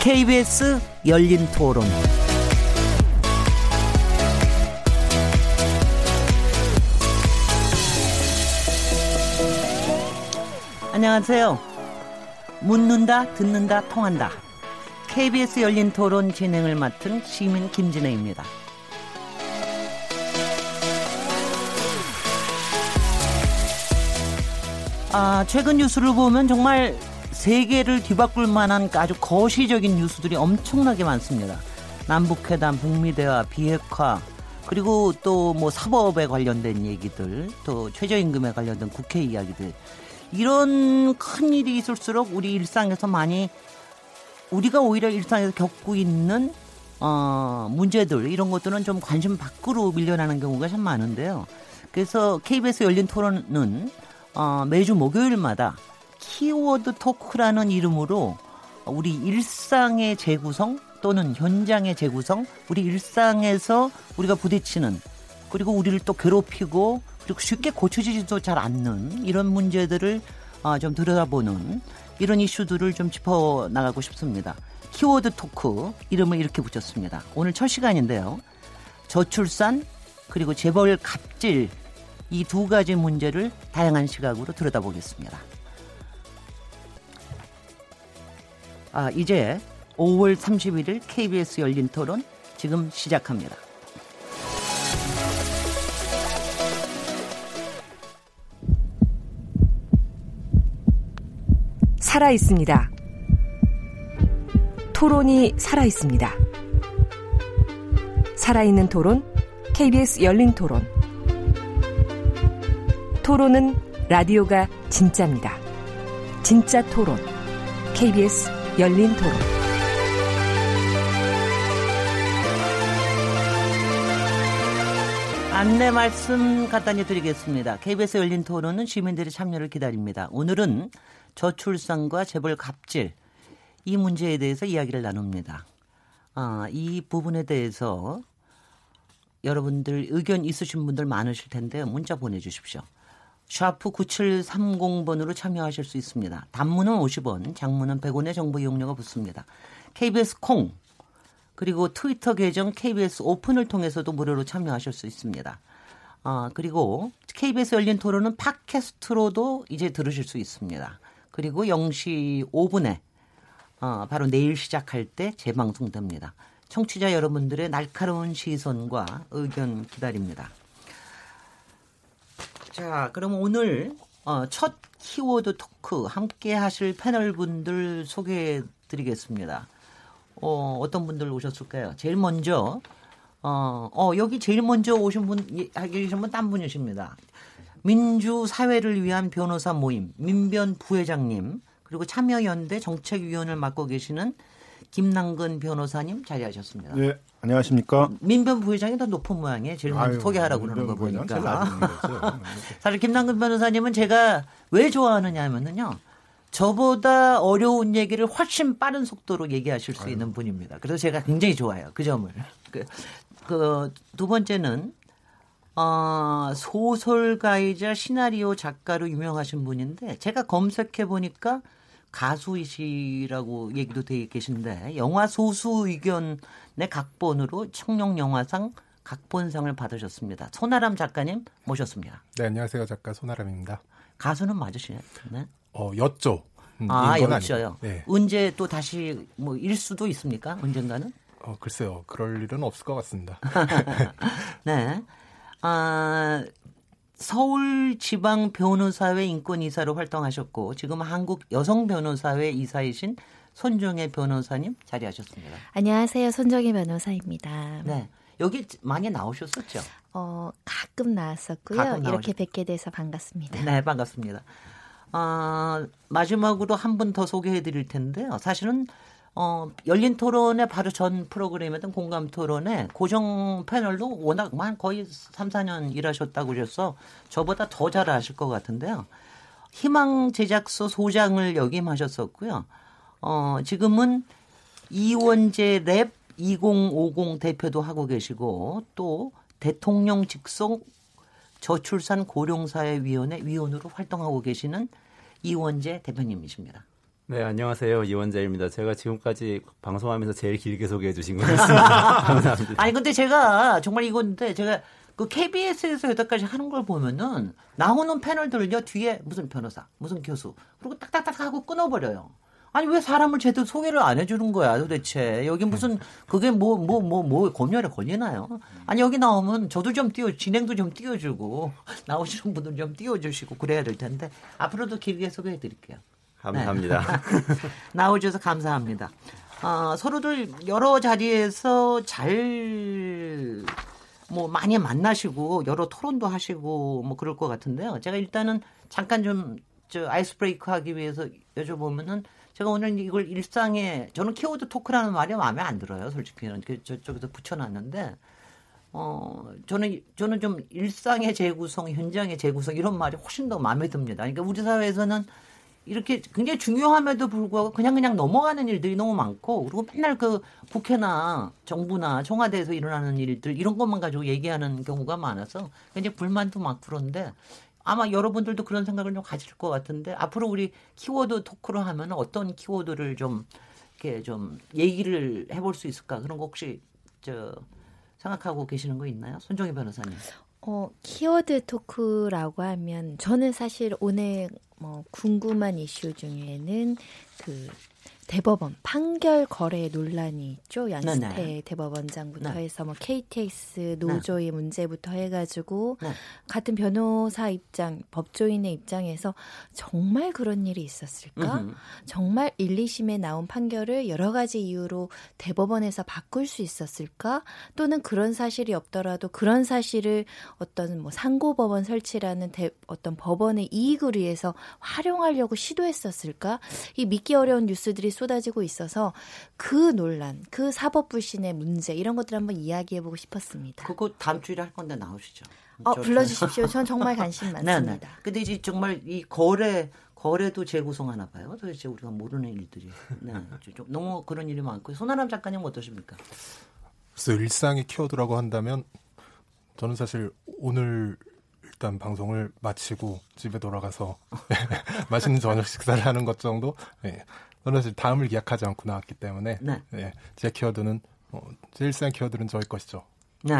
KBS 열린토론. 안녕하세요. 묻는다, 듣는다, 통한다. KBS 열린토론 진행을 맡은 시민 김진애입니다. 최근 뉴스를 보면 정말 세계를 뒤바꿀 만한 아주 거시적인 뉴스들이 엄청나게 많습니다. 남북회담, 북미대화, 비핵화, 그리고 또 뭐 사법에 관련된 얘기들, 또 최저임금에 관련된 국회 이야기들. 이런 큰 일이 있을수록 우리 일상에서 많이, 우리가 오히려 일상에서 겪고 있는 문제들, 이런 것들은 좀 관심 밖으로 밀려나는 경우가 참 많은데요. 그래서 KBS 열린 토론은 매주 목요일마다 키워드 토크라는 이름으로 우리 일상의 재구성 또는 현장의 재구성, 우리 일상에서 우리가 부딪히는, 그리고 우리를 또 괴롭히고 그리고 쉽게 고쳐지지도 잘 않는 이런 문제들을 좀 들여다보는 이런 이슈들을 좀 짚어나가고 싶습니다. 키워드 토크 이름을 이렇게 붙였습니다. 오늘 첫 시간인데요. 저출산 그리고 재벌 갑질, 이 두 가지 문제를 다양한 시각으로 들여다보겠습니다. 이제 5월 31일 KBS 열린 토론 지금 시작합니다. 살아있습니다. 토론이 살아있습니다. 살아있는 토론, KBS 열린 토론. 토론은 라디오가 진짜입니다. 진짜 토론, KBS 열린 토론. 안내 말씀 간단히 드리겠습니다. KBS 열린 토론은 시민들의 참여를 기다립니다. 오늘은 저출산과 재벌 갑질, 이 문제에 대해서 이야기를 나눕니다. 이 부분에 대해서 여러분들 의견 있으신 분들 많으실 텐데 문자 보내주십시오. 샤프 9730번으로 참여하실 수 있습니다. 단문은 50원, 장문은 100원의 정보 이용료가 붙습니다. KBS 콩, 그리고 트위터 계정 KBS 오픈을 통해서도 무료로 참여하실 수 있습니다. 그리고 KBS 열린 토론은 팟캐스트로도 이제 들으실 수 있습니다. 그리고 0시 5분에 바로 내일 시작할 때 재방송됩니다. 청취자 여러분들의 날카로운 시선과 의견 기다립니다. 자, 그럼 오늘 첫 키워드 토크 함께 하실 패널 분들 소개해 드리겠습니다. 어떤 분들 오셨을까요? 제일 먼저 여기 제일 먼저 오신 분 딴 분이십니다. 민주사회를 위한 변호사 모임 민변 부회장님, 그리고 참여연대 정책위원을 맡고 계시는 김남근 변호사님 자리하셨습니다. 네, 안녕하십니까. 민변 부회장이 더 높은 모양에 제일 먼저 소개하라고 그러는 거 보니까. 사실 김남근 변호사님은 제가 왜 좋아하느냐 하면요, 저보다 어려운 얘기를 훨씬 빠른 속도로 얘기하실 수 있는 분입니다. 그래서 제가 굉장히 좋아해요, 그 점을. 두 번째는 소설가이자 시나리오 작가로 유명하신 분인데, 제가 검색해 보니까 가수이시라고 얘기도 되어 계신데, 영화 소수 의견의 각본으로 청룡 영화상 각본상을 받으셨습니다. 손아람 작가님 모셨습니다. 네, 안녕하세요. 작가 손아람입니다. 가수는 맞으시나요? 네. 였죠. 였죠요. 네. 언제 또 다시 뭐 일 수도 있습니까? 언젠가는? 글쎄요. 그럴 일은 없을 것 같습니다. 네. 서울지방변호사회 인권이사로 활동하셨고, 지금 한국여성변호사회 이사이신 손정혜 변호사님 자리하셨습니다. 안녕하세요. 손정혜 변호사입니다. 네, 여기 많이 나오셨었죠? 가끔 나왔었고요. 이렇게 뵙게 돼서 반갑습니다. 네, 반갑습니다. 마지막으로 한 분 더 소개해드릴 텐데요. 사실은 열린 토론의 바로 전 프로그램이었던 공감 토론에 고정 패널로 워낙 거의 3-4년 일하셨다고 그래서 저보다 더 잘 아실 것 같은데요. 희망제작소 소장을 역임하셨었고요. 지금은 이원재 랩 2050 대표도 하고 계시고, 또 대통령 직속 저출산 고령사회위원회 위원으로 활동하고 계시는 이원재 대표님이십니다. 네, 안녕하세요. 이원재입니다. 제가 지금까지 방송하면서 제일 길게 소개해 주신 것 같습니다. 감사합니다. 아니, 근데 제가 정말 이건데 제가 그 KBS에서 여태까지 하는 걸 보면은 나오는 패널들은요, 뒤에 무슨 변호사, 무슨 교수, 그리고 딱딱딱 하고 끊어버려요. 아니, 왜 사람을 제대로 소개를 안 해주는 거야, 도대체. 여기 무슨, 그게 검열에 걸리나요? 아니, 여기 나오면 저도 좀 진행도 좀 띄워주고, 나오시는 분들 좀 띄워주시고, 그래야 될 텐데, 앞으로도 길게 소개해 드릴게요. 감사합니다. 네. 나와주셔서 감사합니다. 서로들 여러 자리에서 잘, 많이 만나시고, 여러 토론도 하시고, 그럴 것 같은데요. 제가 일단은 잠깐 좀, 아이스 브레이크 하기 위해서 여쭤보면은, 제가 오늘 이걸 저는 키워드 토크라는 말이 마음에 안 들어요, 솔직히. 저쪽에서 붙여놨는데, 저는 좀 일상의 재구성, 현장의 재구성, 이런 말이 훨씬 더 마음에 듭니다. 그러니까 우리 사회에서는 이렇게 굉장히 중요함에도 불구하고 그냥 넘어가는 일들이 너무 많고, 그리고 맨날 그 국회나 정부나 청와대에서 일어나는 일들, 이런 것만 가지고 얘기하는 경우가 많아서 굉장히 불만도 많고 그런데, 아마 여러분들도 그런 생각을 좀 가질 것 같은데 앞으로 우리 키워드 토크를 하면 어떤 키워드를 좀 이렇게 좀 얘기를 해볼 수 있을까 그런 거 혹시 생각하고 계시는 거 있나요, 손정혜 변호사님? 키워드 토크라고 하면 저는 사실 오늘 궁금한 이슈 중에는 그 대법원 판결 거래 논란이 있죠. 양승태 네. 대법원장부터 네. 해서 KTX 노조의 네. 문제부터 해가지고 네. 같은 변호사 입장, 법조인의 입장에서 정말 그런 일이 있었을까? 정말 1, 2심에 나온 판결을 여러 가지 이유로 대법원에서 바꿀 수 있었을까? 또는 그런 사실이 없더라도 그런 사실을 어떤 상고법원 설치라는 어떤 법원의 이익을 위해서 활용하려고 시도했었을까? 이 믿기 어려운 뉴스들이 쏟아지고 있어서 그 논란, 그 사법불신의 문제 이런 것들 한번 이야기해보고 싶었습니다. 그거 다음 주일에 할 건데 나오시죠. 불러주십시오. 전 정말 관심 많습니다. 근데 이제 정말 이 거래도 재구성하나 봐요. 도대체 우리가 모르는 일들이 너무 그런 일이 많고 손아람 작가님 어떠십니까? 그래서 일상의 키워드라고 한다면 저는 사실 오늘 일단 방송을 마치고 집에 돌아가서 맛있는 저녁 식사를 하는 것 정도. 예. 저는 사실 다음을 기약하지 않고 나왔기 때문에 네. 예, 제 키워드는 제 일상 키워드는 저의 것이죠. 네.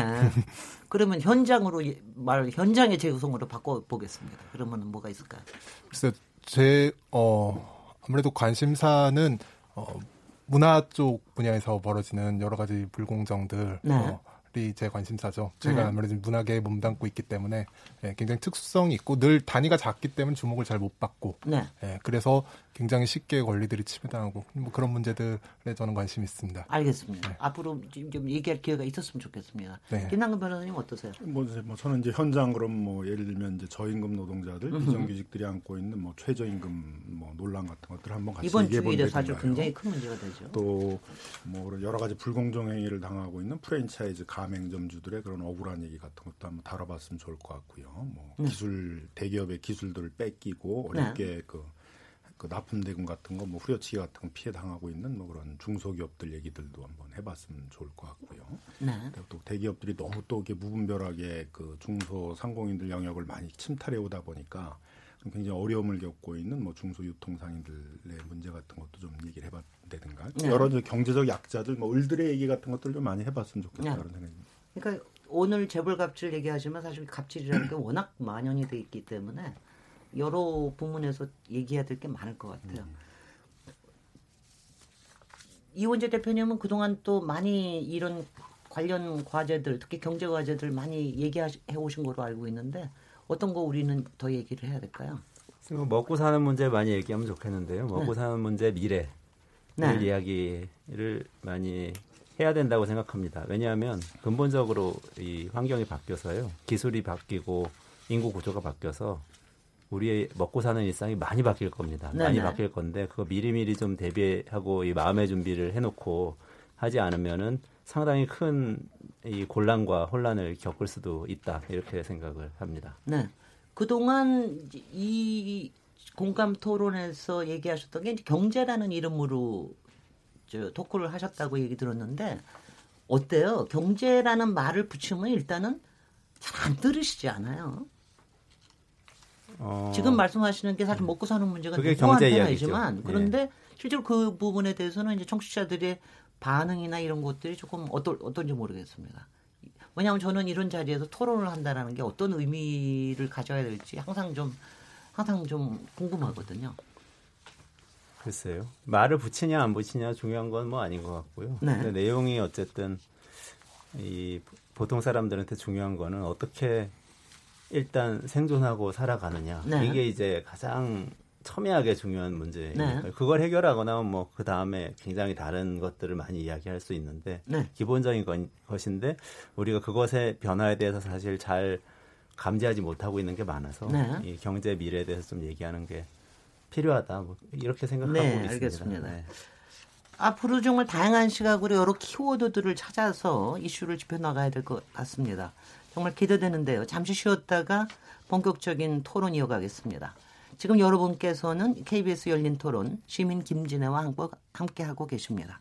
그러면 현장의 재구성으로 바꿔보겠습니다. 그러면 뭐가 있을까요? 글쎄 제 아무래도 관심사는 문화 쪽 분야에서 벌어지는 여러 가지 불공정들이 네. 제 관심사죠. 제가 아무래도 문학에 몸담고 있기 때문에 예, 굉장히 특수성이 있고 늘 단위가 작기 때문에 주목을 잘 못 받고 네. 예, 그래서 굉장히 쉽게 권리들이 침해당하고 그런 문제들에 저는 관심이 있습니다. 알겠습니다. 네. 앞으로 좀 얘기할 기회가 있었으면 좋겠습니다. 네. 김남근 변호사님 어떠세요? 저는 이제 현장으로 예를 들면 이제 저임금 노동자들, 비정규직들이 안고 있는 최저임금 논란 같은 것들 한번 같이 이번 주일에서 아주 굉장히 큰 문제가 되죠. 또 여러 가지 불공정 행위를 당하고 있는 프랜차이즈 가맹점주들의 그런 억울한 얘기 같은 것도 한번 다뤄봤으면 좋을 것 같고요. 대기업의 기술들을 뺏기고 어렵게 네. 그 납품대금 같은 거, 후려치기 같은 거 피해 당하고 있는 그런 중소기업들 얘기들도 한번 해봤으면 좋을 것 같고요. 네. 그리고 또 대기업들이 너무 또 이렇게 무분별하게 그 중소상공인들 영역을 많이 침탈해 오다 보니까 굉장히 어려움을 겪고 있는 중소유통상인들의 문제 같은 것도 좀 얘기를 해봤다든가 네. 여러 경제적 약자들, 을들의 얘기 같은 것들 좀 많이 해봤으면 좋겠다 네. 그런 생각입니다. 그러니까 오늘 재벌갑질 얘기하지만 사실 갑질이라는 게 워낙 만연이 돼 있기 때문에. 여러 부문에서 얘기해야 될 게 많을 것 같아요. 이원재 대표님은 그동안 또 많이 이런 관련 과제들, 특히 경제 과제들 많이 얘기해 오신 걸로 알고 있는데 어떤 거 우리는 더 얘기를 해야 될까요? 먹고 사는 문제 많이 얘기하면 좋겠는데요. 먹고 네. 사는 문제 미래 네. 이야기를 많이 해야 된다고 생각합니다. 왜냐하면 근본적으로 이 환경이 바뀌어서요. 기술이 바뀌고 인구 구조가 바뀌어서 우리의 먹고 사는 일상이 많이 바뀔 겁니다. 네네. 많이 바뀔 건데 그거 미리미리 좀 대비하고 이 마음의 준비를 해놓고 하지 않으면은 상당히 큰 이 곤란과 혼란을 겪을 수도 있다 이렇게 생각을 합니다. 네, 그동안 이 공감 토론에서 얘기하셨던 게 경제라는 이름으로 토크를 하셨다고 얘기 들었는데 어때요? 경제라는 말을 붙이면 일단은 잘 안 들으시지 않아요? 지금 말씀하시는 게 사실 먹고 사는 문제가 그게 경제 이야기지만, 그런데 예. 실제로 그 부분에 대해서는 이제 청취자들의 반응이나 이런 것들이 조금 어떤지 모르겠습니다. 왜냐하면 저는 이런 자리에서 토론을 한다라는 게 어떤 의미를 가져야 될지 항상 좀 궁금하거든요. 글쎄요. 말을 붙이냐 안 붙이냐 중요한 건 뭐 아닌 것 같고요. 네. 근데 내용이 어쨌든 이 보통 사람들한테 중요한 거는 어떻게 일단 생존하고 살아가느냐. 네. 이게 이제 가장 첨예하게 중요한 문제니까 네. 그걸 해결하거나 하면 뭐 그 다음에 굉장히 다른 것들을 많이 이야기할 수 있는데 네. 기본적인 것인데 우리가 그것의 변화에 대해서 사실 잘 감지하지 못하고 있는 게 많아서 네. 이 경제 미래에 대해서 좀 얘기하는 게 필요하다. 뭐 이렇게 생각하고 네, 있습니다. 알겠습니다. 네. 앞으로 정말 다양한 시각으로 여러 키워드들을 찾아서 이슈를 짚어나가야 될 것 같습니다. 정말 기대되는데요. 잠시 쉬었다가 본격적인 토론 이어가겠습니다. 지금 여러분께서는 KBS 열린 토론 시민 김진애와 함께하고 계십니다.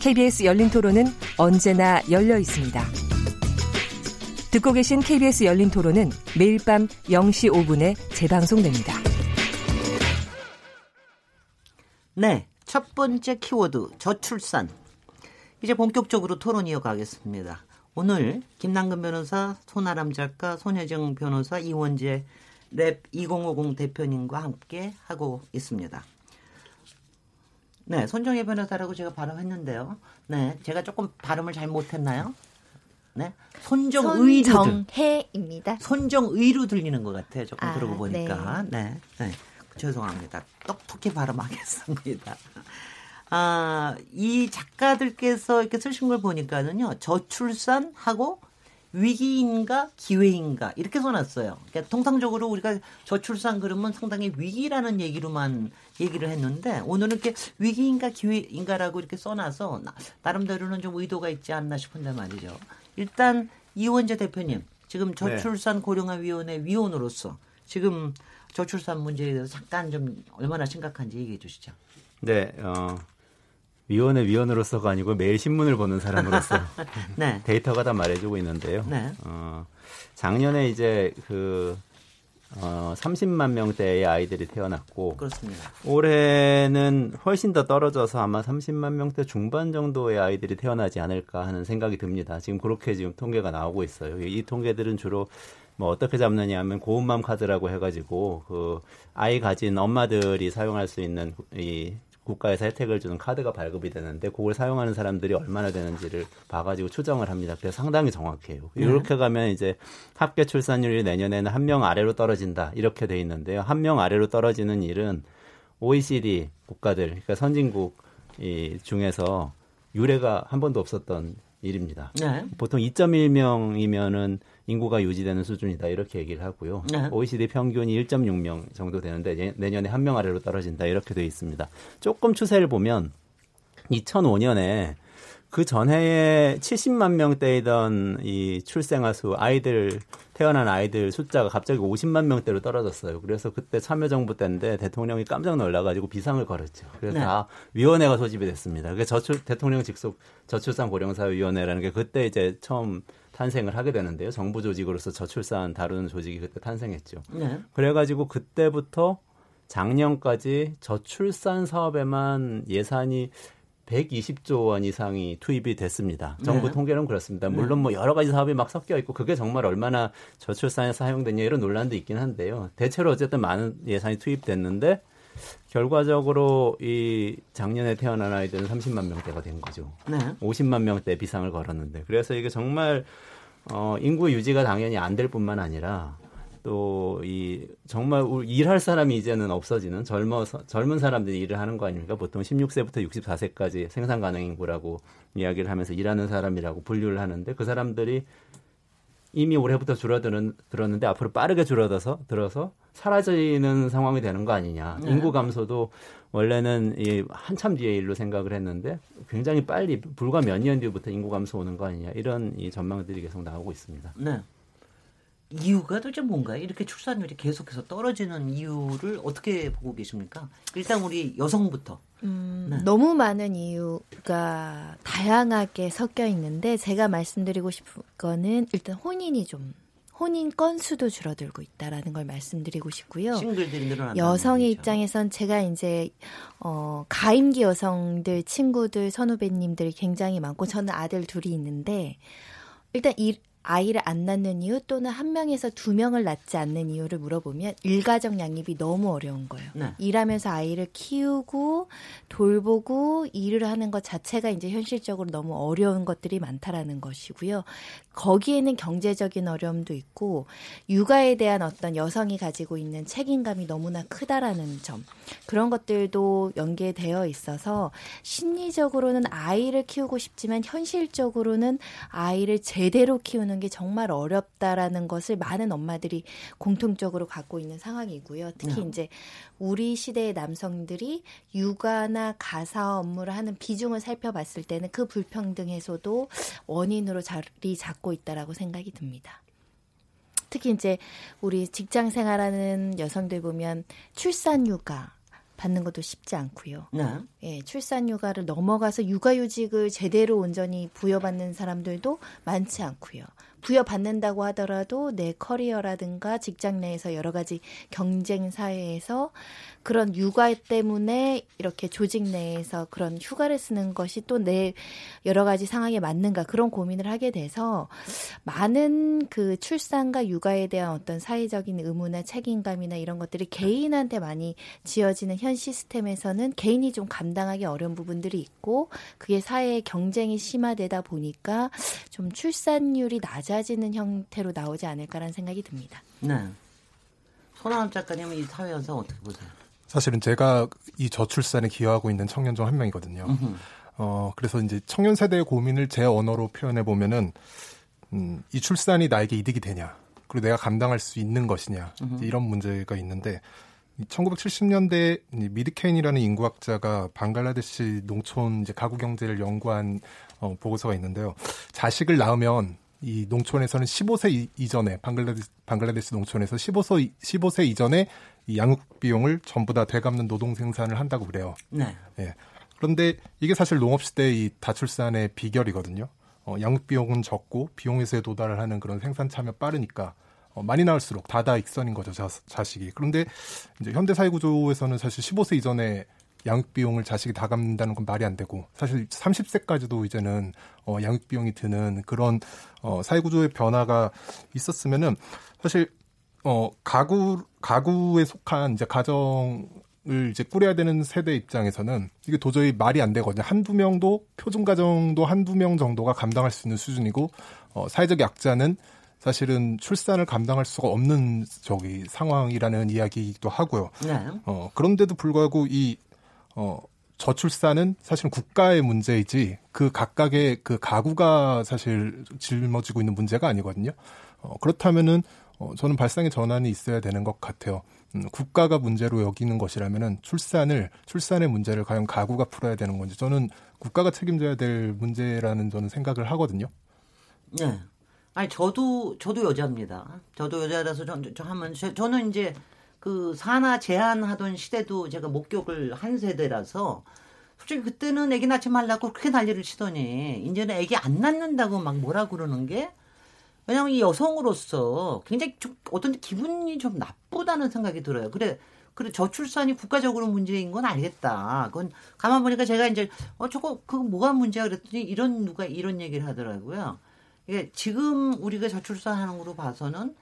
KBS 열린토론은 언제나 열려 있습니다. 듣고 계신 KBS 열린토론은 매일 밤 0시 5분에 재방송됩니다. 네, 첫 번째 키워드 저출산. 이제 본격적으로 토론 이어가겠습니다. 오늘 김남근 변호사, 손아람 작가, 손혜정 변호사, 이원재 랩 2050 대표님과 함께 하고 있습니다. 네, 손정혜 변호사라고 제가 발음했는데요. 네, 제가 조금 발음을 잘 못했나요? 네, 손정혜입니다. 손정의로 들리는 것 같아요. 조금 들어보고 보니까. 네. 네, 네, 죄송합니다. 똑똑히 발음하겠습니다. 이 작가들께서 이렇게 쓰신 걸 보니까는요, 저출산하고 위기인가 기회인가 이렇게 써놨어요. 그러니까 통상적으로 우리가 저출산 그러면 상당히 위기라는 얘기로만 얘기를 했는데 오늘은 이렇게 위기인가 기회인가라고 이렇게 써놔서 나름대로는 좀 의도가 있지 않나 싶은데 말이죠. 일단 이원재 대표님, 지금 저출산 고령화위원회 위원으로서 지금 저출산 문제에 대해서 잠깐 좀 얼마나 심각한지 얘기해 주시죠. 네, 위원회 위원으로서가 아니고 매일 신문을 보는 사람으로서 네. 데이터가 다 말해주고 있는데요. 네. 작년에 이제 30만 명대의 아이들이 태어났고, 그렇습니다. 올해는 훨씬 더 떨어져서 아마 30만 명대 중반 정도의 아이들이 태어나지 않을까 하는 생각이 듭니다. 지금 그렇게 지금 통계가 나오고 있어요. 이 통계들은 주로 뭐 어떻게 잡느냐 하면 고운맘 카드라고 해가지고 그 아이 가진 엄마들이 사용할 수 있는 이 국가에서 혜택을 주는 카드가 발급이 되는데 그걸 사용하는 사람들이 얼마나 되는지를 봐가지고 추정을 합니다. 그래서 상당히 정확해요. 이렇게 가면 이제 합계 출산율이 내년에는 1명 아래로 떨어진다 이렇게 돼 있는데요. 1명 아래로 떨어지는 일은 OECD 국가들, 그러니까 선진국 중에서 유례가 한 번도 없었던 일입니다. 네. 보통 2.1명이면은 인구가 유지되는 수준이다 이렇게 얘기를 하고요. 네. OECD 평균이 1.6명 정도 되는데 내년에 1명 아래로 떨어진다 이렇게 되어 있습니다. 조금 추세를 보면 2005년에 그 전해에 70만 명대이던 이 출생아 수, 아이들 태어난 아이들 숫자가 갑자기 50만 명대로 떨어졌어요. 그래서 그때 참여정부 때인데 대통령이 깜짝 놀라가지고 비상을 걸었죠. 그래서 네. 다 위원회가 소집이 됐습니다. 그게 대통령 직속 저출산 고령사회위원회라는 게 그때 이제 처음 탄생을 하게 되는데요. 정부 조직으로서 저출산 다루는 조직이 그때 탄생했죠. 네. 그래가지고 그때부터 작년까지 저출산 사업에만 예산이 120조 원 이상이 투입이 됐습니다. 정부 네. 통계는 그렇습니다. 물론 뭐 여러 가지 사업이 막 섞여 있고 그게 정말 얼마나 저출산에 사용됐냐 이런 논란도 있긴 한데요. 대체로 어쨌든 많은 예산이 투입됐는데 결과적으로 이 작년에 태어난 아이들은 30만 명대가 된 거죠. 네. 50만 명대 비상을 걸었는데 그래서 이게 정말 인구 유지가 당연히 안 될 뿐만 아니라 또 이 정말 일할 사람이 이제는 없어지는 젊은 사람들이 일을 하는 거 아닙니까? 보통 16세부터 64세까지 생산 가능 인구라고 이야기를 하면서 일하는 사람이라고 분류를 하는데 그 사람들이 이미 올해부터 줄어들었는데 앞으로 빠르게 줄어들어서 사라지는 상황이 되는 거 아니냐. 네. 인구 감소도 원래는 한참 뒤의 일로 생각을 했는데 굉장히 빨리 불과 몇 년 뒤부터 인구 감소 오는 거 아니냐. 이런 전망들이 계속 나오고 있습니다. 네. 이유가 도대체 뭔가요? 이렇게 출산율이 계속해서 떨어지는 이유를 어떻게 보고 계십니까? 일단 우리 여성부터. 네. 너무 많은 이유가 다양하게 섞여 있는데 제가 말씀드리고 싶은 거는 일단 혼인 건수도 줄어들고 있다라는 걸 말씀드리고 싶고요. 싱글들이 늘어난다. 여성의 입장에선 제가 이제 가임기 여성들 친구들 선후배님들이 굉장히 많고 저는 아들 둘이 있는데 일단 아이를 안 낳는 이유 또는 한 명에서 두 명을 낳지 않는 이유를 물어보면 일가정 양립이 너무 어려운 거예요. 네. 일하면서 아이를 키우고 돌보고 일을 하는 것 자체가 이제 현실적으로 너무 어려운 것들이 많다라는 것이고요. 거기에는 경제적인 어려움도 있고 육아에 대한 어떤 여성이 가지고 있는 책임감이 너무나 크다라는 점. 그런 것들도 연계되어 있어서 심리적으로는 아이를 키우고 싶지만 현실적으로는 아이를 제대로 키우는 게 정말 어렵다라는 것을 많은 엄마들이 공통적으로 갖고 있는 상황이고요. 특히 이제 우리 시대의 남성들이 육아나 가사 업무를 하는 비중을 살펴봤을 때는 그 불평등 해소도 원인으로 자리 잡고 있다라고 생각이 듭니다. 특히 이제 우리 직장 생활하는 여성들 보면 출산 육아 받는 것도 쉽지 않고요. 네. 예, 출산 휴가를 넘어가서 육아휴직을 제대로 온전히 부여받는 사람들도 많지 않고요. 부여받는다고 하더라도 내 커리어라든가 직장 내에서 여러 가지 경쟁 사회에서 그런 육아 때문에 이렇게 조직 내에서 그런 휴가를 쓰는 것이 또 내 여러 가지 상황에 맞는가 그런 고민을 하게 돼서 많은 그 출산과 육아에 대한 어떤 사회적인 의무나 책임감이나 이런 것들이 개인한테 많이 지어지는 현 시스템에서는 개인이 좀 감당하기 어려운 부분들이 있고 그게 사회의 경쟁이 심화되다 보니까 좀 출산율이 낮아지는 형태로 나오지 않을까라는 생각이 듭니다. 네. 손아람 작가님은 이 사회 현상 어떻게 보세요? 사실은 제가 이 저출산에 기여하고 있는 청년 중 한 명이거든요. 그래서 이제 청년 세대의 고민을 제 언어로 표현해 보면은 이 출산이 나에게 이득이 되냐, 그리고 내가 감당할 수 있는 것이냐 이런 문제가 있는데 1970년대 미드케인이라는 인구학자가 방글라데시 농촌 이제 가구 경제를 연구한 보고서가 있는데요. 자식을 낳으면 이 농촌에서는 15세 이전에 방글라데시 농촌에서 15세 이전에 이 양육 비용을 전부 다 되갚는 노동 생산을 한다고 그래요. 네. 예. 그런데 이게 사실 농업 시대의 이 다출산의 비결이거든요. 양육 비용은 적고 비용에서의 도달을 하는 그런 생산 참여 빠르니까 많이 나올수록 다다익선인 거죠, 자식이. 그런데 이제 현대 사회 구조에서는 사실 15세 이전에 양육 비용을 자식이 다 갚는다는 건 말이 안 되고 사실 30세까지도 이제는 양육 비용이 드는 그런 사회 구조의 변화가 있었으면은 사실 가구에 속한 이제 가정을 이제 꾸려야 되는 세대 입장에서는 이게 도저히 말이 안 되거든요. 한두 명도 표준 가정도 한두 명 정도가 감당할 수 있는 수준이고 사회적 약자는 사실은 출산을 감당할 수가 없는 상황이라는 이야기도 하고요. 그런데도 불구하고 이 저출산은 사실은 국가의 문제이지 그 각각의 그 가구가 사실 짊어지고 있는 문제가 아니거든요. 그렇다면은 저는 발상의 전환이 있어야 되는 것 같아요. 국가가 문제로 여기는 것이라면은 출산의 문제를 과연 가구가 풀어야 되는 건지 저는 국가가 책임져야 될 문제라는 저는 생각을 하거든요. 네. 아니 저도 여자입니다. 저도 여자라서 저는 이제 그 산하 제한하던 시대도 제가 목격을 한 세대라서 솔직히 그때는 아기 낳지 말라고 그렇게 난리를 치더니 이제는 아기 안 낳는다고 막 뭐라 그러는 게 왜냐하면 이 여성으로서 굉장히 좀 어떤 기분이 좀 나쁘다는 생각이 들어요. 그래 저출산이 국가적으로 문제인 건 알겠다. 그건 가만 보니까 제가 이제 저거 그거 뭐가 문제야 그랬더니 누가 이런 얘기를 하더라고요. 예, 지금 우리가 저출산하는 거로 봐서는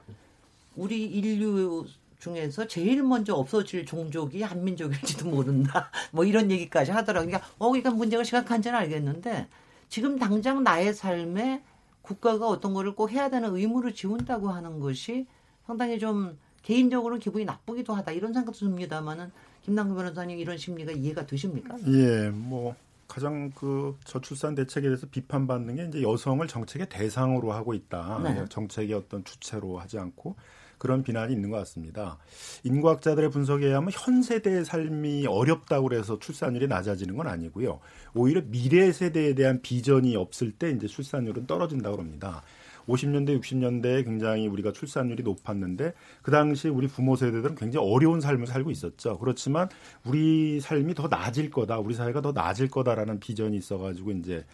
우리 인류 중에서 제일 먼저 없어질 종족이 한민족일지도 모른다. 뭐 이런 얘기까지 하더라고요. 그러니까 문제가 심각한지는 알겠는데 지금 당장 나의 삶에 국가가 어떤 거를 꼭 해야 되는 의무를 지운다고 하는 것이 상당히 좀 개인적으로 기분이 나쁘기도 하다. 이런 생각도 듭니다만은 김남근 변호사님 이런 심리가 이해가 되십니까? 예, 뭐 가장 그 저출산 대책에 대해서 비판받는 게 이제 여성을 정책의 대상으로 하고 있다. 네. 정책의 어떤 주체로 하지 않고 그런 비난이 있는 것 같습니다. 인구학자들의 분석에 의하면 현 세대의 삶이 어렵다고 해서 출산율이 낮아지는 건 아니고요. 오히려 미래 세대에 대한 비전이 없을 때 이제 출산율은 떨어진다고 합니다. 50년대, 60년대에 굉장히 우리가 출산율이 높았는데 그 당시 우리 부모 세대들은 굉장히 어려운 삶을 살고 있었죠. 그렇지만 우리 삶이 더 나아질 거다, 우리 사회가 더 나아질 거다라는 비전이 있어가지고 이제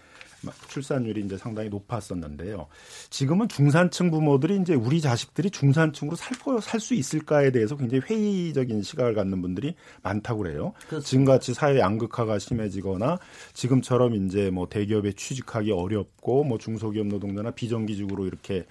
출산율이 이제 상당히 높았었는데요. 지금은 중산층 부모들이 이제 우리 자식들이 중산층으로 살 수 있을까에 대해서 굉장히 회의적인 시각을 갖는 분들이 많다고 그래요. 그렇습니다. 지금같이 사회 양극화가 심해지거나 지금처럼 이제 뭐 대기업에 취직하기 어렵고 뭐 중소기업 노동자나 비정규직으로 이렇게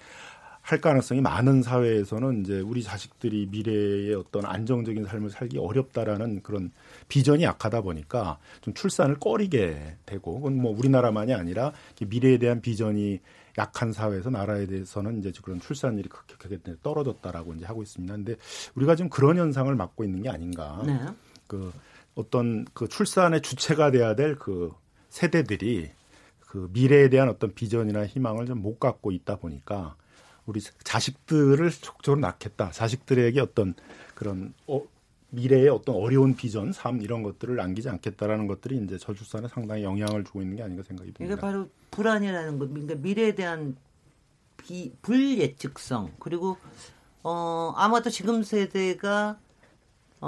할 가능성이 많은 사회에서는 이제 우리 자식들이 미래의 어떤 안정적인 삶을 살기 어렵다라는 그런 비전이 약하다 보니까 좀 출산을 꺼리게 되고, 그건 뭐 우리나라만이 아니라 미래에 대한 비전이 약한 사회에서 나라에 대해서는 이제 그런 출산율이 급격하게 떨어졌다라고 이제 하고 있습니다. 근데 우리가 지금 그런 현상을 막고 있는 게 아닌가. 네. 그 어떤 그 출산의 주체가 돼야 될 그 세대들이 그 미래에 대한 어떤 비전이나 희망을 좀 못 갖고 있다 보니까 우리 자식들을 적극적으로 낳겠다. 자식들에게 어떤 그런 미래의 어떤 어려운 비전, 삶 이런 것들을 남기지 않겠다라는 것들이 이제 저출산에 상당히 영향을 주고 있는 게 아닌가 생각이 듭니다. 이게 바로 불안이라는 것. 그러니까 미래에 대한 불예측성. 그리고 아마도 지금 세대가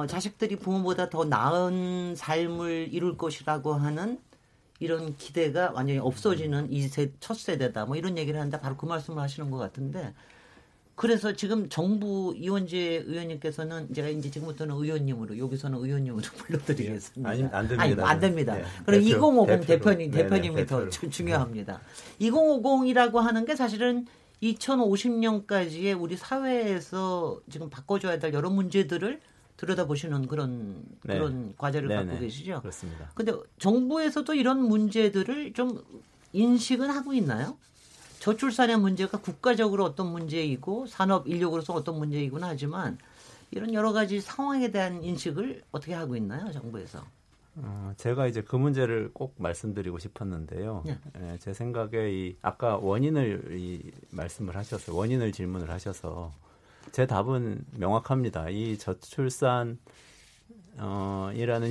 자식들이 부모보다 더 나은 삶을 이룰 것이라고 하는 이런 기대가 완전히 없어지는 이 첫 세대다. 뭐 이런 얘기를 하는데 바로 그 말씀을 하시는 것 같은데, 그래서 지금 정부 이원재 의원님께서는 제가 이제 지금부터는 의원님으로, 여기서는 의원님으로 불러드리겠습니다. 아니, 안 됩니다. 아니, 안 됩니다. 네. 그럼 대표, 2050 대표님이 더 중요합니다. 네. 2050이라고 하는 게 사실은 2050년까지의 우리 사회에서 지금 바꿔줘야 될 여러 문제들을 들여다보시는 그런 과제를 갖고 계시죠. 그렇습니다. 근데 정부에서도 이런 문제들을 좀 인식은 하고 있나요? 저출산의 문제가 국가적으로 어떤 문제이고 산업 인력으로서 어떤 문제이긴 하지만 이런 여러 가지 상황에 대한 인식을 어떻게 하고 있나요, 정부에서? 제가 이제 그 문제를 꼭 말씀드리고 싶었는데요. 네. 제 생각에 아까 원인을 말씀을 하셔서 원인을 질문을 하셔서 제 답은 명확합니다. 이 저출산이라는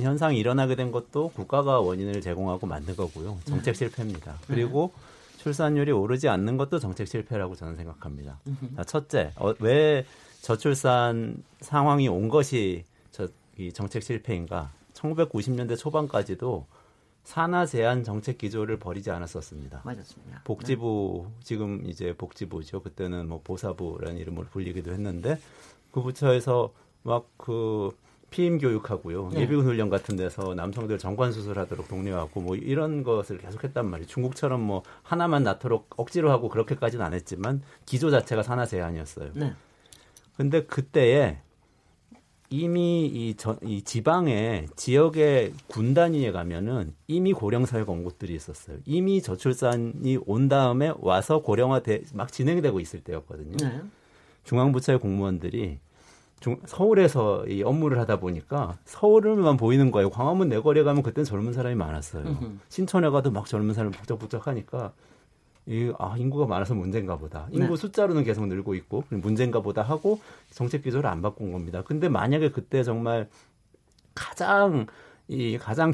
현상이 일어나게 된 것도 국가가 원인을 제공하고 만든 거고요. 정책 실패입니다. 그리고 출산율이 오르지 않는 것도 정책 실패라고 저는 생각합니다. 첫째, 왜 저출산 상황이 온 것이 이 정책 실패인가? 1990년대 초반까지도 산하 제한 정책 기조를 버리지 않았었습니다. 맞았습니다. 복지부, 네. 지금 이제 복지부죠. 그때는 뭐 보사부라는 이름으로 불리기도 했는데 그 부처에서 막 그 피임 교육하고요. 네. 예비군 훈련 같은 데서 남성들 정관 수술하도록 독려하고 뭐 이런 것을 계속했단 말이에요. 중국처럼 뭐 하나만 낳도록 억지로 하고 그렇게까지는 안 했지만 기조 자체가 산하 제한이었어요. 네. 근데 그때에 이미 이 지방의 지역의 군 단위에 가면은 이미 고령사회가 온 곳들이 있었어요. 이미 저출산이 온 다음에 와서 고령화돼 막 진행되고 있을 때였거든요. 네. 중앙부처의 공무원들이 서울에서 이 업무를 하다 보니까 서울만 보이는 거예요. 광화문 내거리에 가면 그때는 젊은 사람이 많았어요. 신촌에 가도 막 젊은 사람이 북적북적하니까 인구가 많아서 문제인가 보다. 인구 네. 숫자로는 계속 늘고 있고 문제인가 보다 하고 정책 기조를 안 바꾼 겁니다. 근데 만약에 그때 정말 가장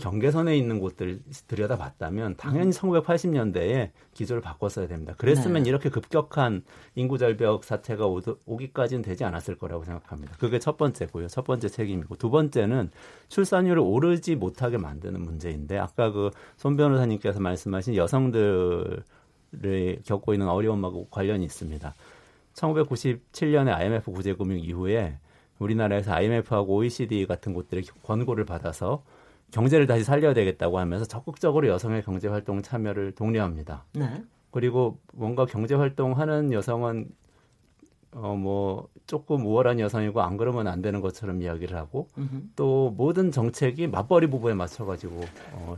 경계선에 있는 곳들 들여다봤다면 당연히 1980년대에 기조를 바꿨어야 됩니다. 그랬으면 네. 이렇게 급격한 인구 절벽 사태가 오기까지는 되지 않았을 거라고 생각합니다. 그게 첫 번째고요. 첫 번째 책임이고, 두 번째는 출산율을 오르지 못하게 만드는 문제인데, 아까 그 손 변호사님께서 말씀하신 여성들 를 겪고 있는 어려움하고 관련이 있습니다. 1997년에 IMF 구제금융 이후에 우리나라에서 IMF하고 OECD 같은 곳들의 권고를 받아서 경제를 다시 살려야 되겠다고 하면서 적극적으로 여성의 경제활동 참여를 독려합니다. 네. 그리고 뭔가 경제활동하는 여성은 조금 우월한 여성이고 안 그러면 안 되는 것처럼 이야기를 하고 또 모든 정책이 맞벌이 부부에 맞춰가지고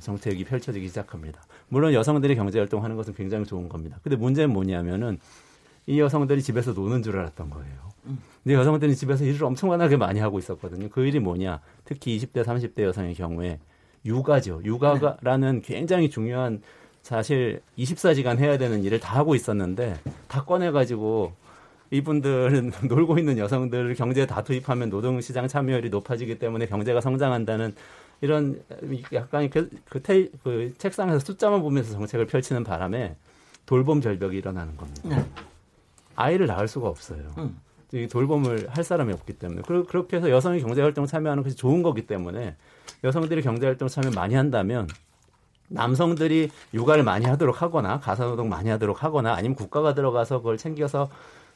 정책이 펼쳐지기 시작합니다. 물론 여성들이 경제활동하는 것은 굉장히 좋은 겁니다. 근데 문제는 뭐냐면은 이 여성들이 집에서 노는 줄 알았던 거예요. 근데 여성들이 집에서 일을 엄청나게 많이 하고 있었거든요. 그 일이 뭐냐? 특히 20대, 30대 여성의 경우에 육아죠. 육아라는 굉장히 중요한 사실 24시간 해야 되는 일을 다 하고 있었는데 다 꺼내가지고 이분들은 놀고 있는 여성들을 경제에 다 투입하면 노동시장 참여율이 높아지기 때문에 경제가 성장한다는 이런 약간 그 책상에서 숫자만 보면서 정책을 펼치는 바람에 돌봄 절벽이 일어나는 겁니다. 네. 아이를 낳을 수가 없어요. 이 돌봄을 할 사람이 없기 때문에 그렇게 해서 여성이 경제활동 참여하는 것이 좋은 거기 때문에 여성들이 경제활동 참여 많이 한다면 남성들이 육아를 많이 하도록 하거나 가사노동 많이 하도록 하거나 아니면 국가가 들어가서 그걸 챙겨서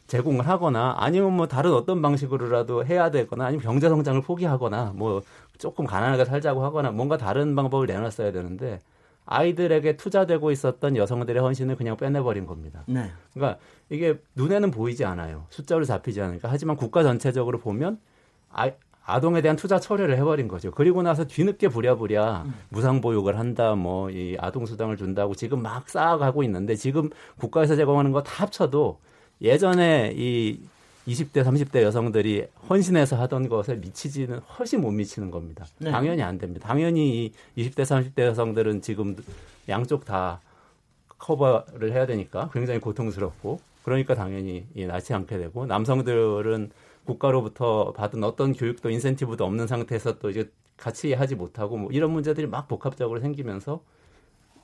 제공을 하거나 아니면 뭐 다른 어떤 방식으로라도 해야 되거나 아니면 경제성장을 포기하거나 뭐 조금 가난하게 살자고 하거나 뭔가 다른 방법을 내놨어야 되는데 아이들에게 투자되고 있었던 여성들의 헌신을 그냥 빼내버린 겁니다. 네. 그러니까 이게 눈에는 보이지 않아요. 숫자로 잡히지 않으니까. 하지만 국가 전체적으로 보면 아동에 대한 투자 철회를 해버린 거죠. 그리고 나서 뒤늦게 부랴부랴 무상보육을 한다, 뭐 이 아동수당을 준다고 지금 막 쌓아가고 있는데 지금 국가에서 제공하는 거 다 합쳐도 예전에 이 20대, 30대 여성들이 헌신해서 하던 것에 미치지는 훨씬 못 미치는 겁니다. 네. 당연히 안 됩니다. 당연히 이 20대, 30대 여성들은 지금 양쪽 다 커버를 해야 되니까 굉장히 고통스럽고 그러니까 당연히 낳지 않게 되고 남성들은 국가로부터 받은 어떤 교육도 인센티브도 없는 상태에서 또 이제 같이 하지 못하고 뭐 이런 문제들이 막 복합적으로 생기면서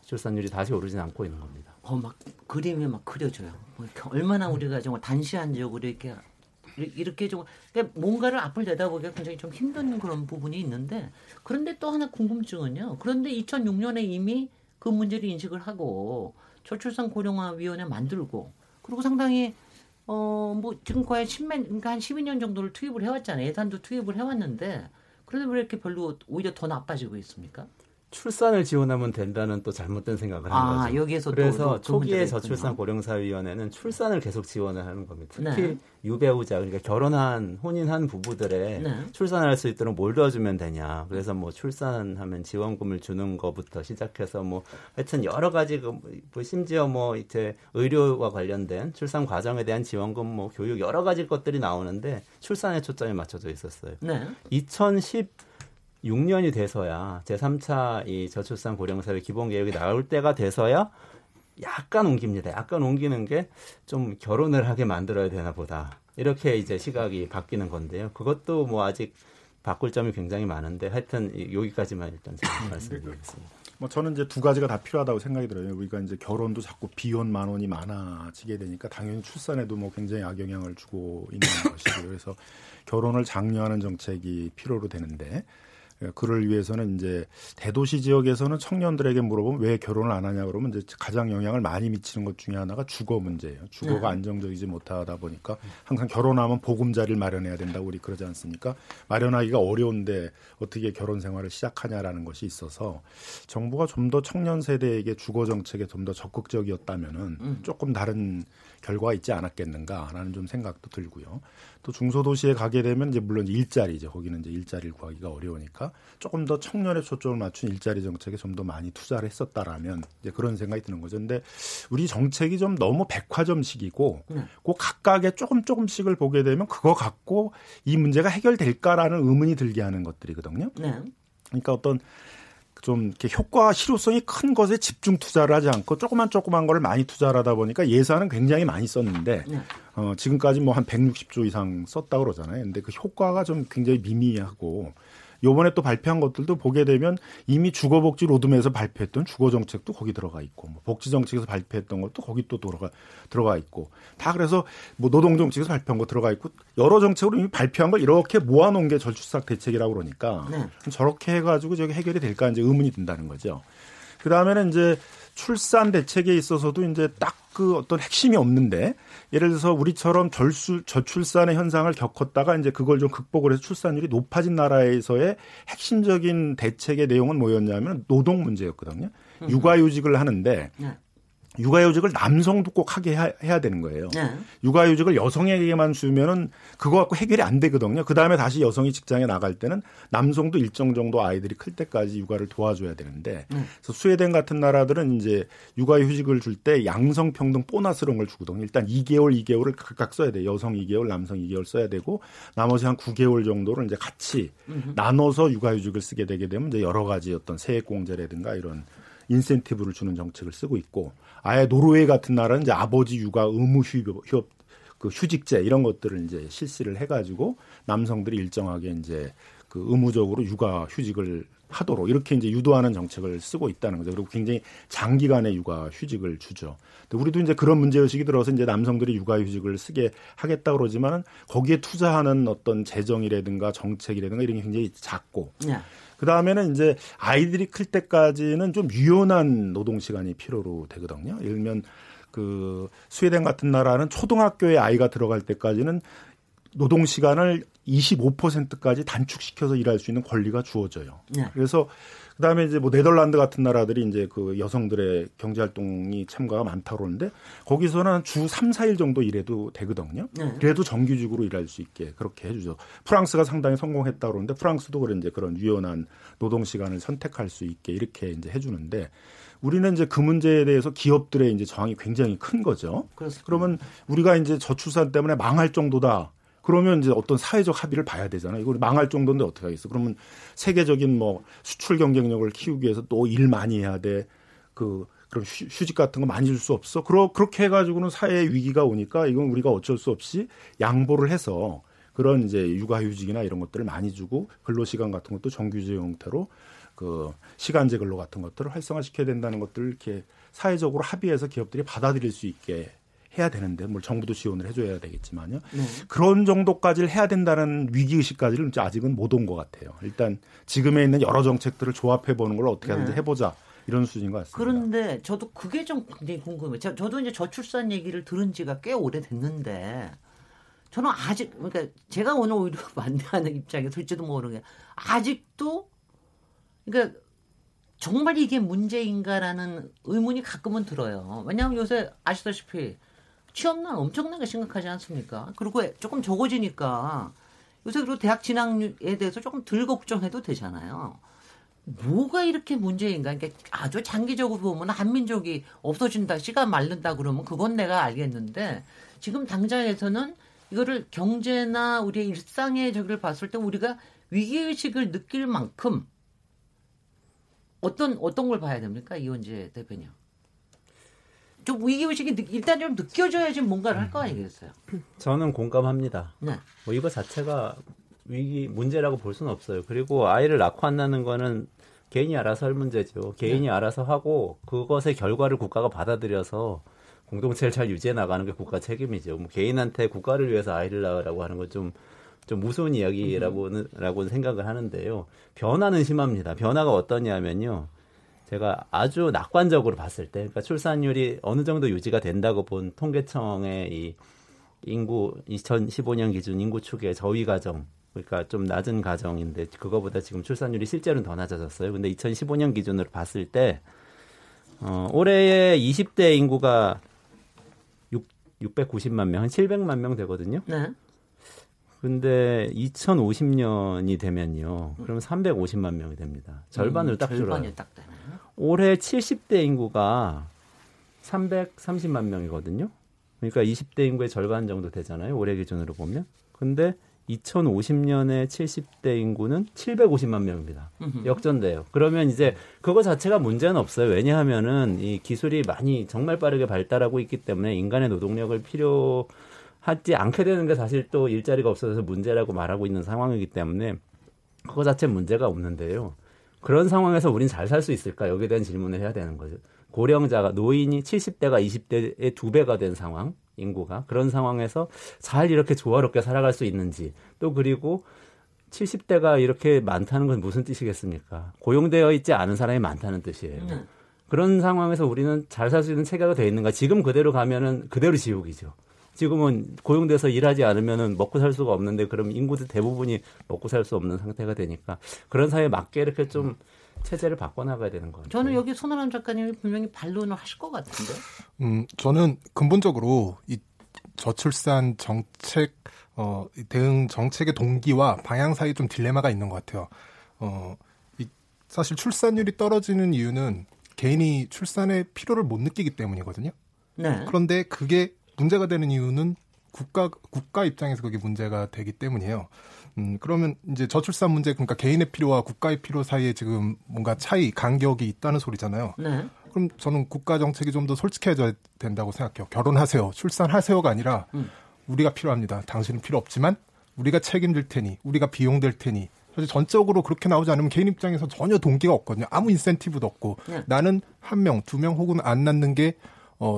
출산율이 다시 오르진 않고 있는 겁니다. 막 그림에 막 그려줘요. 뭐 이렇게 얼마나 우리가 정말 단시한적으로 이렇게 좀 그러니까 뭔가를 앞을 내다보기가 굉장히 좀 힘든 그런 부분이 있는데 그런데 또 하나 궁금증은요. 그런데 2006년에 이미 그 문제를 인식을 하고 저출산 고령화위원회 만들고 그리고 상당히 뭐 지금 거의 그러니까 한 12년 정도를 투입을 해왔잖아요. 예산도 투입을 해왔는데 그런데 왜 이렇게 별로 오히려 더 나빠지고 있습니까? 출산을 지원하면 된다는 또 잘못된 생각을 한 거죠. 여기에서 그래서 초기에 저출산 고령사회위원회는 출산을 계속 지원을 하는 겁니다. 특히 유배우자, 그러니까 결혼한, 혼인한 부부들의 출산할 수 있도록 뭘 도와주면 되냐. 그래서 뭐 출산하면 지원금을 주는 것부터 시작해서 뭐 하여튼 여러 가지, 심지어 뭐 이제 의료와 관련된 출산 과정에 대한 지원금, 뭐 교육 여러 가지 것들이 나오는데 출산에 초점이 맞춰져 있었어요. 2016년이 돼서야 제3차 이 저출산 고령사회 기본계획이 나올 때가 돼서야 약간 옮깁니다. 약간 옮기는 게 좀 결혼을 하게 만들어야 되나 보다. 이렇게 이제 시각이 바뀌는 건데요. 그것도 뭐 아직 바꿀 점이 굉장히 많은데 하여튼 여기까지만 일단 제가 말씀드리겠습니다. 뭐 저는 이제 두 가지가 다 필요하다고 생각이 들어요. 우리가 이제 결혼도 자꾸 비혼 만원이 많아지게 되니까 당연히 출산에도 뭐 굉장히 악영향을 주고 있는 것이고 그래서 결혼을 장려하는 정책이 필요로 되는데 그를 위해서는 이제 대도시 지역에서는 청년들에게 물어보면 왜 결혼을 안 하냐 그러면 이제 가장 영향을 많이 미치는 것 중에 하나가 주거 문제예요. 주거가 안정적이지 못하다 보니까 항상 결혼하면 보금자리를 마련해야 된다고 우리 그러지 않습니까? 마련하기가 어려운데 어떻게 결혼 생활을 시작하냐라는 것이 있어서 정부가 좀 더 청년 세대에게 주거 정책에 좀 더 적극적이었다면은 조금 다른 결과가 있지 않았겠는가라는 좀 생각도 들고요. 또 중소도시에 가게 되면 이제 물론 일자리죠. 거기는 이제 일자리를 구하기가 어려우니까. 조금 더 청년에 초점을 맞춘 일자리 정책에 좀 더 많이 투자를 했었다라면 이제 그런 생각이 드는 거죠. 그런데 우리 정책이 좀 너무 백화점식이고 그 각각의 조금씩을 보게 되면 그거 갖고 이 문제가 해결될까라는 의문이 들게 하는 것들이거든요. 그러니까 어떤 좀 이렇게 효과 실효성이 큰 것에 집중 투자를 하지 않고 조그만 거를 많이 투자를 하다 보니까 예산은 굉장히 많이 썼는데 지금까지 뭐 한 160조 이상 썼다고 그러잖아요. 근데 그 효과가 좀 굉장히 미미하고 요번에 또 발표한 것들도 보게 되면 이미 주거복지 로드맵에서 발표했던 주거정책도 거기 들어가 있고 뭐 복지정책에서 발표했던 것도 거기 또 들어가 있고 다 그래서 뭐 노동정책에서 발표한 거 들어가 있고 여러 정책으로 이미 발표한 걸 이렇게 모아놓은 게 저출산 대책이라고 그러니까 저렇게 해가지고 저게 해결이 될까 이제 의문이 든다는 거죠. 그 다음에는 이제 출산 대책에 있어서도 이제 딱 그 어떤 핵심이 없는데 예를 들어서 우리처럼 저출산의 현상을 겪었다가 이제 그걸 좀 극복을 해서 출산율이 높아진 나라에서의 핵심적인 대책의 내용은 뭐였냐면 노동 문제였거든요. 육아휴직을 하는데 육아휴직을 남성도 꼭 하게 해야 되는 거예요. 네. 육아휴직을 여성에게만 주면은 그거 갖고 해결이 안 되거든요. 그 다음에 다시 여성이 직장에 나갈 때는 남성도 일정 정도 아이들이 클 때까지 육아를 도와줘야 되는데 그래서 스웨덴 같은 나라들은 이제 육아휴직을 줄 때 양성평등 보너스런 걸 주거든요. 일단 2개월을 각각 써야 돼요. 여성 2개월, 남성 2개월 써야 되고 나머지 한 9개월 정도를 이제 같이 나눠서 육아휴직을 쓰게 되게 되면 이제 여러 가지 어떤 세액공제라든가 이런 인센티브를 주는 정책을 쓰고 있고 아예 노르웨이 같은 나라는 이제 아버지 육아 의무 휴직제 이런 것들을 이제 실시를 해가지고 남성들이 일정하게 이제 그 의무적으로 육아 휴직을 하도록 이렇게 이제 유도하는 정책을 쓰고 있다는 거죠. 그리고 굉장히 장기간의 육아 휴직을 주죠. 근데 우리도 이제 그런 문제 의식이 들어서 이제 남성들이 육아 휴직을 쓰게 하겠다 그러지만은 거기에 투자하는 어떤 재정이라든가 정책이라든가 이런 게 굉장히 작고. 그 다음에는 이제 아이들이 클 때까지는 좀 유연한 노동 시간이 필요로 되거든요. 예를 들면 그 스웨덴 같은 나라는 초등학교에 아이가 들어갈 때까지는 노동 시간을 25%까지 단축시켜서 일할 수 있는 권리가 주어져요. 그래서 그다음에 이제 뭐 네덜란드 같은 나라들이 이제 그 여성들의 경제 활동이 참가가 많다 그러는데 거기서는 주 3, 4일 정도 일해도 되거든요. 그래도 정규직으로 일할 수 있게 그렇게 해 주죠. 프랑스가 상당히 성공했다 그러는데 프랑스도 그런 이제 그런 유연한 노동 시간을 선택할 수 있게 이렇게 이제 해 주는데 우리는 이제 그 문제에 대해서 기업들의 이제 저항이 굉장히 큰 거죠. 그렇습니다. 그러면 우리가 이제 저출산 때문에 망할 정도다. 그러면 이제 어떤 사회적 합의를 봐야 되잖아요. 이걸 망할 정도인데 어떻게 하겠어? 그러면 세계적인 뭐 수출 경쟁력을 키우기 위해서 또 일 많이 해야 돼. 그럼 휴직 같은 거 많이 줄 수 없어. 그렇게 해가지고는 사회에 위기가 오니까 이건 우리가 어쩔 수 없이 양보를 해서 그런 이제 육아휴직이나 이런 것들을 많이 주고 근로시간 같은 것도 정규직 형태로 그 시간제 근로 같은 것들을 활성화시켜야 된다는 것들을 이렇게 사회적으로 합의해서 기업들이 받아들일 수 있게 해야 되는데 뭘 정부도 지원을 해줘야 되겠지만요. 네. 그런 정도까지를 해야 된다는 위기의식까지는 아직은 못 온 것 같아요. 일단 지금에 있는 여러 정책들을 조합해보는 걸 어떻게 하든지 해보자. 이런 수준인 것 같습니다. 그런데 저도 그게 좀 굉장히 궁금해요. 저도 이제 저출산 얘기를 들은 지가 꽤 오래됐는데 저는 아직 그러니까 제가 오늘 오히려 반대하는 입장에 될지도 모르는 게 아직도 그러니까 정말 이게 문제인가라는 의문이 가끔은 들어요. 왜냐하면 요새 아시다시피 취업난 엄청나게 심각하지 않습니까? 그리고 조금 적어지니까 요새 그리고 대학 진학률에 대해서 조금 덜 걱정해도 되잖아요. 뭐가 이렇게 문제인가? 그러니까 아주 장기적으로 보면 한민족이 없어진다, 씨가 마른다 그러면 그건 내가 알겠는데 지금 당장에서는 이거를 경제나 우리의 일상의 저기를 봤을 때 우리가 위기의식을 느낄 만큼 어떤 걸 봐야 됩니까? 이원재 대표님. 좀 위기의식이 일단 좀 느껴져야지 뭔가를 할 거 아니겠어요? 저는 공감합니다. 네. 뭐 이거 자체가 위기 문제라고 볼 수는 없어요. 그리고 아이를 낳고 안 낳는 거는 개인이 알아서 할 문제죠. 개인이 알아서 하고 그것의 결과를 국가가 받아들여서 공동체를 잘 유지해 나가는 게 국가 책임이죠. 뭐 개인한테 국가를 위해서 아이를 낳으라고 하는 건 좀 무서운 이야기라고는 생각을 하는데요. 변화는 심합니다. 변화가 어떠냐면요. 제가 아주 낙관적으로 봤을 때, 그러니까 출산율이 어느 정도 유지가 된다고 본 통계청의 이 인구 2015년 기준 인구 추계 저위 가정, 그러니까 좀 낮은 가정인데 그거보다 지금 출산율이 실제로는 더 낮아졌어요. 근데 2015년 기준으로 봤을 때 올해에 20대 인구가 690만 명, 한 700만 명 되거든요. 네. 근데 2050년이 되면요. 그러면 350만 명이 됩니다. 절반으로 딱 줄어요. 딱 올해 70대 인구가 330만 명이거든요. 그러니까 20대 인구의 절반 정도 되잖아요. 올해 기준으로 보면. 근데 2050년에 70대 인구는 750만 명입니다. 역전돼요. 그러면 이제 그거 자체가 문제는 없어요. 왜냐하면은 이 기술이 많이 정말 빠르게 발달하고 있기 때문에 인간의 노동력을 하지 않게 되는 게 사실 또 일자리가 없어서 문제라고 말하고 있는 상황이기 때문에 그거 자체 문제가 없는데요. 그런 상황에서 우린 잘 살 수 있을까? 여기에 대한 질문을 해야 되는 거죠. 고령자가 노인이 70대가 20대의 2배가 된 상황, 인구가. 그런 상황에서 잘 이렇게 조화롭게 살아갈 수 있는지. 또 그리고 70대가 이렇게 많다는 건 무슨 뜻이겠습니까? 고용되어 있지 않은 사람이 많다는 뜻이에요. 그런 상황에서 우리는 잘 살 수 있는 체계가 되어 있는가? 지금 그대로 가면은 그대로 지옥이죠. 지금은 고용돼서 일하지 않으면 먹고 살 수가 없는데 그럼 인구도 대부분이 먹고 살 수 없는 상태가 되니까 그런 사회에 맞게 이렇게 좀 체제를 바꿔나가야 되는 것 같아요. 저는 여기 손아람 작가님이 분명히 반론을 하실 것 같은데. 저는 근본적으로 이 저출산 정책 대응 정책의 동기와 방향 사이에 좀 딜레마가 있는 것 같아요. 사실 출산율이 떨어지는 이유는 개인이 출산의 필요를 못 느끼기 때문이거든요. 네. 그런데 그게 문제가 되는 이유는 국가 입장에서 그게 문제가 되기 때문이에요. 그러면 이제 저출산 문제, 그러니까 개인의 필요와 국가의 필요 사이에 지금 뭔가 차이, 간격이 있다는 소리잖아요. 네. 그럼 저는 국가 정책이 좀 더 솔직해져야 된다고 생각해요. 결혼하세요, 출산하세요가 아니라 우리가 필요합니다. 당신은 필요 없지만 우리가 책임질 테니, 우리가 비용 될 테니. 사실 전적으로 그렇게 나오지 않으면 개인 입장에서 전혀 동기가 없거든요. 아무 인센티브도 없고. 네. 나는 한 명, 두 명 혹은 안 낳는 게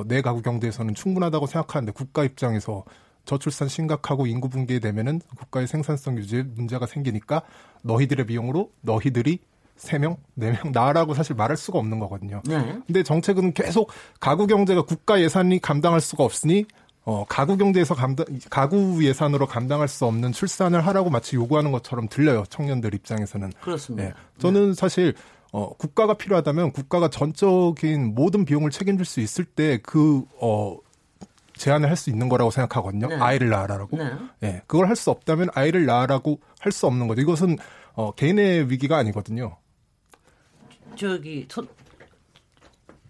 내 가구 경제에서는 충분하다고 생각하는데 국가 입장에서 저출산 심각하고 인구 붕괴 되면은 국가의 생산성 유지에 문제가 생기니까 너희들의 비용으로 너희들이 3명, 4명 나라고 사실 말할 수가 없는 거거든요. 네. 근데 정책은 계속 가구 경제가 국가 예산이 감당할 수가 없으니 가구 경제에서 가구 예산으로 감당할 수 없는 출산을 하라고 마치 요구하는 것처럼 들려요. 청년들 입장에서는. 그렇습니다. 네. 저는 네. 사실 국가가 필요하다면 국가가 전적인 모든 비용을 책임질 수 있을 때 제안을 할 수 있는 거라고 생각하거든요. 네. 아이를 낳으라고. 네. 네. 그걸 할 수 없다면 아이를 낳으라고 할 수 없는 거죠. 이것은 개인의 위기가 아니거든요.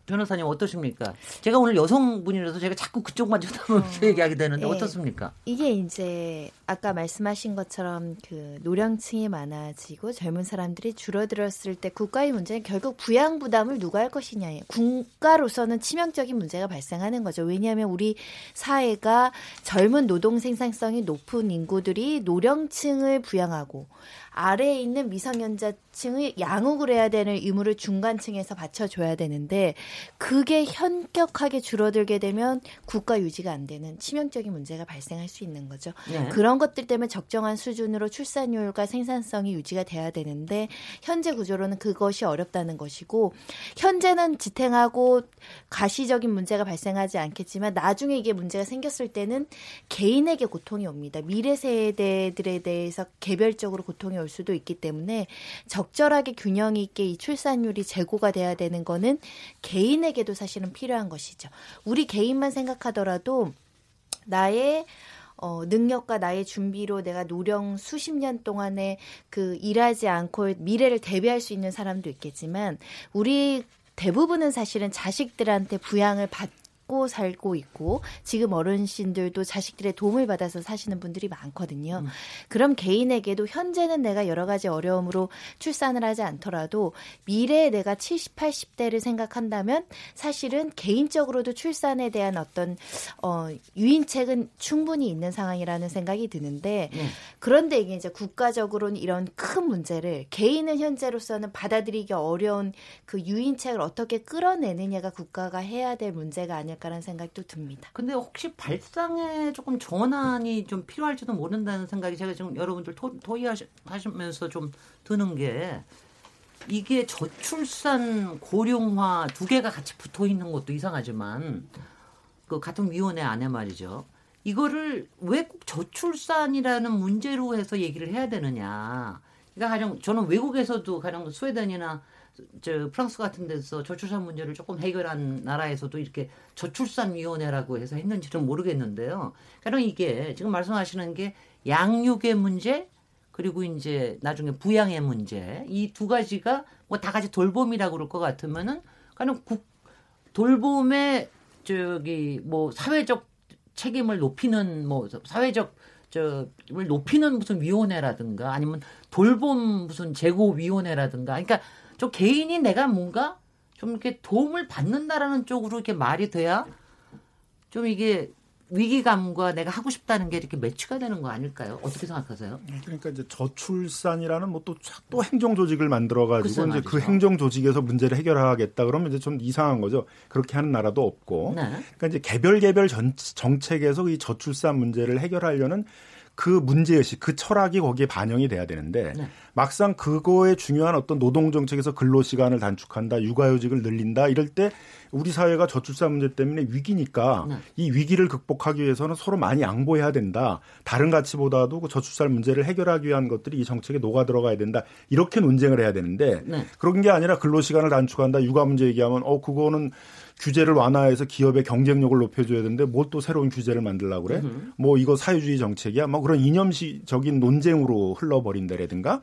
변호사님 어떠십니까? 제가 오늘 여성분이라서 제가 자꾸 그쪽만 쳐다보면서 얘기하게 되는데 어떻습니까? 이게 이제 아까 말씀하신 것처럼 그 노령층이 많아지고 젊은 사람들이 줄어들었을 때 국가의 문제는 결국 부양 부담을 누가 할 것이냐예요. 국가로서는 치명적인 문제가 발생하는 거죠. 왜냐하면 우리 사회가 젊은 노동 생산성이 높은 인구들이 노령층을 부양하고 아래에 있는 미성년자층의 양육을 해야 되는 의무를 중간층에서 받쳐줘야 되는데 그게 현격하게 줄어들게 되면 국가 유지가 안 되는 치명적인 문제가 발생할 수 있는 거죠. 네. 그런 것들 때문에 적정한 수준으로 출산율과 생산성이 유지가 돼야 되는데 현재 구조로는 그것이 어렵다는 것이고 현재는 지탱하고 가시적인 문제가 발생하지 않겠지만 나중에 이게 문제가 생겼을 때는 개인에게 고통이 옵니다. 미래 세대들에 대해서 개별적으로 고통이 올 수도 있기 때문에 적절하게 균형 있게 이 출산율이 제고가 돼야 되는 거는 개인에게도 사실은 필요한 것이죠. 우리 개인만 생각하더라도 나의 능력과 나의 준비로 내가 노령 수십 년 동안에 일하지 않고 미래를 대비할 수 있는 사람도 있겠지만 우리 대부분은 사실은 자식들한테 부양을 받고 살고 있고 지금 어르신들도 자식들의 도움을 받아서 사시는 분들이 많거든요. 그럼 개인에게도 현재는 내가 여러 가지 어려움으로 출산을 하지 않더라도 미래에 내가 70, 80대를 생각한다면 사실은 개인적으로도 출산에 대한 어떤 유인책은 충분히 있는 상황이라는 생각이 드는데 그런데 이게 이제 국가적으로는 이런 큰 문제를 개인은 현재로서는 받아들이기 어려운 그 유인책을 어떻게 끌어내느냐가 국가가 해야 될 문제가 아닐까 라는 생각도 듭니다. 근데 혹시 발상에 조금 전환이 좀 필요할지도 모른다는 생각이 제가 지금 여러분들 토의하시면서 좀 드는 게 이게 저출산 고령화 두 개가 같이 붙어 있는 것도 이상하지만 그 같은 위원회 안에 말이죠. 이거를 왜 꼭 저출산이라는 문제로 해서 얘기를 해야 되느냐. 그러니까 가령 저는 외국에서도 가령 스웨덴이나 프랑스 같은 데서 저출산 문제를 조금 해결한 나라에서도 이렇게 저출산위원회라고 해서 했는지는 모르겠는데요. 그러니까 이게 지금 말씀하시는 게 양육의 문제 그리고 이제 나중에 부양의 문제 이 두 가지가 뭐 다 같이 돌봄이라고 그럴 것 같으면은 그러니까 돌봄의 사회적 책임을 높이는 사회적 을 높이는 무슨 위원회라든가 아니면 돌봄 무슨 재고위원회라든가 그러니까 좀 개인이 내가 뭔가 좀 이렇게 도움을 받는다라는 쪽으로 이렇게 말이 돼야 좀 이게 위기감과 내가 하고 싶다는 게 이렇게 매치가 되는 거 아닐까요? 어떻게 생각하세요? 그러니까 이제 저출산이라는 또 행정 조직을 만들어 가지고 이제 그 행정 조직에서 문제를 해결하겠다 그러면 이제 좀 이상한 거죠. 그렇게 하는 나라도 없고. 네. 그러니까 이제 개별 정책에서 이 저출산 문제를 해결하려는 그 문제의식, 그 철학이 거기에 반영이 돼야 되는데 네. 막상 그거에 중요한 어떤 노동정책에서 근로시간을 단축한다, 육아휴직을 늘린다 이럴 때 우리 사회가 저출산 문제 때문에 위기니까 네. 이 위기를 극복하기 위해서는 서로 많이 양보해야 된다. 다른 가치보다도 그 저출산 문제를 해결하기 위한 것들이 이 정책에 녹아들어가야 된다. 이렇게 논쟁을 해야 되는데 네. 그런 게 아니라 근로시간을 단축한다, 육아 문제 얘기하면 그거는 규제를 완화해서 기업의 경쟁력을 높여줘야 되는데 뭐 또 새로운 규제를 만들려고 그래? 뭐 이거 사회주의 정책이야? 뭐 그런 이념적인 논쟁으로 흘러버린다라든가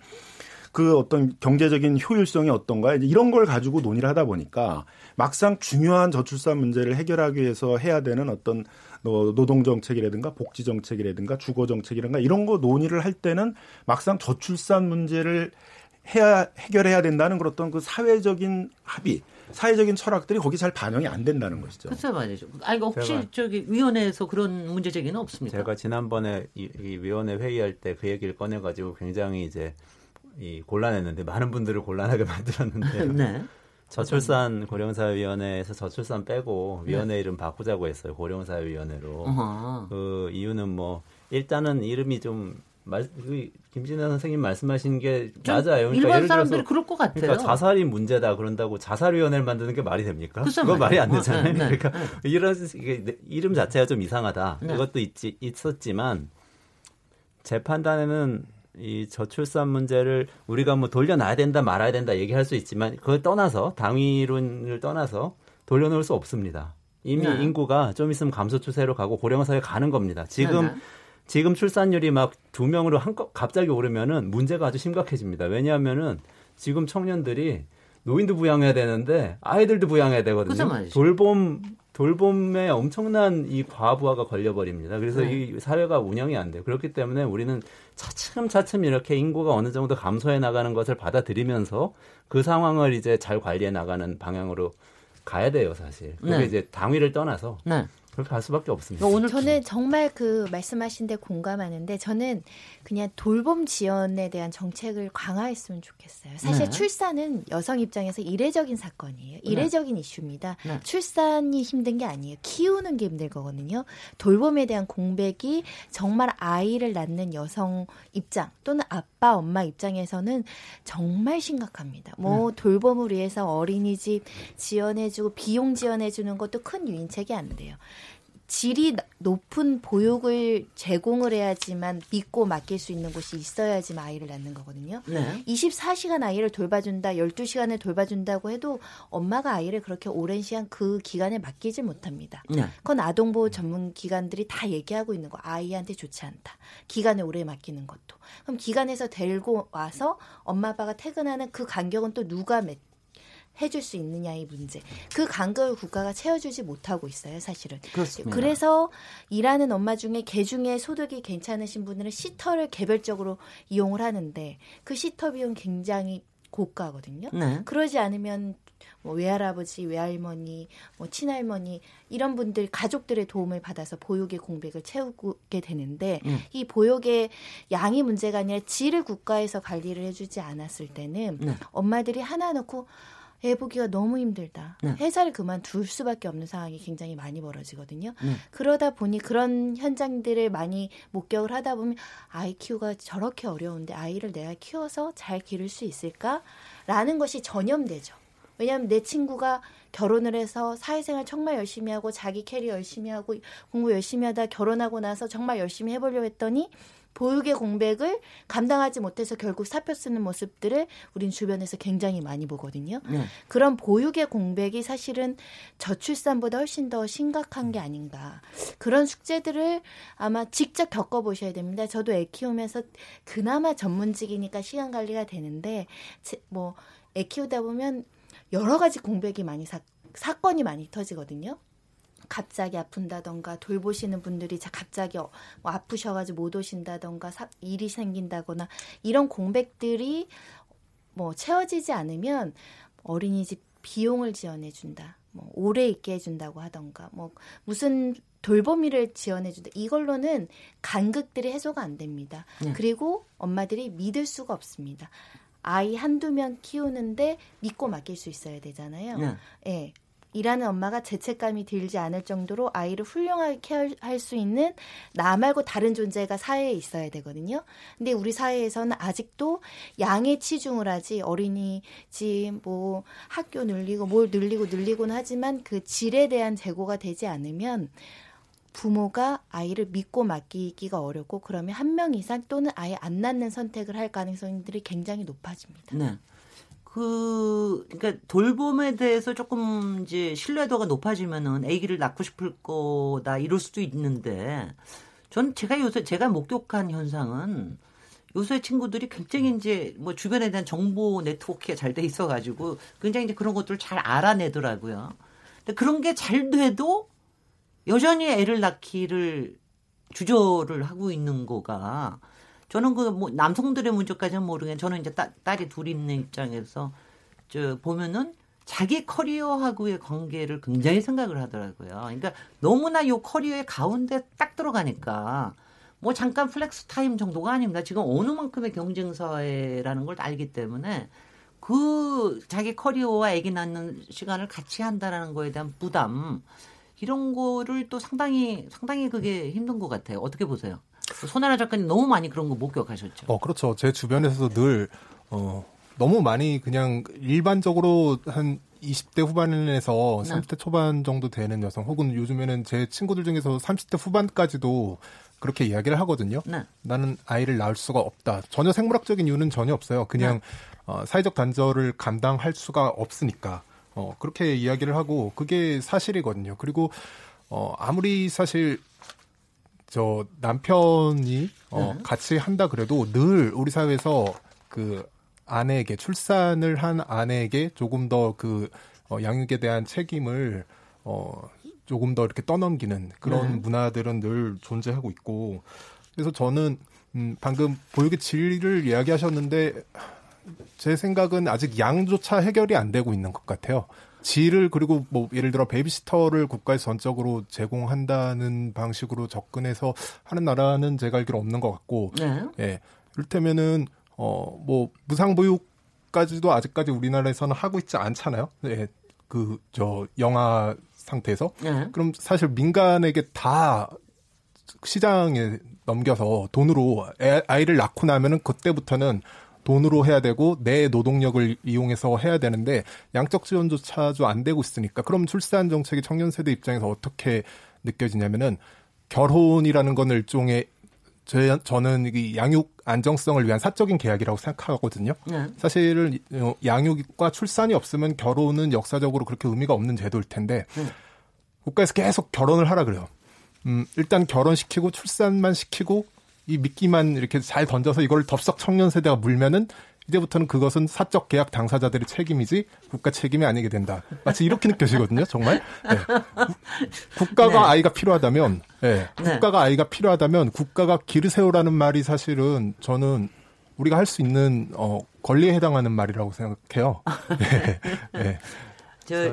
그 어떤 경제적인 효율성이 어떤가 이런 걸 가지고 논의를 하다 보니까 막상 중요한 저출산 문제를 해결하기 위해서 해야 되는 어떤 노동정책이라든가 복지정책이라든가 주거정책이라든가 이런 거 논의를 할 때는 막상 저출산 문제를 해결해야 된다는 그런 어떤 그 사회적인 합의 사회적인 철학들이 거기 잘 반영이 안 된다는 것이죠. 글쎄 말이죠. 아니, 혹시 저기 위원회에서 그런 문제 제기는 없습니까? 제가 지난번에 이 위원회 회의할 때 그 얘기를 꺼내가지고 굉장히 이제 곤란했는데 많은 분들을 곤란하게 만들었는데 네. 저출산 고령사회위원회에서 저출산 빼고 위원회 네. 이름 바꾸자고 했어요. 고령사회위원회로. 어허. 그 이유는 뭐 일단은 이름이 좀 김진아 선생님 말씀하신 게 맞아요. 그러니까 일반 사람들이 그럴 것 같아요. 그러니까 자살이 문제다 그런다고 자살위원회를 만드는 게 말이 됩니까? 그건 말이 안 되잖아요. 네, 네. 그러니까 네. 이런 이름 자체가 좀 이상하다. 네. 이것도 있었지만 제 판단에는 이 저출산 문제를 우리가 뭐 돌려놔야 된다 말아야 된다 얘기할 수 있지만 그걸 떠나서 당위론을 떠나서 돌려놓을 수 없습니다. 이미 네. 인구가 좀 있으면 감소 추세로 가고 고령사회에 가는 겁니다. 지금 출산율이 막 2명으로 갑자기 오르면은 문제가 아주 심각해집니다. 왜냐하면은 지금 청년들이 노인도 부양해야 되는데 아이들도 부양해야 되거든요. 돌봄에 엄청난 이 과부하가 걸려버립니다. 그래서 네. 이 사회가 운영이 안 돼요. 그렇기 때문에 우리는 차츰차츰 이렇게 인구가 어느 정도 감소해 나가는 것을 받아들이면서 그 상황을 이제 잘 관리해 나가는 방향으로 가야 돼요, 사실. 그게 네. 이제 당위를 떠나서. 네. 그렇게 할 수밖에 없습니다. 저는 정말 그 말씀하신 데 공감하는데 저는 그냥 돌봄 지원에 대한 정책을 강화했으면 좋겠어요. 사실 네. 출산은 여성 입장에서 이례적인 사건이에요. 이례적인 네. 이슈입니다. 네. 출산이 힘든 게 아니에요. 키우는 게 힘들 거거든요. 돌봄에 대한 공백이 정말 아이를 낳는 여성 입장 또는 아빠, 엄마 입장에서는 정말 심각합니다. 뭐 돌봄을 위해서 어린이집 지원해주고 비용 지원해주는 것도 큰 유인책이 안 돼요. 질이 높은 보육을 제공을 해야지만 믿고 맡길 수 있는 곳이 있어야지 아이를 낳는 거거든요. 네. 24시간 아이를 돌봐준다, 12시간을 돌봐준다고 해도 엄마가 아이를 그렇게 오랜 시간 그 기간에 맡기지 못합니다. 네. 그건 아동보호 전문 기관들이 다 얘기하고 있는 거. 아이한테 좋지 않다. 기간을 오래 맡기는 것도. 그럼 기간에서 데리고 와서 엄마 아빠가 퇴근하는 그 간격은 또 누가 해줄 수 있느냐의 문제. 그 간격을 국가가 채워주지 못하고 있어요, 사실은. 그렇습니다. 그래서 일하는 엄마 중에 개중에 소득이 괜찮으신 분들은 시터를 개별적으로 이용을 하는데 그 시터 비용 굉장히 고가거든요. 네. 그러지 않으면 뭐 외할아버지, 외할머니, 뭐 친할머니 이런 분들 가족들의 도움을 받아서 보육의 공백을 채우게 되는데 이 보육의 양이 문제가 아니라 질을 국가에서 관리를 해주지 않았을 때는 엄마들이 하나 놓고 애 보기가 너무 힘들다. 네. 회사를 그만둘 수밖에 없는 상황이 굉장히 많이 벌어지거든요. 그러다 보니 그런 현장들을 많이 목격을 하다 보면 아이 키우기가 저렇게 어려운데 아이를 내가 키워서 잘 기를 수 있을까라는 것이 전염되죠. 왜냐하면 내 친구가 결혼을 해서 사회생활 정말 열심히 하고 자기 캐리어 열심히 하고 공부 열심히 하다 결혼하고 나서 정말 열심히 해보려고 했더니 보육의 공백을 감당하지 못해서 결국 사표 쓰는 모습들을 우린 주변에서 굉장히 많이 보거든요. 네. 그런 보육의 공백이 사실은 저출산보다 훨씬 더 심각한 게 아닌가. 그런 숙제들을 아마 직접 겪어보셔야 됩니다. 저도 애 키우면서 그나마 전문직이니까 시간 관리가 되는데 뭐 애 키우다 보면 여러 가지 공백이 많이 사건이 많이 터지거든요. 갑자기 아픈다던가 돌보시는 분들이 갑자기 아프셔가지고 못 오신다던가 일이 생긴다거나 이런 공백들이 뭐 채워지지 않으면 어린이집 비용을 지원해준다. 뭐 오래 있게 해준다고 하던가 뭐 무슨 돌보미를 지원해준다. 이걸로는 간극들이 해소가 안 됩니다. 그리고 엄마들이 믿을 수가 없습니다. 아이 한두 명 키우는데 믿고 맡길 수 있어야 되잖아요. 예. 일하는 엄마가 죄책감이 들지 않을 정도로 아이를 훌륭하게 케어할 수 있는 나 말고 다른 존재가 사회에 있어야 되거든요. 근데 우리 사회에서는 아직도 양에 치중을 하지 어린이집 뭐 학교 늘리고 뭘 늘리고는 하지만 그 질에 대한 제고가 되지 않으면 부모가 아이를 믿고 맡기기가 어렵고 그러면 한 명 이상 또는 아예 안 낳는 선택을 할 가능성들이 굉장히 높아집니다. 네. 그러니까 돌봄에 대해서 조금 이제 신뢰도가 높아지면은 아기를 낳고 싶을 거다 이럴 수도 있는데 전 제가 목격한 현상은 요새 친구들이 굉장히 이제 뭐 주변에 대한 정보 네트워크가 잘 돼 있어가지고 굉장히 이제 그런 것들을 잘 알아내더라고요. 근데 그런 게 잘 돼도 여전히 애를 낳기를 주저를 하고 있는 거가 저는 그 뭐 남성들의 문제까지는 모르겠는데 저는 이제 딸이 둘이 있는 입장에서 저 보면은 자기 커리어하고의 관계를 굉장히 생각을 하더라고요. 그러니까 너무나 요 커리어의 가운데 딱 들어가니까 뭐 잠깐 플렉스 타임 정도가 아닙니다. 지금 어느 만큼의 경쟁 사회라는 걸 알기 때문에 그 자기 커리어와 아기 낳는 시간을 같이 한다라는 거에 대한 부담 이런 거를 또 상당히 그게 힘든 것 같아요. 어떻게 보세요? 손아람 작가님 너무 많이 그런 거 목격하셨죠? 그렇죠. 제 주변에서도 늘 너무 많이 그냥 일반적으로 한 20대 후반에서 30대 초반 정도 되는 여성 혹은 요즘에는 제 친구들 중에서 30대 후반까지도 그렇게 이야기를 하거든요. 네. 나는 아이를 낳을 수가 없다. 전혀 생물학적인 이유는 전혀 없어요. 그냥 사회적 단절을 감당할 수가 없으니까. 그렇게 이야기를 하고 그게 사실이거든요. 그리고 아무리 사실 저 남편이 같이 한다 그래도 늘 우리 사회에서 그 아내에게 출산을 한 아내에게 조금 더 그 양육에 대한 책임을 조금 더 이렇게 떠넘기는 그런 문화들은 늘 존재하고 있고 그래서 저는 방금 보육의 질을 이야기하셨는데 제 생각은 아직 양조차 해결이 안 되고 있는 것 같아요. 질을 그리고 뭐 예를 들어 베이비시터를 국가에서 전적으로 제공한다는 방식으로 접근해서 하는 나라는 제가 알기로 없는 것 같고, 예, 이를테면은 뭐 무상보육까지도 아직까지 우리나라에서는 하고 있지 않잖아요. 예, 그 저 영아 상태에서 그럼 사실 민간에게 다 시장에 넘겨서 돈으로 아이를 낳고 나면은 그때부터는 돈으로 해야 되고 내 노동력을 이용해서 해야 되는데 양적 지원조차도 안 되고 있으니까 그럼 출산 정책이 청년 세대 입장에서 어떻게 느껴지냐면은 결혼이라는 건 일종의 저는 이 양육 안정성을 위한 사적인 계약이라고 생각하거든요. 사실은 양육과 출산이 없으면 결혼은 역사적으로 그렇게 의미가 없는 제도일 텐데 국가에서 계속 결혼을 하라 그래요. 일단 결혼시키고 출산만 시키고 이 미끼만 이렇게 잘 던져서 이걸 덥석 청년 세대가 물면은 이제부터는 그것은 사적 계약 당사자들의 책임이지 국가 책임이 아니게 된다. 마치 이렇게 느껴지거든요, 정말. 네. 국가가 아이가 필요하다면, 국가가 아이가 필요하다면 국가가 기르세요라는 말이 사실은 저는 우리가 할 수 있는 권리에 해당하는 말이라고 생각해요. 네. 네.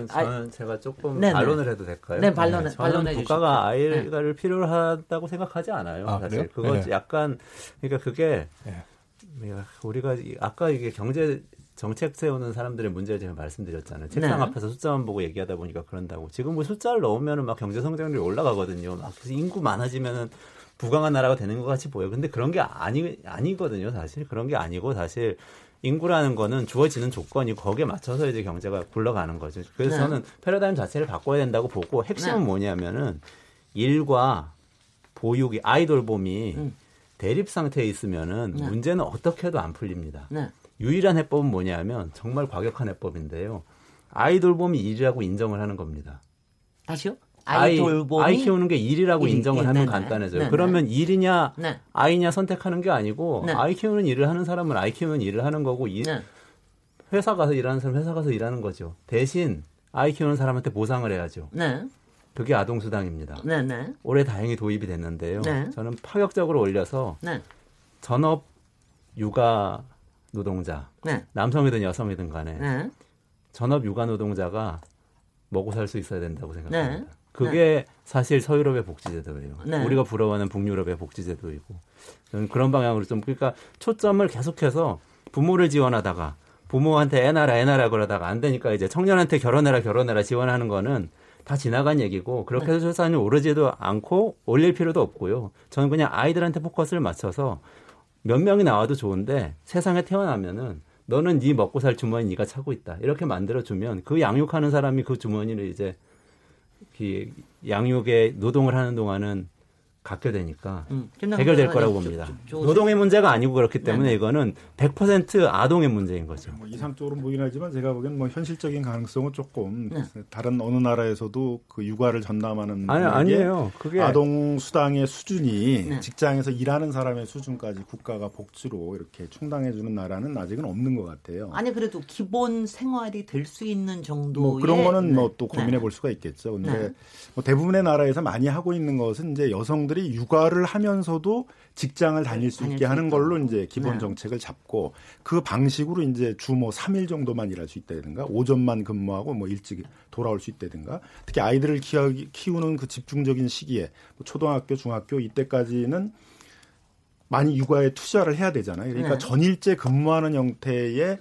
저는 제가 조금 반론을 해도 될까요? 네, 반론해 주시죠. 국가가 아이를 필요로 한다고 생각하지 않아요. 사실 그거 약간 그러니까 그게 우리가 아까 이게 경제 정책 세우는 사람들의 문제를 제가 말씀드렸잖아요. 책상 앞에서 숫자만 보고 얘기하다 보니까 그런다고. 지금 뭐 숫자를 넣으면은 막 경제 성장률이 올라가거든요. 막 인구 많아지면은 부강한 나라가 되는 것 같이 보여. 근데 그런 게 아니거든요. 사실 그런 게 아니고 사실. 인구라는 거는 주어지는 조건이 거기에 맞춰서 이제 경제가 굴러가는 거죠. 그래서 저는 패러다임 자체를 바꿔야 된다고 보고 핵심은 뭐냐면은 일과 보육이 아이돌봄이 대립 상태에 있으면은 문제는 어떻게 해도 안 풀립니다. 유일한 해법은 뭐냐면 정말 과격한 해법인데요. 아이돌봄이 일이라고 인정을 하는 겁니다. 다시요? 아이 키우는 게 일이라고 인정을 하면 간단해져요. 그러면 일이냐 아이냐 선택하는 게 아니고 아이 키우는 일을 하는 사람은 아이 키우는 일을 하는 거고 회사 가서 일하는 사람은 회사 가서 일하는 거죠. 대신 아이 키우는 사람한테 보상을 해야죠. 그게 아동수당입니다. 올해 다행히 도입이 됐는데요. 저는 파격적으로 올려서 전업 육아 노동자 남성이든 여성이든 간에 전업 육아 노동자가 먹고 살 수 있어야 된다고 생각합니다. 그게 사실 서유럽의 복지제도예요. 우리가 부러워하는 북유럽의 복지제도이고 저는 그런 방향으로 좀 그러니까 초점을 계속해서 부모를 지원하다가 부모한테 애 낳아라 그러다가 안 되니까 이제 청년한테 결혼해라 지원하는 거는 다 지나간 얘기고, 그렇게 해서 출산이 오르지도 않고 올릴 필요도 없고요. 저는 그냥 아이들한테 포커스를 맞춰서 몇 명이 나와도 좋은데 세상에 태어나면은 너는 네 먹고 살 주머니 네가 차고 있다. 이렇게 만들어주면 그 양육하는 사람이 그 주머니를 이제 양육에 노동을 하는 동안은 갖게 되니까 해결될 거라고 봅니다. 노동의 문제가 아니고 그렇기 때문에 이거는 100% 아동의 문제인 거죠. 뭐 이상적으로 보이긴 하지만 제가 보기엔 뭐 현실적인 가능성은 조금 다른 어느 나라에서도 그 육아를 전담하는 아니에요. 그게 아동 수당의 수준이 직장에서 일하는 사람의 수준까지 국가가 복지로 이렇게 충당해 주는 나라는 아직은 없는 것 같아요. 아니 그래도 기본 생활이 될 수 있는 정도의 뭐 그런 거는 뭐 또 고민해 볼 수가 있겠죠. 근데 뭐 대부분의 나라에서 많이 하고 있는 것은 이제 여성들 육아를 하면서도 직장을 다닐 수 있게 하는 걸로 이제 기본 정책을 잡고 그 방식으로 이제 주 뭐 3일 정도만 일할 수 있다든가 오전만 근무하고 뭐 일찍 돌아올 수 있다든가 특히 아이들을 키우는 그 집중적인 시기에 초등학교, 중학교 이때까지는 많이 육아에 투자를 해야 되잖아요. 그러니까 전일제 근무하는 형태의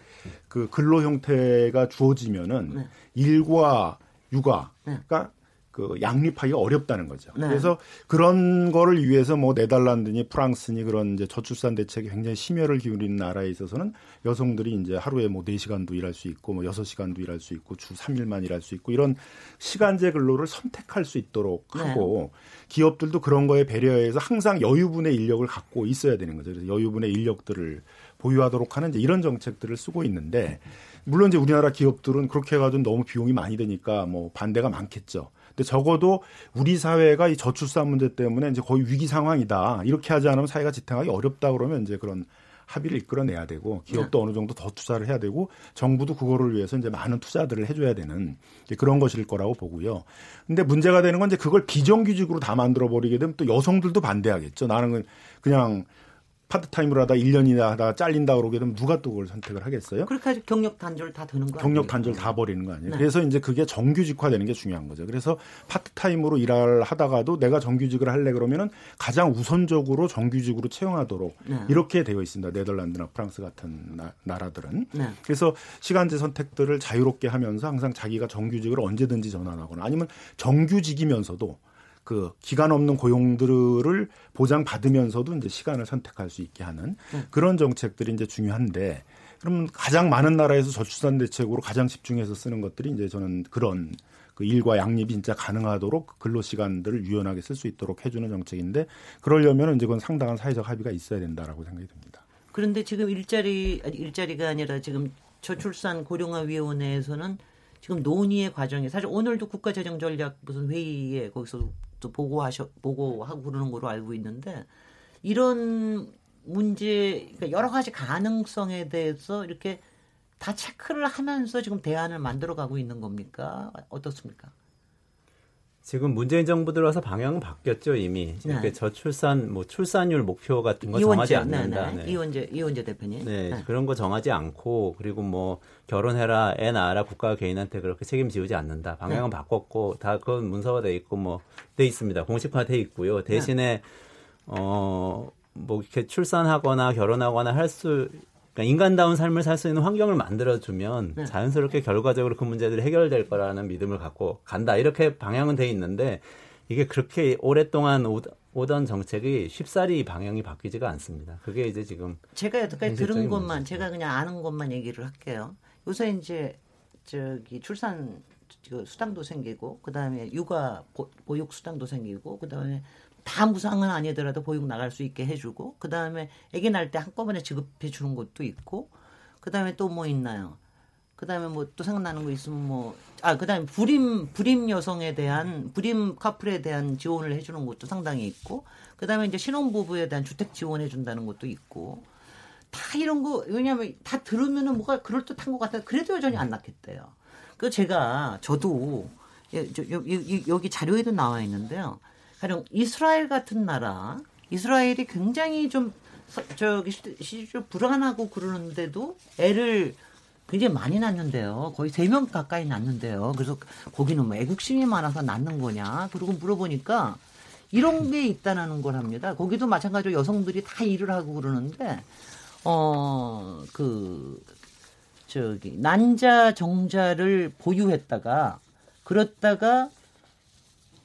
그 근로 형태가 주어지면은 일과 육아가 그 양립하기가 어렵다는 거죠. 그래서 그런 거를 위해서 뭐 네덜란드니 프랑스니 그런 이제 저출산 대책에 굉장히 심혈을 기울이는 나라에 있어서는 여성들이 이제 하루에 뭐 4시간도 일할 수 있고 뭐 6시간도 일할 수 있고 주 3일만 일할 수 있고 이런 시간제 근로를 선택할 수 있도록 하고 기업들도 그런 거에 배려해서 항상 여유분의 인력을 갖고 있어야 되는 거죠. 그래서 여유분의 인력들을 보유하도록 하는 이제 이런 정책들을 쓰고 있는데 물론 이제 우리나라 기업들은 그렇게 해가지고 너무 비용이 많이 드니까 뭐 반대가 많겠죠. 근데 적어도 우리 사회가 이 저출산 문제 때문에 이제 거의 위기 상황이다. 이렇게 하지 않으면 사회가 지탱하기 어렵다 그러면 이제 그런 합의를 이끌어내야 되고 기업도 어느 정도 더 투자를 해야 되고 정부도 그거를 위해서 이제 많은 투자들을 해줘야 되는 이제 그런 것일 거라고 보고요. 근데 문제가 되는 건 이제 그걸 비정규직으로 다 만들어 버리게 되면 또 여성들도 반대하겠죠. 나는 그냥 파트타임으로 하다 1년이나 하다 잘린다 그러게 되면 누가 또 그걸 선택을 하겠어요? 그렇게 해서 경력 단절 다 되는 거 아니에요? 경력 단절 다 버리는 거 아니에요? 그래서 이제 그게 정규직화되는 게 중요한 거죠. 그래서 파트타임으로 일을 하다가도 내가 정규직을 하려 그러면은 가장 우선적으로 정규직으로 채용하도록 이렇게 되어 있습니다. 네덜란드나 프랑스 같은 나라들은. 그래서 시간제 선택들을 자유롭게 하면서 항상 자기가 정규직을 언제든지 전환하거나 아니면 정규직이면서도 그 기간 없는 고용들을 보장받으면서도 이제 시간을 선택할 수 있게 하는 그런 정책들이 이제 중요한데 그럼 가장 많은 나라에서 저출산 대책으로 가장 집중해서 쓰는 것들이 이제 저는 그런 그 일과 양립이 진짜 가능하도록 근로 시간들을 유연하게 쓸 수 있도록 해주는 정책인데 그러려면 이제 그건 상당한 사회적 합의가 있어야 된다라고 생각이 듭니다. 그런데 지금 일자리가 아니라 지금 저출산 고령화위원회에서는 지금 논의의 과정에 사실 오늘도 국가재정전략 무슨 회의에 거기서 보고하고 그러는 거로 알고 있는데 이런 문제 그러니까 여러 가지 가능성에 대해서 이렇게 다 체크를 하면서 지금 대안을 만들어가고 있는 겁니까? 어떻습니까? 지금 문재인 정부 들어와서 방향은 바뀌었죠 이미. 그러니까 저출산 뭐 출산율 목표 같은 거 정하지 않는다. 이원재 대표님. 네, 그런 거 정하지 않고 그리고 뭐 결혼해라, 애 낳아라 국가가 개인한테 그렇게 책임지우지 않는다. 방향은 바꿨고 다 그건 문서화돼 있고 뭐 돼 있습니다. 공식화돼 있고요. 대신에 뭐 이렇게 출산하거나 결혼하거나 할 수 그러니까 인간다운 삶을 살 수 있는 환경을 만들어주면 자연스럽게 결과적으로 그 문제들이 해결될 거라는 믿음을 갖고 간다. 이렇게 방향은 돼 있는데 이게 그렇게 오랫동안 오던 정책이 쉽사리 방향이 바뀌지가 않습니다. 그게 이제 지금 제가 여태까지 들은 것만 문제죠. 제가 그냥 아는 것만 얘기를 할게요. 요새 이제 저기 출산 수당도 생기고 그다음에 육아 보육 수당도 생기고 그다음에 다 무상은 아니더라도 보육 나갈 수 있게 해주고 그다음에 아기 낳을 때 한꺼번에 지급해 주는 것도 있고 그다음에 또 뭐 있나요? 그다음에 뭐 또 생각나는 거 있으면 뭐 그다음에 불임 여성에 대한 불임 커플에 대한 지원을 해주는 것도 상당히 있고 그다음에 이제 신혼부부에 대한 주택 지원해 준다는 것도 있고 다 이런 거 왜냐하면 다 들으면은 뭐가 그럴듯한 것 같아 그래도 여전히 안 낳겠대요. 그 제가 저도 여기 자료에도 나와 있는데요. 가령 이스라엘 같은 나라, 이스라엘이 굉장히 좀 불안하고 그러는데도 애를 굉장히 많이 낳는데요. 거의 3명 가까이 낳는데요. 그래서 거기는 뭐 애국심이 많아서 낳는 거냐. 그리고 물어보니까 이런 게 있다는 걸 합니다. 거기도 마찬가지로 여성들이 다 일을 하고 그러는데 난자 정자를 보유했다가 그렇다가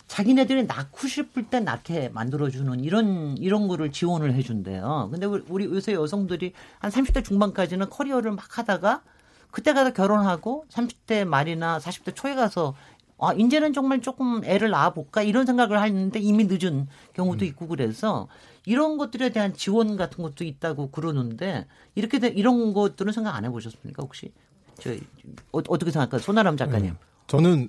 자기네들이 낳고 싶을 때 낳게 만들어주는 이런 거를 지원을 해준대요. 근데 우리 요새 여성들이 한 30대 중반까지는 커리어를 막 하다가 그때 가서 결혼하고 30대 말이나 40대 초에 가서 아, 이제는 정말 조금 애를 낳아볼까 이런 생각을 하는데 이미 늦은 경우도 있고 그래서 이런 것들에 대한 지원 같은 것도 있다고 그러는데 이렇게 이런 것들은 생각 안 해보셨습니까 혹시? 어떻게 생각할까요? 손아람 작가님. 저는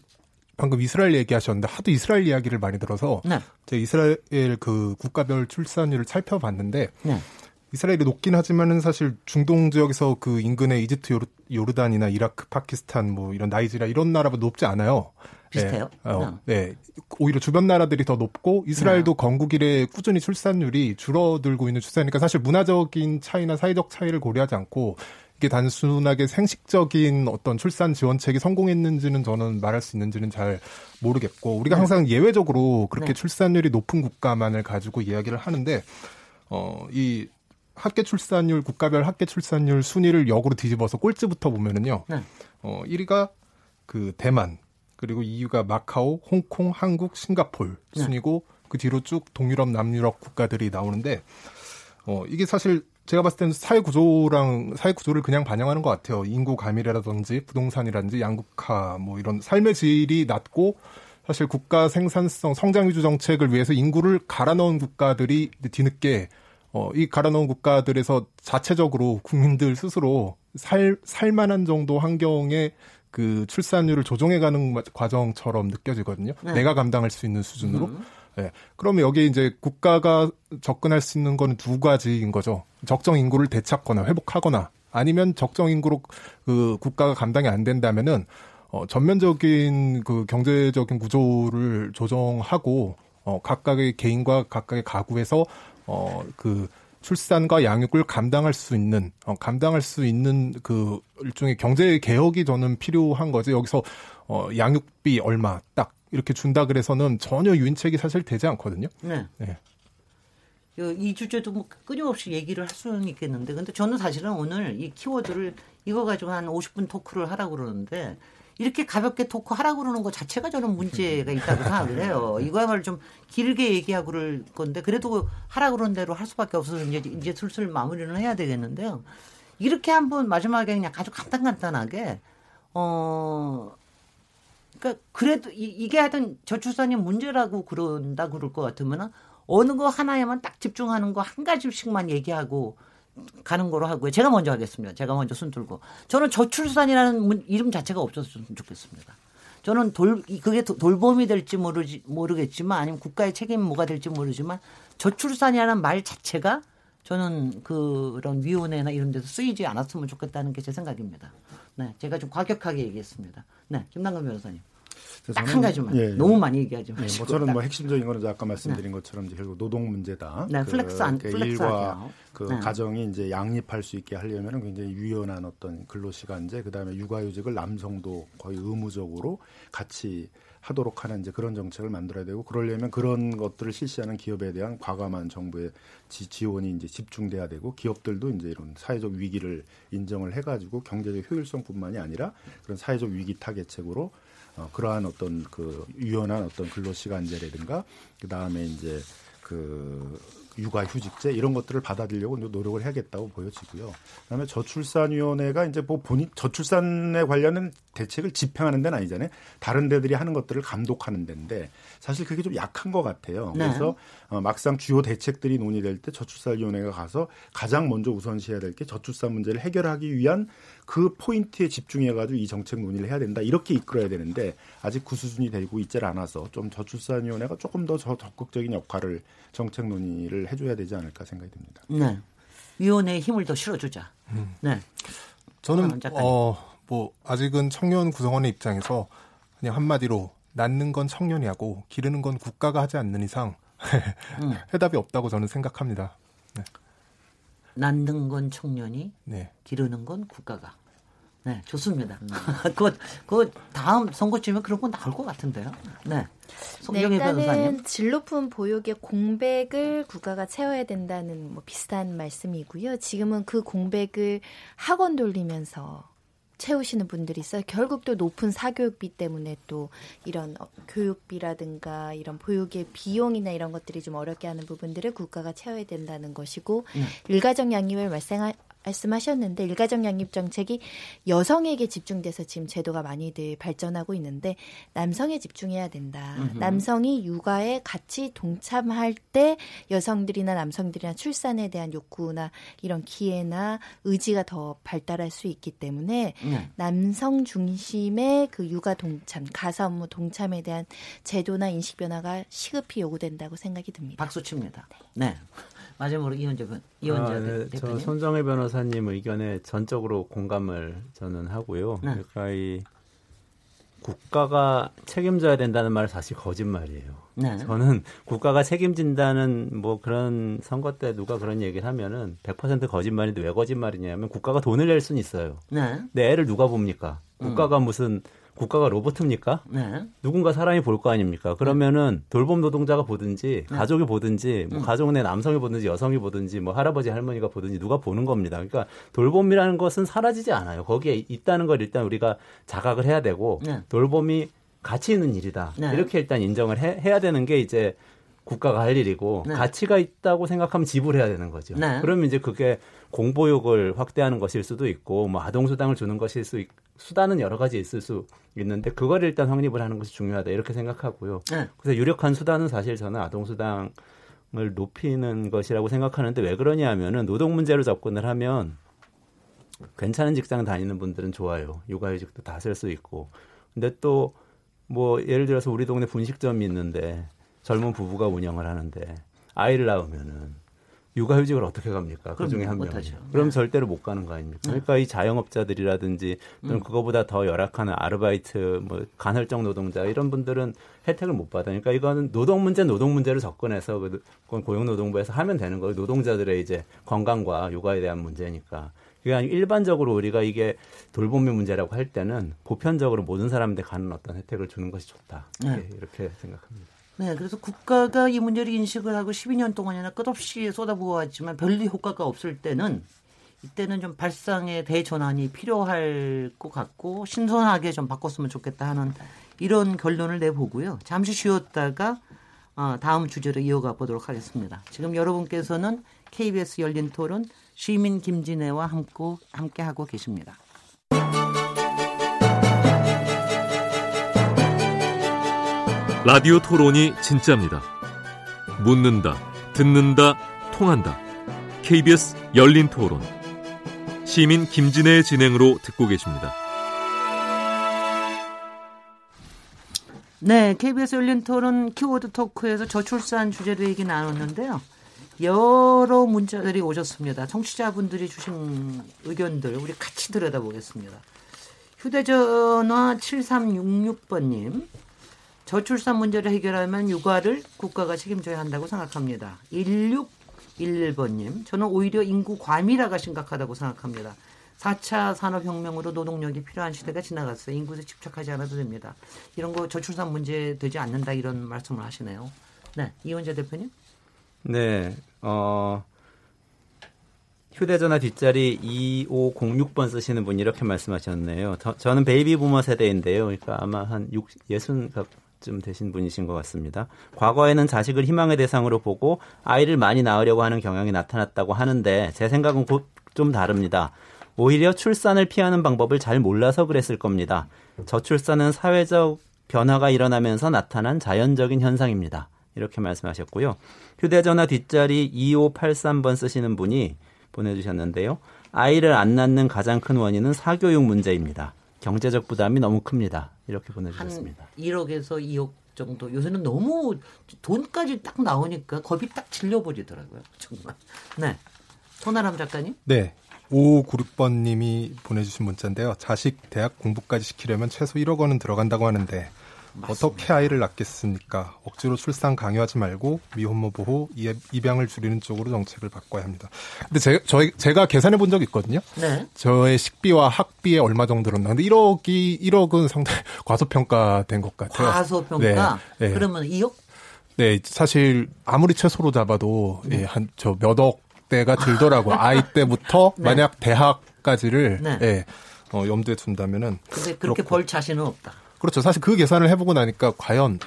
방금 이스라엘 얘기하셨는데 하도 이스라엘 이야기를 많이 들어서 네. 제가 이스라엘 그 국가별 출산율을 살펴봤는데 네. 이스라엘이 높긴 하지만은 사실 중동 지역에서 그 인근의 이집트, 요르단이나 이라크, 파키스탄 뭐 이런 나이지리아 이런 나라보다 높지 않아요. 비슷해요. 네. 네. 오히려 주변 나라들이 더 높고 이스라엘도 건국 이래 꾸준히 출산율이 줄어들고 있는 추세니까 사실 문화적인 차이나 사회적 차이를 고려하지 않고 이게 단순하게 생식적인 어떤 출산 지원책이 성공했는지는 저는 말할 수 있는지는 잘 모르겠고 우리가 항상 예외적으로 그렇게 출산율이 높은 국가만을 가지고 이야기를 하는데 이 학계 출산율 국가별 학계 출산율 순위를 역으로 뒤집어서 꼴찌부터 보면은요. 1위가 그 대만 그리고 2위가 마카오, 홍콩, 한국, 싱가포르 순이고 그 뒤로 쭉 동유럽, 남유럽 국가들이 나오는데 이게 사실 제가 봤을 때는 사회 구조를 그냥 반영하는 것 같아요. 인구 감일이라든지 부동산이라든지 양극화 뭐 이런 삶의 질이 낮고 사실 국가 생산성 성장 위주 정책을 위해서 인구를 갈아넣은 국가들이 뒤늦게 이 갈아넣은 국가들에서 자체적으로 국민들 스스로 살만한 정도 환경에 그 출산율을 조정해가는 과정처럼 느껴지거든요. 내가 감당할 수 있는 수준으로. 네. 그러면 여기에 이제 국가가 접근할 수 있는 건 두 가지인 거죠. 적정 인구를 되찾거나 회복하거나 아니면 적정 인구로 그 국가가 감당이 안 된다면은 전면적인 그 경제적인 구조를 조정하고 각각의 개인과 각각의 가구에서 그 출산과 양육을 감당할 수 있는 그 일종의 경제 개혁이 저는 필요한 거지. 여기서 양육비 얼마 딱 이렇게 준다 그래서는 전혀 유인책이 사실 되지 않거든요. 네. 이 주제도 뭐 끊임없이 얘기를 할 수는 있겠는데, 근데 저는 사실은 오늘 이 키워드를 이거 가지고 한 50분 토크를 하라고 그러는데 이렇게 가볍게 토크하라고 그러는 것 자체가 저는 문제가 있다고 생각을 해요. 이거야말로 좀 길게 얘기하고 그럴 건데 그래도 하라고 그러는 대로 할 수밖에 없어서 이제 슬슬 마무리를 해야 되겠는데요. 이렇게 한번 마지막에 그냥 아주 간단하게 그러니까 그래도 이게 하여튼 저출산이 문제라고 그런다 그럴 것 같으면 어느 거 하나에만 딱 집중하는 거 한 가지씩만 얘기하고 가는 거로 하고요. 제가 먼저 하겠습니다. 제가 먼저 손 들고. 저는 저출산이라는 이름 자체가 없었으면 좋겠습니다. 저는 그게 돌봄이 될지 모르겠지만 아니면 국가의 책임 뭐가 될지 모르지만 저출산이라는 말 자체가 저는 그런 위원회나 이런 데서 쓰이지 않았으면 좋겠다는 게 제 생각입니다. 네, 제가 좀 과격하게 얘기했습니다. 네, 김남근 변호사님. 딱 한 가지만. 예, 너무 많이 얘기하지 마시고. 저는 뭐 핵심적인 거는 아까 말씀드린 것처럼 이제 결국 노동 문제다. 네, 일과 네. 가정이 이제 양립할 수 있게 하려면 굉장히 유연한 어떤 근로시간제, 그다음에 육아휴직을 남성도 거의 의무적으로 같이 하도록 하는 이제 그런 정책을 만들어야 되고, 그러려면 그런 것들을 실시하는 기업에 대한 과감한 정부의 지원이 이제 집중돼야 되고, 기업들도 이제 이런 사회적 위기를 인정을 해가지고 경제적 효율성뿐만이 아니라 그런 사회적 위기 타개책으로 그러한 어떤 그 유연한 어떤 근로시간제라든가 그 다음에 이제 그 육아휴직제 이런 것들을 받아들이려고 노력을 해야겠다고 보여지고요. 그다음에 저출산위원회가 이제 뭐 본인 저출산에 관련된 대책을 집행하는 데는 아니잖아요. 다른 데들이 하는 것들을 감독하는 데인데 사실 그게 좀 약한 것 같아요. 네. 그래서 막상 주요 대책들이 논의될 때 저출산위원회가 가서 가장 먼저 우선시해야 될 게 저출산 문제를 해결하기 위한 그 포인트에 집중해가지고 이 정책 논의를 해야 된다. 이렇게 이끌어야 되는데 아직 그 수준이 되고 있질 않아서 좀 저출산위원회가 조금 더 적극적인 역할을 정책 논의를 해줘야 되지 않을까 생각이 듭니다. 네, 위원회에 힘을 더 실어주자. 네, 저는 뭐 아직은 청년 구성원의 입장에서 그냥 한마디로 낳는 건 청년이 하고 기르는 건 국가가 하지 않는 이상 해답이 없다고 저는 생각합니다. 네. 낳는 건 청년이, 기르는 건 국가가. 네, 좋습니다. 그 다음 선거쯤에 그런 건 나올 것 같은데요. 네. 네, 일단은 질 높은 보육의 공백을 국가가 채워야 된다는 뭐 비슷한 말씀이고요. 지금은 그 공백을 학원 돌리면서 채우시는 분들이 있어요. 결국 또 높은 사교육비 때문에 또 이런 교육비라든가 이런 보육의 비용이나 이런 것들이 좀 어렵게 하는 부분들을 국가가 채워야 된다는 것이고 일가정 양립을 말씀하셨는데 일가정 양립 정책이 여성에게 집중돼서 지금 제도가 많이들 발전하고 있는데 남성에 집중해야 된다. 남성이 육아에 같이 동참할 때 여성들이나 남성들이나 출산에 대한 욕구나 이런 기회나 의지가 더 발달할 수 있기 때문에 남성 중심의 그 육아 동참, 가사 업무 동참에 대한 제도나 인식 변화가 시급히 요구된다고 생각이 듭니다. 박수칩니다. 네. 마지막으로 이원재 대표님. 손정혜 변호사님 의견에 전적으로 공감을 저는 하고요. 네. 그러니까 이 국가가 책임져야 된다는 말은 사실 거짓말이에요. 네. 저는 국가가 책임진다는 뭐 그런 선거 때 누가 그런 얘기를 하면은 100% 거짓말인데 왜 거짓말이냐면 국가가 돈을 낼 수는 있어요. 네. 내 애를 누가 봅니까? 국가가 무슨 국가가 로봇입니까? 네. 누군가 사람이 볼 거 아닙니까? 그러면은 돌봄 노동자가 보든지 가족이 보든지 뭐 가족 내 남성이 보든지 여성이 보든지 뭐 할아버지 할머니가 보든지 누가 보는 겁니다. 그러니까 돌봄이라는 것은 사라지지 않아요. 거기에 있다는 걸 일단 우리가 자각을 해야 되고 돌봄이 가치 있는 일이다. 이렇게 일단 인정을 해야 되는 게 이제 국가가 할 일이고 가치가 있다고 생각하면 지불해야 되는 거죠. 그러면 이제 그게 공보육을 확대하는 것일 수도 있고 뭐 아동수당을 주는 것일 수 있고 수단은 여러 가지 있을 수 있는데 그걸 일단 확립을 하는 것이 중요하다 이렇게 생각하고요. 그래서 유력한 수단은 사실 저는 아동수당을 높이는 것이라고 생각하는데 왜 그러냐 하면은 노동 문제로 접근을 하면 괜찮은 직장 다니는 분들은 좋아요. 육아휴직도 다 쓸 수 있고. 근데 또 뭐 예를 들어서 우리 동네 분식점이 있는데 젊은 부부가 운영을 하는데 아이를 낳으면은 육아휴직을 어떻게 갑니까? 그중에 한 명. 그럼 절대로 못 가는 거 아닙니까? 그러니까 이 자영업자들이라든지 또는 그거보다 더 열악한 아르바이트, 뭐 간헐적 노동자 이런 분들은 혜택을 못 받으니까 이거는 노동 문제로 접근해서 그건 고용노동부에서 하면 되는 거예요. 노동자들의 이제 건강과 육아에 대한 문제니까. 그게 아니고 일반적으로 우리가 이게 돌봄의 문제라고 할 때는 보편적으로 모든 사람한테 가는 어떤 혜택을 주는 것이 좋다. 이렇게 생각합니다. 네, 그래서 국가가 이 문제를 인식을 하고 12년 동안이나 끝없이 쏟아부어왔지만 별로 효과가 없을 때는 이때는 좀 발상의 대전환이 필요할 것 같고 신선하게 좀 바꿨으면 좋겠다 하는 이런 결론을 내보고요. 잠시 쉬었다가 다음 주제로 이어가 보도록 하겠습니다. 지금 여러분께서는 KBS 열린토론 시민 김진애와 함께하고 계십니다. 라디오 토론이 진짜입니다. 묻는다, 듣는다, 통한다. KBS 열린 토론. 시민 김진애의 진행으로 듣고 계십니다. 네, KBS 열린 토론 키워드 토크에서 저출산 주제로 얘기 나눴는데요. 여러 문자들이 오셨습니다. 청취자분들이 주신 의견들 우리 같이 들여다보겠습니다. 휴대전화 7366번님. 저출산 문제를 해결하면 육아를 국가가 책임져야 한다고 생각합니다. 1611번님, 저는 오히려 인구 과밀화가 심각하다고 생각합니다. 4차 산업혁명으로 노동력이 필요한 시대가 지나갔어요. 인구에 집착하지 않아도 됩니다. 이런 거 저출산 문제 되지 않는다 이런 말씀을 하시네요. 네, 이원재 대표님. 네, 휴대전화 뒷자리 2506번 쓰시는 분이 이렇게 말씀하셨네요. 저는 베이비부머 세대인데요. 그러니까 아마 한 60가 쯤 되신 분이신 것 같습니다. 과거에는 자식을 희망의 대상으로 보고 아이를 많이 낳으려고 하는 경향이 나타났다고 하는데 제 생각은 곧 좀 다릅니다. 오히려 출산을 피하는 방법을 잘 몰라서 그랬을 겁니다. 저출산은 사회적 변화가 일어나면서 나타난 자연적인 현상입니다. 이렇게 말씀하셨고요. 휴대전화 뒷자리 2583번 쓰시는 분이 보내주셨는데요. 아이를 안 낳는 가장 큰 원인은 사교육 문제입니다. 경제적 부담이 너무 큽니다. 이렇게 보내주셨습니다. 한 1억에서 2억 정도. 요새는 너무 돈까지 딱 나오니까 겁이 딱 질려버리더라고요. 정말. 네. 손아람 작가님. 네. 5596번님이 보내주신 문자인데요. 자식 대학 공부까지 시키려면 최소 1억 원은 들어간다고 하는데 맞습니다. 어떻게 아이를 낳겠습니까? 억지로 출산 강요하지 말고 미혼모 보호, 입양을 줄이는 쪽으로 정책을 바꿔야 합니다. 근데 제가 계산해 본 적이 있거든요. 네. 저의 식비와 학비에 얼마 정도 들었나. 근데 1억은 상당히 과소평가된 것 같아요. 과소평가? 네. 네. 그러면 2억? 네. 사실 아무리 최소로 잡아도 예, 저 몇 억대가 들더라고요. 아이 때부터 만약 대학까지를 예, 염두에 둔다면은. 근데 그렇게 벌 자신은 없다. 그렇죠. 사실 그 계산을 해보고 나니까 과연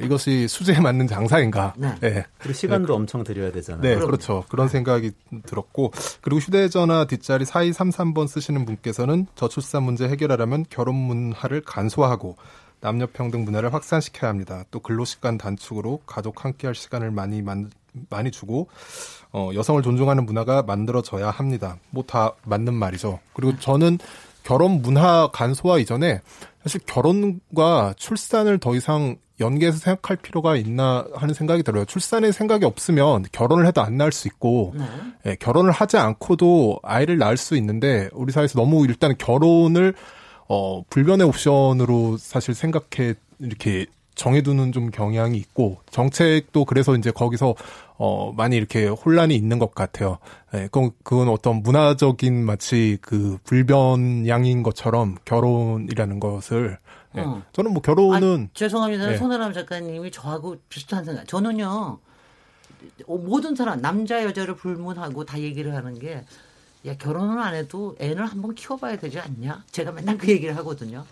이것이 수제에 맞는 장사인가. 네. 네. 그리고 시간도 엄청 들여야 되잖아요. 네, 그렇죠. 그런 생각이 들었고. 그리고 휴대전화 뒷자리 4233번 쓰시는 분께서는 저출산 문제 해결하려면 결혼 문화를 간소화하고 남녀평등 문화를 확산시켜야 합니다. 또 근로시간 단축으로 가족 함께할 시간을 많이 주고 여성을 존중하는 문화가 만들어져야 합니다. 뭐 다 맞는 말이죠. 그리고 저는 결혼 문화 간소화 이전에 사실 결혼과 출산을 더 이상 연계해서 생각할 필요가 있나 하는 생각이 들어요. 출산의 생각이 없으면 결혼을 해도 안 낳을 수 있고 예, 결혼을 하지 않고도 아이를 낳을 수 있는데 우리 사회에서 너무 일단 결혼을 불변의 옵션으로 사실 생각해 이렇게 정해두는 좀 경향이 있고 정책도 그래서 이제 거기서 많이 이렇게 혼란이 있는 것 같아요. 예, 그건 어떤 문화적인 마치 그 불변양인 것처럼 결혼이라는 것을 예, 저는 뭐 결혼은 죄송합니다. 예. 손아람 작가님이 저하고 비슷한 생각. 저는요 모든 사람 남자 여자를 불문하고 다 얘기를 하는 게 야, 결혼은 안 해도 애를 한번 키워봐야 되지 않냐? 제가 맨날 그 얘기를 하거든요.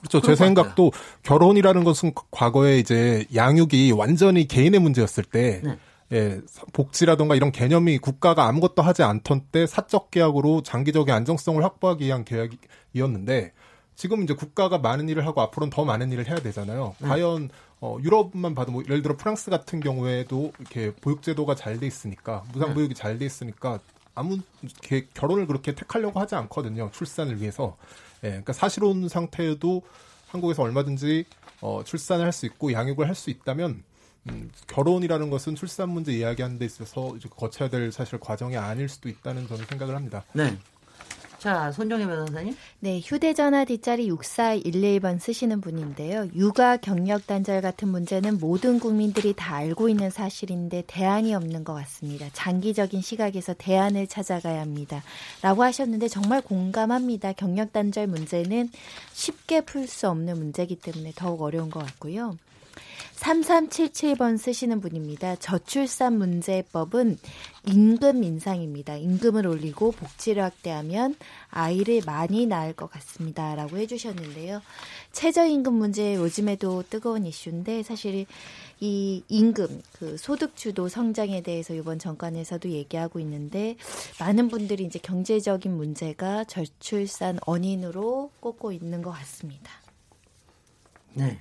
그렇죠. 제 생각도 결혼이라는 것은 과거에 이제 양육이 완전히 개인의 문제였을 때, 네. 예, 복지라든가 이런 개념이 국가가 아무것도 하지 않던 때 사적 계약으로 장기적인 안정성을 확보하기 위한 계약이었는데, 지금 이제 국가가 많은 일을 하고 앞으로는 더 많은 일을 해야 되잖아요. 과연 유럽만 봐도 뭐 예를 들어 프랑스 같은 경우에도 이렇게 보육제도가 잘 돼 있으니까, 무상보육이 잘 돼 있으니까, 아무 결혼을 그렇게 택하려고 하지 않거든요. 출산을 위해서. 예, 그러니까 사실혼 상태에도 한국에서 얼마든지 출산을 할 수 있고 양육을 할 수 있다면 결혼이라는 것은 출산 문제 이야기하는 데 있어서 이제 거쳐야 될 사실 과정이 아닐 수도 있다는 저는 생각을 합니다. 네. 자, 손정혜 변호사님. 네, 휴대전화 뒷자리 6411번 쓰시는 분인데요. 육아, 경력 단절 같은 문제는 모든 국민들이 다 알고 있는 사실인데 대안이 없는 것 같습니다. 장기적인 시각에서 대안을 찾아가야 합니다. 라고 하셨는데 정말 공감합니다. 경력 단절 문제는 쉽게 풀 수 없는 문제이기 때문에 더욱 어려운 것 같고요. 3377번 쓰시는 분입니다. 저출산 문제법은 임금 인상입니다. 임금을 올리고 복지를 확대하면 아이를 많이 낳을 것 같습니다. 라고 해주셨는데요. 최저임금 문제 요즘에도 뜨거운 이슈인데 사실 이 임금, 그 소득주도 성장에 대해서 이번 정권에서도 얘기하고 있는데 많은 분들이 이제 경제적인 문제가 저출산 원인으로 꼽고 있는 것 같습니다. 네.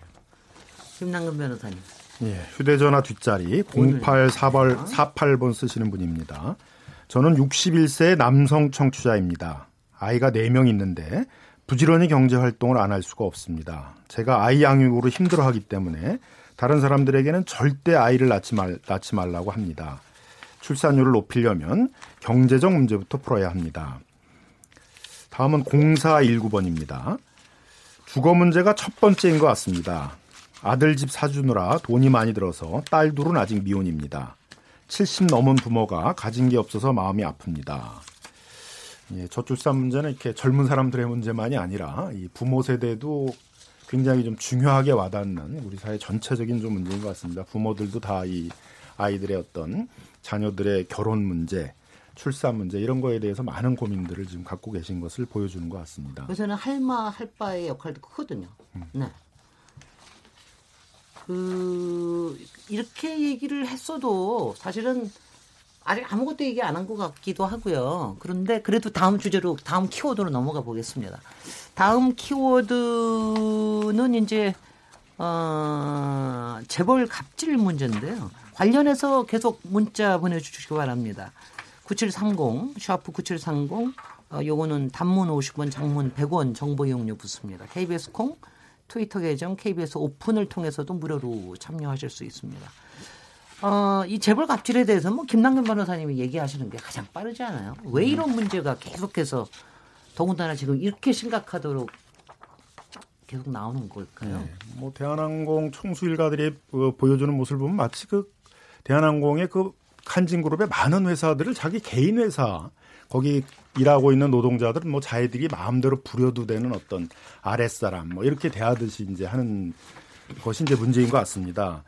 김남근 변호사님. 예, 휴대전화 뒷자리 0848번 쓰시는 분입니다. 저는 61세 남성 청취자입니다. 아이가 4명 있는데 부지런히 경제활동을 안 할 수가 없습니다. 제가 아이 양육으로 힘들어하기 때문에 다른 사람들에게는 절대 아이를 낳지 말라고 합니다. 출산율을 높이려면 경제적 문제부터 풀어야 합니다. 다음은 0419번입니다. 주거 문제가 첫 번째인 것 같습니다. 아들 집 사주느라 돈이 많이 들어서 딸 둘은 아직 미혼입니다. 70 넘은 부모가 가진 게 없어서 마음이 아픕니다. 예, 저출산 문제는 이렇게 젊은 사람들의 문제만이 아니라 이 부모 세대도 굉장히 좀 중요하게 와닿는 우리 사회 전체적인 좀 문제인 것 같습니다. 부모들도 다 이 아이들의 어떤 자녀들의 결혼 문제, 출산 문제 이런 거에 대해서 많은 고민들을 지금 갖고 계신 것을 보여주는 것 같습니다. 요새는 할마, 할바의 역할도 크거든요. 네. 이렇게 얘기를 했어도 사실은 아직 아무것도 얘기 안 한 것 같기도 하고요. 그런데 그래도 다음 주제로, 다음 키워드로 넘어가 보겠습니다. 다음 키워드는 이제 재벌 갑질 문제인데요. 관련해서 계속 문자 보내주시기 바랍니다. 9730, 샤프 9730, 요거는 단문 50원, 장문 100원 정보 이용료 붙습니다. KBS 콩. 트위터 계정 KBS 오픈을 통해서도 무료로 참여하실 수 있습니다. 이 재벌 갑질에 대해서 뭐 김남근 변호사님이 얘기하시는 게 가장 빠르지 않아요? 왜 이런 문제가 계속해서 더군다나 지금 이렇게 심각하도록 계속 나오는 걸까요? 네, 뭐 대한항공 총수일가들이 보여주는 모습을 보면 마치 그 대한항공의 그 한진그룹의 많은 회사들을 자기 개인 회사 거기 일하고 있는 노동자들은 뭐 자기들이 마음대로 부려도 되는 어떤 아랫사람 뭐 이렇게 대하듯이 이제 하는 것이 이제 문제인 것 같습니다.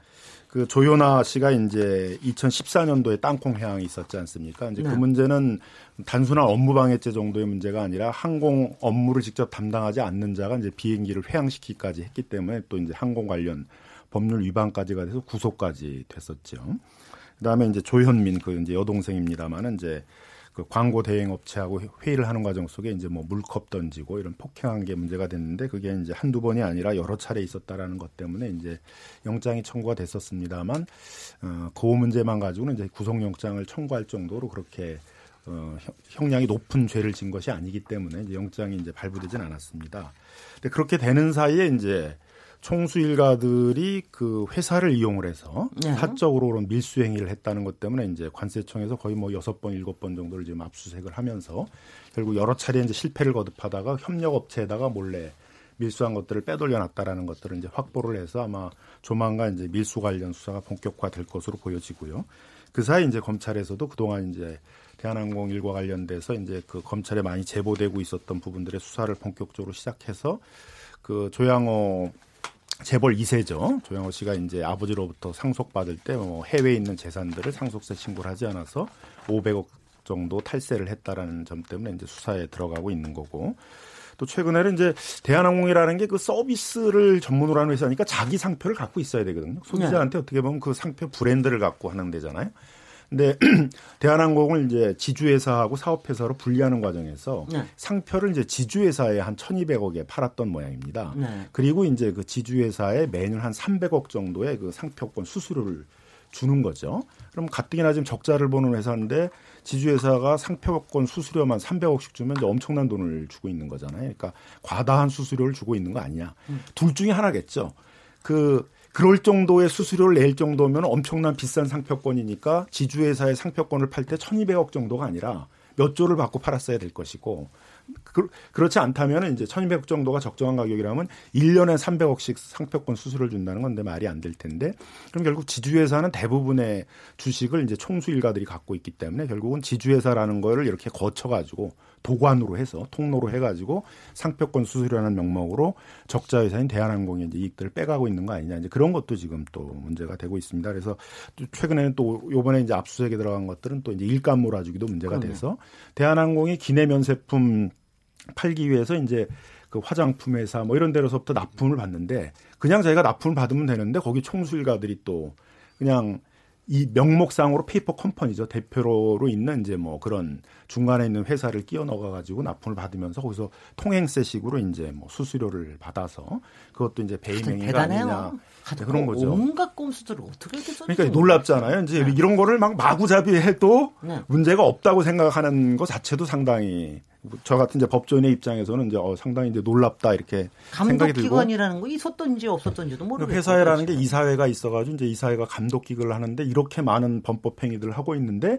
그 조현아 씨가 이제 2014년도에 땅콩 해양이 있었지 않습니까? 이제 네. 그 문제는 단순한 업무방해죄 정도의 문제가 아니라 항공 업무를 직접 담당하지 않는 자가 이제 비행기를 회항시키기까지 했기 때문에 또 이제 항공 관련 법률 위반까지가 돼서 구속까지 됐었죠. 그다음에 이제 조현민 그 이제 여동생입니다만은 이제 그 광고 대행 업체하고 회의를 하는 과정 속에 이제 뭐 물컵 던지고 이런 폭행한 게 문제가 됐는데 그게 이제 한두 번이 아니라 여러 차례 있었다라는 것 때문에 이제 영장이 청구가 됐었습니다만 그 문제만 가지고는 이제 구속영장을 청구할 정도로 그렇게 형량이 높은 죄를 진 것이 아니기 때문에 이제 영장이 이제 발부되진 않았습니다. 근데 그렇게 되는 사이에 이제 총수 일가들이 그 회사를 이용을 해서 사적으로 그런 밀수 행위를 했다는 것 때문에 이제 관세청에서 거의 뭐 6번, 7번 정도를 지금 압수수색을 하면서 결국 여러 차례 이제 실패를 거듭하다가 협력업체에다가 몰래 밀수한 것들을 빼돌려놨다라는 것들을 이제 확보를 해서 아마 조만간 이제 밀수 관련 수사가 본격화될 것으로 보여지고요. 그 사이 이제 검찰에서도 그동안 이제 대한항공 일과 관련돼서 이제 그 검찰에 많이 제보되고 있었던 부분들의 수사를 본격적으로 시작해서 그 조양호 재벌 2세죠. 조양호 씨가 이제 아버지로부터 상속받을 때 뭐 해외에 있는 재산들을 상속세 신고를 하지 않아서 500억 정도 탈세를 했다라는 점 때문에 이제 수사에 들어가고 있는 거고. 또 최근에는 이제 대한항공이라는 게 그 서비스를 전문으로 하는 회사니까 자기 상표를 갖고 있어야 되거든요. 소비자한테 어떻게 보면 그 상표 브랜드를 갖고 하는 데잖아요. 근데 대한항공을 이제 지주회사하고 사업회사로 분리하는 과정에서 네. 상표를 이제 지주회사에 한 1,200억에 팔았던 모양입니다. 네. 그리고 이제 그 지주회사에 매년 한 300억 정도의 그 상표권 수수료를 주는 거죠. 그럼 가뜩이나 지금 적자를 보는 회사인데 지주회사가 상표권 수수료만 300억씩 주면 이제 엄청난 돈을 주고 있는 거잖아요. 그러니까 과다한 수수료를 주고 있는 거 아니냐. 둘 중에 하나겠죠. 그럴 정도의 수수료를 낼 정도면 엄청난 비싼 상표권이니까 지주회사의 상표권을 팔 때 1,200억 정도가 아니라 몇 조를 받고 팔았어야 될 것이고 그렇지 않다면 이제 1,200억 정도가 적정한 가격이라면 1년에 300억씩 상표권 수수료를 준다는 건데 말이 안 될 텐데 그럼 결국 지주회사는 대부분의 주식을 이제 총수 일가들이 갖고 있기 때문에 결국은 지주회사라는 거를 이렇게 거쳐가지고 도관으로 해서 통로로 해가지고 상표권 수수료라는 명목으로 적자회사인 대한항공의 이제 이익들을 빼가고 있는 거 아니냐 이제 그런 것도 지금 또 문제가 되고 있습니다. 그래서 최근에는 또 이번에 이제 압수수색에 들어간 것들은 또 이제 일감 몰아주기도 문제가 돼서 대한항공이 기내 면세품 팔기 위해서 이제 그 화장품 회사 뭐 이런 데로서부터 납품을 받는데 그냥 자기가 납품을 받으면 되는데 거기 총수 일가들이 또 그냥 이 명목상으로 페이퍼 컴퍼니죠. 대표로 있는 이제 뭐 그런 중간에 있는 회사를 끼워 넣어가 가지고 납품을 받으면서 거기서 통행세식으로 이제 뭐 수수료를 받아서 그것도 이제 배임행위가 아니냐. 그런 거죠. 온갖 꼼수들을 어떻게 이렇게 써요? 그러니까 놀랍잖아요. 이제 네. 이런 거를 막 마구잡이해도 네. 문제가 없다고 생각하는 거 자체도 상당히 저 같은 이제 법조인의 입장에서는 이제 상당히 이제 놀랍다 이렇게 생각이 들고 감독기관이라는 거 있었던지 없었던지도 모르겠어요. 회사회라는 게 이사회가 있어가지고 이제 이사회가 감독기관을 하는데 이렇게 많은 범법행위들을 하고 있는데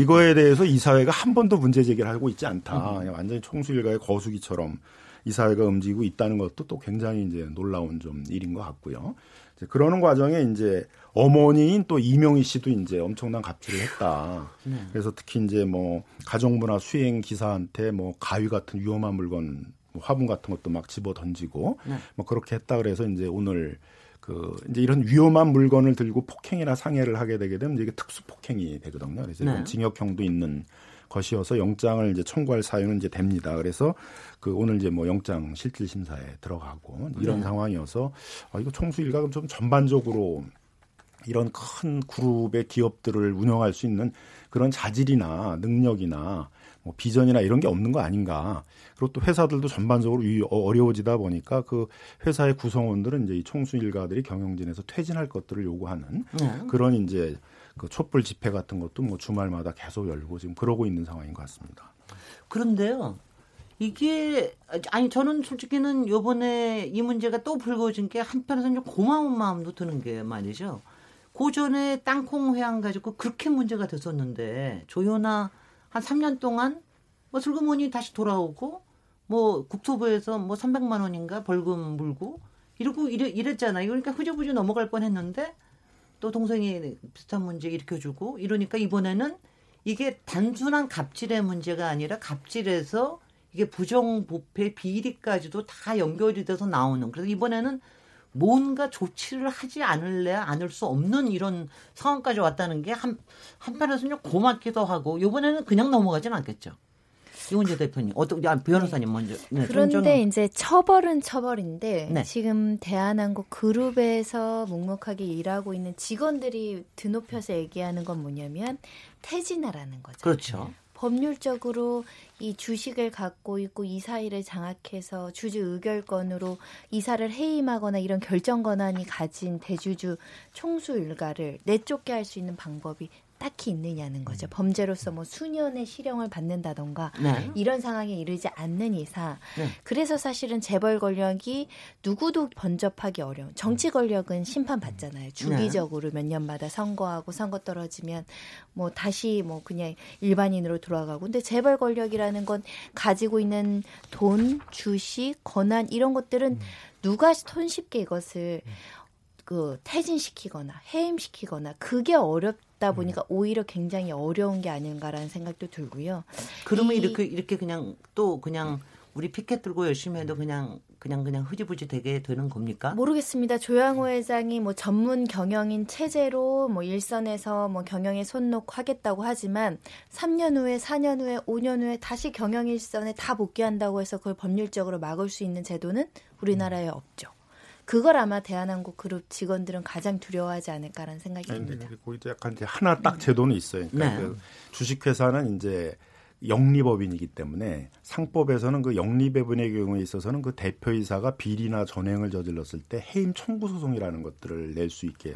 이거에 대해서 이사회가 한 번도 문제 제기를 하고 있지 않다. 완전히 총수일가의 거수기처럼 이사회가 움직이고 있다는 것도 또 굉장히 이제 놀라운 좀 일인 것 같고요. 이제 그러는 과정에 이제 어머니인 또 이명희 씨도 이제 엄청난 갑질을 했다. 네. 그래서 특히 이제 뭐 가정부나 수행 기사한테 뭐 가위 같은 위험한 물건, 뭐 화분 같은 것도 막 집어 던지고 네. 뭐 그렇게 했다 그래서 이제 오늘 그 이제 이런 위험한 물건을 들고 폭행이나 상해를 하게 되게 되면 이게 특수 폭행이 되거든요. 그래서 네. 징역형도 있는 것이어서 영장을 이제 청구할 사유는 이제 됩니다. 그래서 그 오늘 이제 뭐 영장 실질 심사에 들어가고 이런 네. 상황이어서 이거 총수 일각은 좀 전반적으로 이런 큰 그룹의 기업들을 운영할 수 있는 그런 자질이나 능력이나 뭐 비전이나 이런 게 없는 거 아닌가. 그리고 또 회사들도 전반적으로 어려워지다 보니까 그 회사의 구성원들은 이제 이 총수 일가들이 경영진에서 퇴진할 것들을 요구하는 그런 이제 그 촛불 집회 같은 것도 뭐 주말마다 계속 열고 지금 그러고 있는 상황인 것 같습니다. 그런데요. 이게 아니 저는 솔직히는 요번에 이 문제가 또 불거진 게 한편에서는 좀 고마운 마음도 드는 게 말이죠. 고전에 땅콩 회항 가지고 그렇게 문제가 됐었는데 조현아 한 3년 동안 뭐 슬그머니 다시 돌아오고 뭐 국토부에서 뭐 300만 원인가 벌금 물고 이러고 이랬잖아요. 그러니까 흐지부지 넘어갈 뻔했는데 또 동생이 비슷한 문제 일으켜주고 이러니까 이번에는 이게 단순한 갑질의 문제가 아니라 갑질에서 이게 부정부패 비리까지도 다 연결이 돼서 나오는 그래서 이번에는 뭔가 조치를 하지 않을래 않을 수 없는 이런 상황까지 왔다는 게 한편에서는 고맙기도 하고, 이번에는 그냥 넘어가진 않겠죠. 이원재 대표님, 어떻게, 변호사님 먼저. 네, 그런데 이제 처벌은 처벌인데, 네. 지금 대한항공 그룹에서 묵묵하게 일하고 있는 직원들이 드높여서 얘기하는 건 뭐냐면 태진하라는 거죠. 그렇죠. 법률적으로 이 주식을 갖고 있고 이사회를 장악해서 주주 의결권으로 이사를 해임하거나 이런 결정 권한이 가진 대주주 총수 일가를 내쫓게 할 수 있는 방법이 딱히 있느냐는 거죠. 범죄로서 뭐 수년의 실형을 받는다던가 네. 이런 상황에 이르지 않는 이상. 네. 그래서 사실은 재벌 권력이 누구도 번접하기 어려운, 정치 권력은 심판받잖아요. 주기적으로 몇 년마다 선거하고 선거 떨어지면 뭐 다시 뭐 그냥 일반인으로 돌아가고. 근데 재벌 권력이라는 건 가지고 있는 돈, 주식, 권한 이런 것들은 누가 손쉽게 이것을 그 퇴진시키거나 해임시키거나 그게 어렵다 보니까 오히려 굉장히 어려운 게 아닌가라는 생각도 들고요. 그러면 이렇게 그냥 또 그냥 우리 피켓 들고 열심히 해도 그냥 흐지부지 되게 되는 겁니까? 모르겠습니다. 조양호 회장이 뭐 전문 경영인 체제로 뭐 일선에서 뭐 경영에 손 놓고 하겠다고 하지만 3년 후에 4년 후에 5년 후에 다시 경영 일선에 다 복귀한다고 해서 그걸 법률적으로 막을 수 있는 제도는 우리나라에 없죠. 그걸 아마 대한항공 그룹 직원들은 가장 두려워하지 않을까라는 생각이 듭니다. 거기도 약간 이제 하나 딱 제도는 있어요. 그러니까 그 주식회사는 이제 영리법인이기 때문에 상법에서는 그 영리배분의 경우에 있어서는 그 대표이사가 비리나 전횡을 저질렀을 때 해임 청구 소송이라는 것들을 낼 수 있게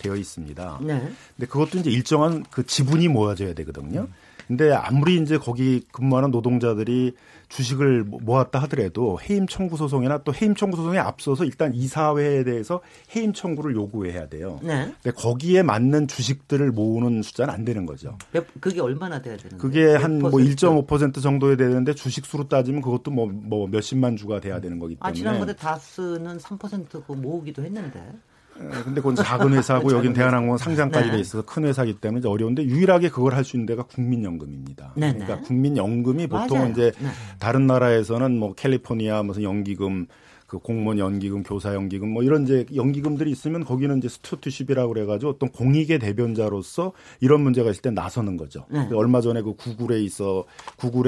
되어 있습니다. 그런데 그것도 이제 일정한 그 지분이 모아져야 되거든요. 근데 아무리 이제 거기 근무하는 노동자들이 주식을 모았다 하더라도 해임 청구 소송이나 또 해임 청구 소송에 앞서서 일단 이사회에 대해서 해임 청구를 요구해야 돼요. 네. 근데 거기에 맞는 주식들을 모으는 숫자는 안 되는 거죠. 그게 얼마나 돼야 되는데? 그게 한 뭐 1.5% 정도에 되는데 주식 수로 따지면 그것도 뭐 몇십만 주가 돼야 되는 거기 때문에. 아, 지난번에 다스는 3% 모으기도 했는데. 근데 그건 작은 회사고 여긴 대한항공은 상장까지 돼 있어서 큰 회사이기 때문에 이제 어려운데 유일하게 그걸 할 수 있는 데가 국민연금입니다. 네네. 그러니까 국민연금이 보통 맞아요. 이제 다른 나라에서는 뭐 캘리포니아 무슨 연기금, 그 공무원 연기금, 교사 연기금 뭐 이런 이제 연기금들이 있으면 거기는 이제 스튜트십이라고 그래가지고 어떤 공익의 대변자로서 이런 문제가 있을 때 나서는 거죠. 얼마 전에 그 구글의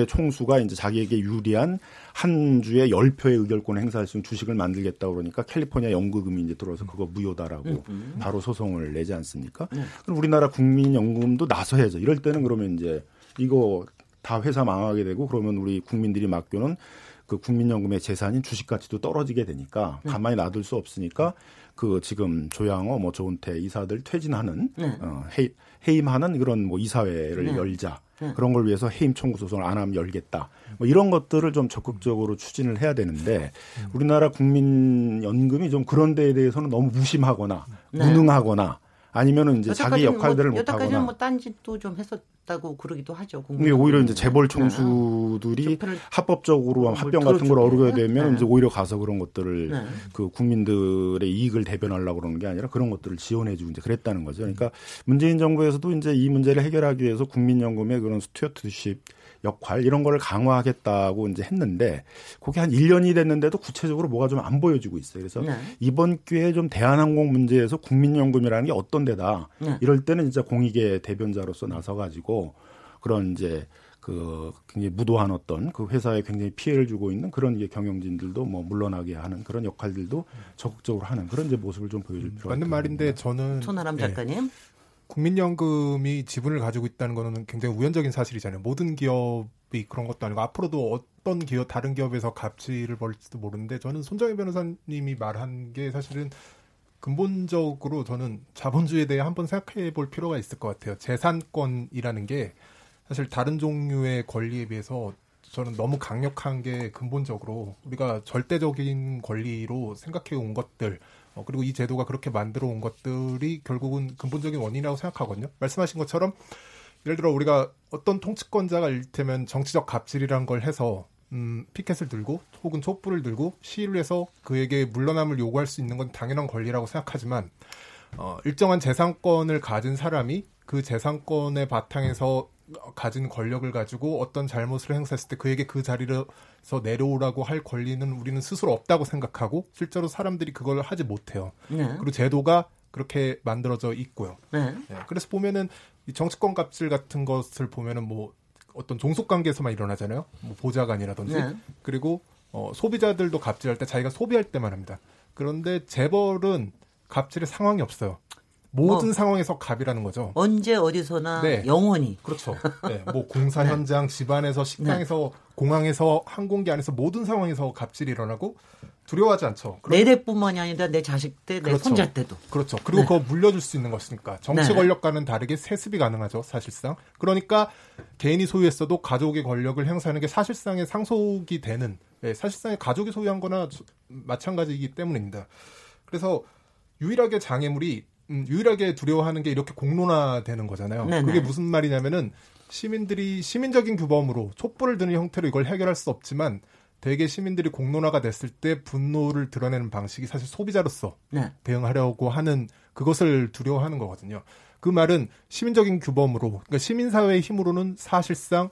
총수가 이제 자기에게 유리한 한 주에 10표의 의결권을 행사할 수 있는 주식을 만들겠다고 그러니까 캘리포니아 연금이 이제 들어와서 그거 무효다라고 바로 소송을 내지 않습니까? 그럼 우리나라 국민연금도 나서야죠. 이럴 때는 그러면 이제 이거 다 회사 망하게 되고 그러면 우리 국민들이 맡겨놓은 그 국민연금의 재산인 주식 가치도 떨어지게 되니까 가만히 놔둘 수 없으니까 그 지금 조양호, 뭐 조은태 이사들 퇴진하는 해임하는 그런 뭐 이사회를 열자 그런 걸 위해서 해임 청구 소송을 안 하면 열겠다 뭐 이런 것들을 좀 적극적으로 추진을 해야 되는데 우리나라 국민연금이 좀 그런 데에 대해서는 너무 무심하거나 무능하거나. 아니면은 이제 자기 역할들을 못 하거나. 여태까지는 뭐 딴짓도 좀 했었다고 그러기도 하죠. 근데 오히려 이제 재벌 총수들이 합법적으로 합병 같은 걸 어루게 되면 이제 오히려 가서 그런 것들을 그 국민들의 이익을 대변하려고 그러는 게 아니라 그런 것들을 지원해주고 이제 그랬다는 거죠. 그러니까 문재인 정부에서도 이제 이 문제를 해결하기 위해서 국민연금의 그런 스튜어트십 역할 이런 걸 강화하겠다고 이제 했는데 그게 한 1년이 됐는데도 구체적으로 뭐가 좀 안 보여지고 있어요. 그래서 이번 기회에 좀 대한항공 문제에서 국민연금이라는 게 어떤 데다 이럴 때는 진짜 공익의 대변자로서 나서 가지고 그런 이제 그 굉장히 무도한 어떤 그 회사에 굉장히 피해를 주고 있는 그런 경영진들도 뭐 물러나게 하는 그런 역할들도 적극적으로 하는 그런 이제 모습을 좀 보여줄 필요가 있는 맞는 말인데 저는 손아람 작가님. 네. 국민연금이 지분을 가지고 있다는 거는 굉장히 우연적인 사실이잖아요. 모든 기업이 그런 것도 아니고 앞으로도 어떤 기업, 다른 기업에서 값을 벌지도 모르는데 저는 손정혜 변호사님이 말한 게 사실은 근본적으로 저는 자본주의에 대해 한번 생각해 볼 필요가 있을 것 같아요. 재산권이라는 게 사실 다른 종류의 권리에 비해서 저는 너무 강력한 게 근본적으로 우리가 절대적인 권리로 생각해 온 것들 그리고 이 제도가 그렇게 만들어 온 것들이 결국은 근본적인 원인이라고 생각하거든요. 말씀하신 것처럼 예를 들어 우리가 어떤 통치권자가 이를테면 정치적 갑질이란 걸 해서 피켓을 들고 혹은 촛불을 들고 시위를 해서 그에게 물러남을 요구할 수 있는 건 당연한 권리라고 생각하지만 일정한 재산권을 가진 사람이 그 재산권의 바탕에서 가진 권력을 가지고 어떤 잘못을 행사했을 때 그에게 그 자리에서 내려오라고 할 권리는 우리는 스스로 없다고 생각하고 실제로 사람들이 그걸 하지 못해요. 네. 그리고 제도가 그렇게 만들어져 있고요. 네. 네. 그래서 보면은 이 정치권 갑질 같은 것을 보면은 뭐 어떤 종속관계에서만 일어나잖아요. 뭐 보좌관이라든지. 네. 그리고 소비자들도 갑질할 때 자기가 소비할 때만 합니다. 그런데 재벌은 갑질의 상황이 없어요. 모든 상황에서 갑이라는 거죠. 언제 어디서나 네. 영원히. 그렇죠. 네. 뭐 공사 현장, 네. 집안에서, 식당에서, 네. 공항에서, 항공기 안에서 모든 상황에서 갑질이 일어나고 두려워하지 않죠. 내 대뿐만이 아니라 내 자식 때, 그렇죠. 내 손자 때도. 그렇죠. 그리고 네. 그거 물려줄 수 있는 것이니까. 정치 네. 권력과는 다르게 세습이 가능하죠. 사실상. 그러니까 개인이 소유했어도 가족의 권력을 행사하는 게 사실상의 상속이 되는 네. 사실상의 가족이 소유한 거나 마찬가지이기 때문입니다. 그래서 유일하게 장애물이 유일하게 두려워하는 게 이렇게 공론화되는 거잖아요. 네네. 그게 무슨 말이냐면은 시민들이 시민적인 규범으로 촛불을 드는 형태로 이걸 해결할 수 없지만 대개 시민들이 공론화가 됐을 때 분노를 드러내는 방식이 사실 소비자로서 네. 대응하려고 하는 그것을 두려워하는 거거든요. 그 말은 시민적인 규범으로 그러니까 시민사회의 힘으로는 사실상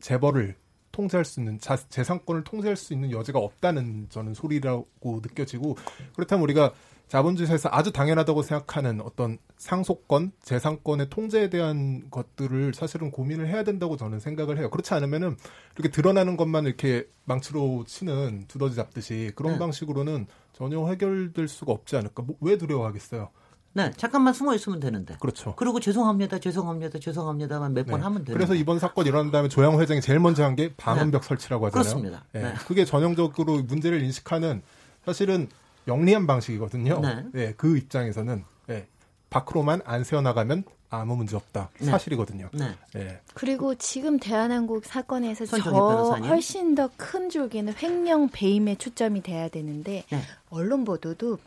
재벌을 통제할 수 있는 재산권을 통제할 수 있는 여지가 없다는 저는 소리라고 느껴지고 그렇다면 우리가 자본주의에서 아주 당연하다고 생각하는 어떤 상속권, 재산권의 통제에 대한 것들을 사실은 고민을 해야 된다고 저는 생각을 해요. 그렇지 않으면은 이렇게 드러나는 것만 이렇게 망치로 치는 두더지 잡듯이 그런 네. 방식으로는 전혀 해결될 수가 없지 않을까. 뭐, 왜 두려워하겠어요? 네, 잠깐만 숨어 있으면 되는데. 그렇죠. 그리고 죄송합니다만 몇 번 네. 하면 돼요. 그래서 이번 사건이 일어난 다음에 조양호 회장이 제일 먼저 한 게 방음벽 네. 설치라고 하잖아요. 그렇습니다. 네. 네. 그게 전형적으로 문제를 인식하는 사실은 영리한 방식이거든요. 네. 네, 그 입장에서는 네, 밖으로만 안 새어나가면 아무 문제 없다. 네. 사실이거든요. 네. 네. 그리고 지금 대한항공 사건에서 훨씬 더 큰 줄기는 횡령 배임에 초점이 돼야 되는데 네. 언론 보도도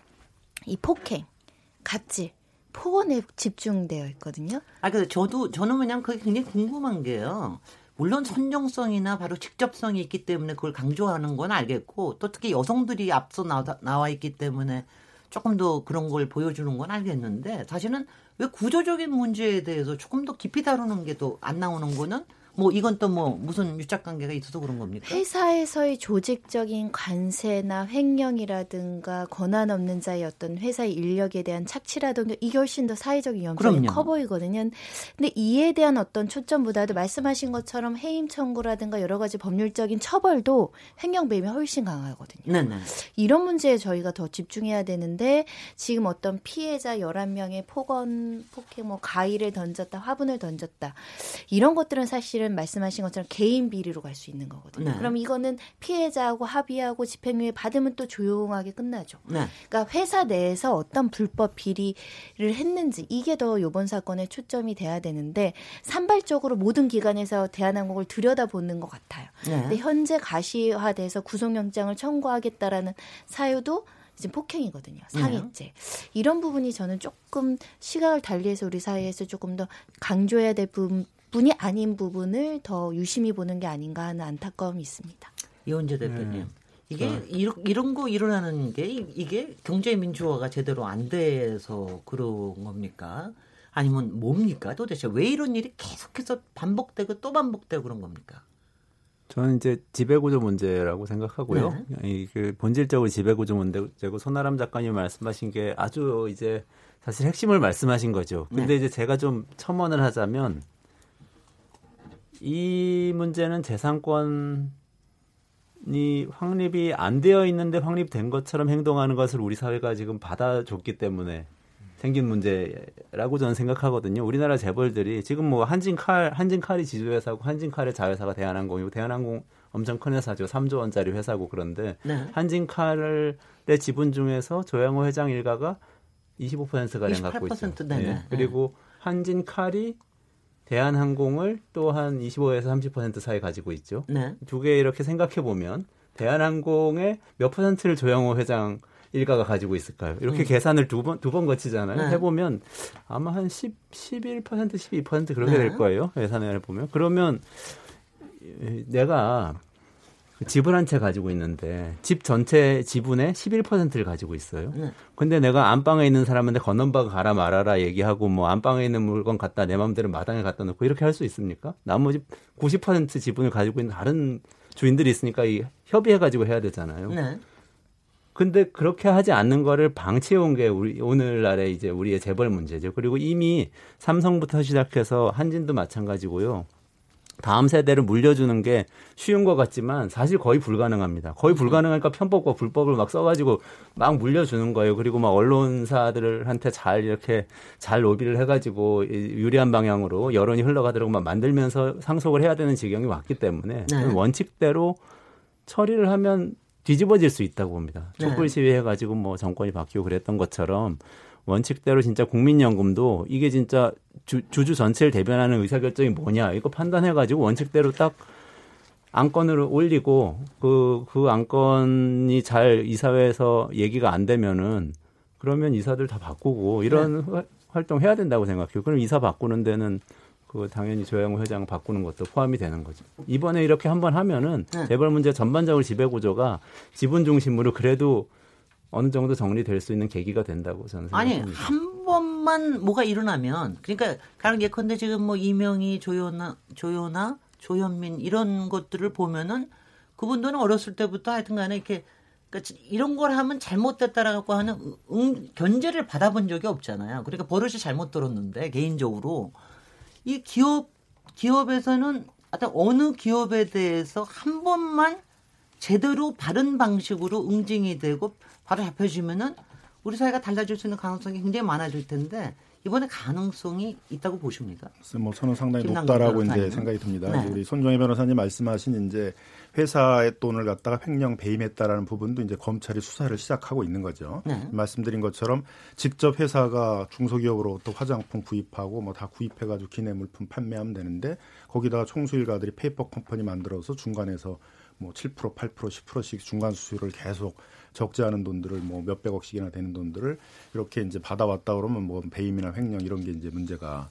이 폭행, 갑질, 폭언에 집중되어 있거든요. 아, 근데 저는 그냥 그게 굉장히 궁금한 게요. 물론 선정성이나 바로 직접성이 있기 때문에 그걸 강조하는 건 알겠고 또 특히 여성들이 앞서 나와 있기 때문에 조금 더 그런 걸 보여주는 건 알겠는데 사실은 왜 구조적인 문제에 대해서 조금 더 깊이 다루는 게 또 안 나오는 거는 뭐 이건 또 뭐 무슨 유착관계가 있어서 그런 겁니까? 회사에서의 조직적인 관세나 횡령이라든가 권한 없는 자의 어떤 회사의 인력에 대한 착취라든가 이게 훨씬 더 사회적 위험성이 커 보이거든요. 근데 이에 대한 어떤 초점보다도 말씀하신 것처럼 해임 청구라든가 여러 가지 법률적인 처벌도 횡령 배임이 훨씬 강하거든요. 네네. 이런 문제에 저희가 더 집중해야 되는데 지금 어떤 피해자 11명의 폭언, 폭행, 뭐 가위를 던졌다, 화분을 던졌다 이런 것들은 사실은 말씀하신 것처럼 개인 비리로 갈 수 있는 거거든요. 네. 그럼 이거는 피해자하고 합의하고 집행유예 받으면 또 조용하게 끝나죠. 네. 그러니까 회사 내에서 어떤 불법 비리를 했는지 이게 더 이번 사건의 초점이 돼야 되는데 산발적으로 모든 기관에서 대한항공을 들여다보는 것 같아요. 네. 근데 현재 가시화돼서 구속영장을 청구하겠다라는 사유도 지금 폭행이거든요. 상해죄. 네. 이런 부분이 저는 조금 시각을 달리해서 우리 사회에서 조금 더 강조해야 될 부분 분이 아닌 부분을 더 유심히 보는 게 아닌가 하는 안타까움이 있습니다. 이원재 대표님, 이게 이런 거 일어나는 게 이게 경제 민주화가 제대로 안 돼서 그런 겁니까? 아니면 뭡니까? 도대체 왜 이런 일이 계속해서 반복되고 또 반복되고 그런 겁니까? 저는 이제 지배구조 문제라고 생각하고요. 네. 그 본질적으로 지배구조 문제고 손아람 작가님 말씀하신 게 아주 이제 사실 핵심을 말씀하신 거죠. 근데 네. 이제 제가 좀 첨언을 하자면. 이 문제는 재산권이 확립이 안 되어 있는데 확립된 것처럼 행동하는 것을 우리 사회가 지금 받아줬기 때문에 생긴 문제라고 저는 생각하거든요. 우리나라 재벌들이 지금 뭐 한진칼이 지주회사고 한진칼의 자회사가 대한항공이고 대한항공 엄청 큰 회사죠. 3조 원짜리 회사고 그런데 네. 한진칼의 지분 중에서 조양호 회장 일가가 25%가량 갖고 있죠. 네. 그리고 한진칼이 대한항공을 또 한 25에서 30% 사이 가지고 있죠. 네. 두 개 이렇게 생각해보면 대한항공의 몇 퍼센트를 조양호 회장 일가가 가지고 있을까요? 이렇게 계산을 두 번 거치잖아요. 네. 해보면 아마 한 11%, 12% 그렇게 네. 될 거예요. 계산을 해보면. 그러면 내가 집을 한 채 가지고 있는데 집 전체 지분의 11%를 가지고 있어요. 근데 내가 안방에 있는 사람한테 건넌방 가라 말아라 얘기하고 뭐 안방에 있는 물건 갖다 내 마음대로 마당에 갖다 놓고 이렇게 할 수 있습니까? 나머지 90% 지분을 가지고 있는 다른 주인들이 있으니까 이 협의해가지고 해야 되잖아요. 네. 근데 그렇게 하지 않는 거를 방치해온 게 오늘날의 이제 우리의 재벌 문제죠. 그리고 이미 삼성부터 시작해서 한진도 마찬가지고요. 다음 세대를 물려주는 게 쉬운 것 같지만 사실 거의 불가능합니다. 거의 불가능하니까 편법과 불법을 막 써가지고 막 물려주는 거예요. 그리고 막 언론사들한테 잘 이렇게 잘 로비를 해가지고 유리한 방향으로 여론이 흘러가도록 막 만들면서 상속을 해야 되는 지경이 왔기 때문에 네. 원칙대로 처리를 하면 뒤집어질 수 있다고 봅니다. 촛불 시위해가지고 뭐 정권이 바뀌고 그랬던 것처럼 원칙대로 진짜 국민연금도 이게 진짜 주주 전체를 대변하는 의사결정이 뭐냐 이거 판단해가지고 원칙대로 딱 안건으로 올리고 그 안건이 잘 이사회에서 얘기가 안 되면은 그러면 이사들 다 바꾸고 이런 활동 해야 된다고 생각해요. 그럼 이사 바꾸는 데는 그 당연히 조양호 회장 바꾸는 것도 포함이 되는 거죠. 이번에 이렇게 한번 하면은 재벌 문제 전반적으로 지배구조가 지분 중심으로 그래도 어느 정도 정리될 수 있는 계기가 된다고 저는 생각합니다. 아니 한 번만 뭐가 일어나면 그러니까 가령 예컨대 지금 뭐 이명희, 조현아, 조현민 이런 것들을 보면은 그분들은 어렸을 때부터 하여튼간에 이렇게 그러니까 이런 걸 하면 잘못됐다라고 하는 견제를 받아본 적이 없잖아요. 그러니까 버릇이 잘못 들었는데 개인적으로 이 기업에서는 어느 기업에 대해서 한 번만 제대로 바른 방식으로 응징이 되고 바로 잡혀주면은 우리 사회가 달라질 수 있는 가능성이 굉장히 많아질 텐데 이번에 가능성이 있다고 보십니까? 뭐 저는 상당히 높다라고 이제 생각이 듭니다. 네. 우리 손정혜 변호사님 말씀하신 이제 회사의 돈을 갖다가 횡령 배임했다라는 부분도 이제 검찰이 수사를 시작하고 있는 거죠. 네. 말씀드린 것처럼 직접 회사가 중소기업으로 또 화장품 구입하고 뭐 다 구입해가지고 기내 물품 판매하면 되는데 거기다가 총수일가들이 페이퍼 컴퍼니 만들어서 중간에서 뭐 7%, 8%, 10%씩 중간 수수료를 계속 적지 않은 돈들을 뭐 몇백억씩이나 되는 돈들을 이렇게 이제 받아왔다 그러면 뭐 배임이나 횡령 이런 게 이제 문제가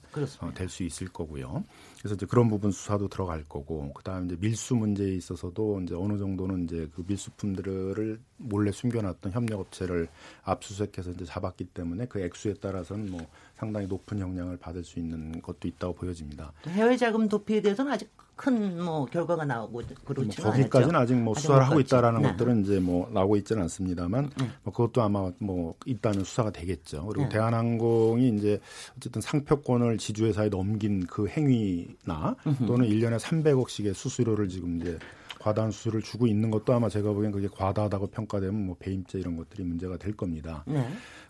될 수 있을 거고요. 그래서 이제 그런 부분 수사도 들어갈 거고, 그다음 이제 밀수 문제에 있어서도 이제 어느 정도는 이제 그 밀수품들을 몰래 숨겨놨던 협력업체를 압수수색해서 이제 잡았기 때문에 그 액수에 따라서는 뭐 상당히 높은 형량을 받을 수 있는 것도 있다고 보여집니다. 해외 자금 도피에 대해서는 아직 큰 뭐 결과가 나오고 그렇지 않죠. 거기까지는 아직 뭐 수사를 하고 있다라는 것들은 이제 뭐 나오고 있지는 않습니다만 뭐 그것도 아마 뭐 있다면 수사가 되겠죠. 그리고 대한항공이 이제 어쨌든 상표권을 지주회사에 넘긴 그 행위나 또는 1년에 300억씩의 수수료를 지금 이제 과다한 수수료를 주고 있는 것도 아마 제가 보기엔 그게 과다하다고 평가되면 뭐 배임죄 이런 것들이 문제가 될 겁니다.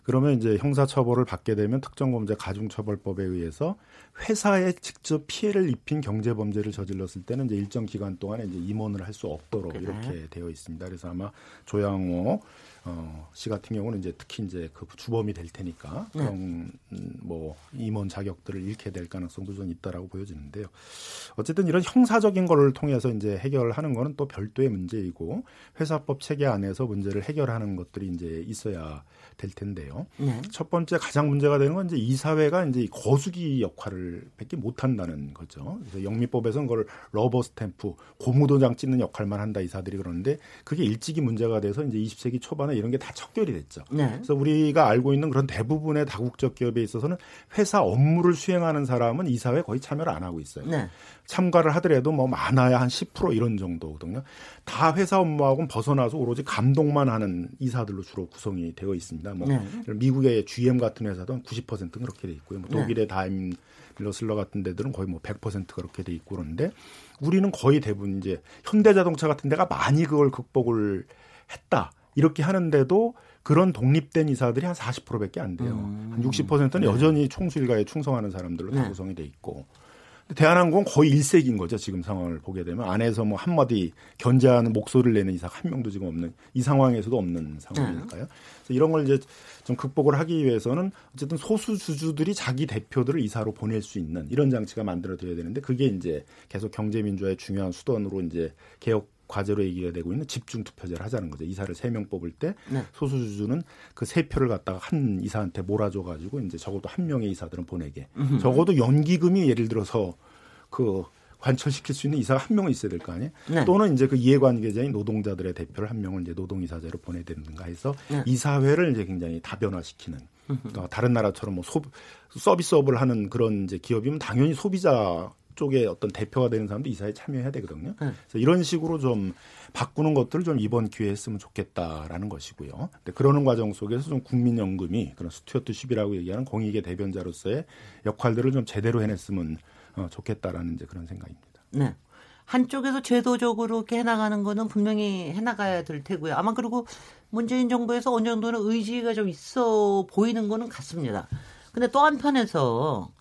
그러면 이제 형사처벌을 받게 되면 특정범죄 가중처벌법에 의해서 회사에 직접 피해를 입힌 경제범죄를 저질렀을 때는 이제 일정 기간 동안에 이제 임원을 할 수 없도록 이렇게 되어 있습니다. 그래서 아마 조양호 씨 같은 경우는 이제 특히 이제 그 주범이 될 테니까 그런 뭐 임원 자격들을 잃게 될 가능성도 좀 있다라고 보여지는데요. 어쨌든 이런 형사적인 거를 통해서 이제 해결하는 거는 또 별도의 문제이고 회사법 체계 안에서 문제를 해결하는 것들이 이제 있어야 될 텐데요. 첫 번째 가장 문제가 되는 건 이제 이사회가 이제 거수기 역할을 밖에 못 한다는 거죠. 그래서 영미법에서는 그걸 러버 스탬프 고무도장 찍는 역할만 한다 이사들이 그러는데 그게 일찍이 문제가 돼서 이제 20세기 초반에 이런 게 다 척결이 됐죠. 그래서 우리가 알고 있는 그런 대부분의 다국적 기업에 있어서는 회사 업무를 수행하는 사람은 이사회 거의 참여를 안 하고 있어요. 참가를 하더라도 뭐 많아야 한 10% 이런 정도거든요. 다 회사 업무하고는 벗어나서 오로지 감독만 하는 이사들로 주로 구성이 되어 있습니다. 뭐 미국의 GM 같은 회사도 90% 그렇게 돼 있고요. 뭐 독일의 다임 빌러슬러 같은 데들은 거의 뭐 100% 그렇게 돼 있고 그런데 우리는 거의 대부분 이제 현대자동차 같은 데가 많이 그걸 극복을 했다. 이렇게 하는데도 그런 독립된 이사들이 한 40%밖에 안 돼요. 한 60%는 여전히 총수일가에 충성하는 사람들로 다 구성이 돼 있고 대한항공은 거의 일색인 거죠. 지금 상황을 보게 되면 안에서 뭐 한마디 견제하는 목소리를 내는 이사 한 명도 지금 없는 이 상황에서도 없는 상황이니까요. 그래서 이런 걸 이제 좀 극복을 하기 위해서는 어쨌든 소수 주주들이 자기 대표들을 이사로 보낼 수 있는 이런 장치가 만들어져야 되는데 그게 이제 계속 경제민주화의 중요한 수단으로 이제 개혁 과제로 얘기가 되고 있는 집중 투표제를 하자는 거죠. 이사를 3명 뽑을 때 소수 주주는 그 3표를 갖다가 한 이사한테 몰아줘 가지고 이제 적어도 한 명의 이사들은 보내게. 적어도 연기금이 예를 들어서 그 관철시킬 수 있는 이사가 한 명은 있어야 될 거 아니에요? 네. 또는 이제 그 이해관계자인 노동자들의 대표를 한 명을 이제 노동이사제로 보내든가 해서 네. 이사회를 이제 굉장히 다변화시키는. 그러니까 다른 나라처럼 뭐 서비스업을 하는 그런 이제 기업이면 당연히 소비자 쪽에 어떤 대표가 되는 사람도 이사에 참여해야 되거든요. 그래서 이런 식으로 좀 바꾸는 것들을 좀 이번 기회에 했으면 좋겠다라는 것이고요. 근데 그러는 과정 속에서 좀 국민연금이 그런 스튜어트십이라고 얘기하는 공익의 대변자로서의 역할들을 좀 제대로 해냈으면 좋겠다라는 이제 그런 생각입니다. 네. 한쪽에서 제도적으로 이렇게 해나가는 거는 분명히 해나가야 될 테고요. 아마 그리고 문재인 정부에서 어느 정도는 의지가 좀 있어 보이는 거는 같습니다. 근데 또 한편에서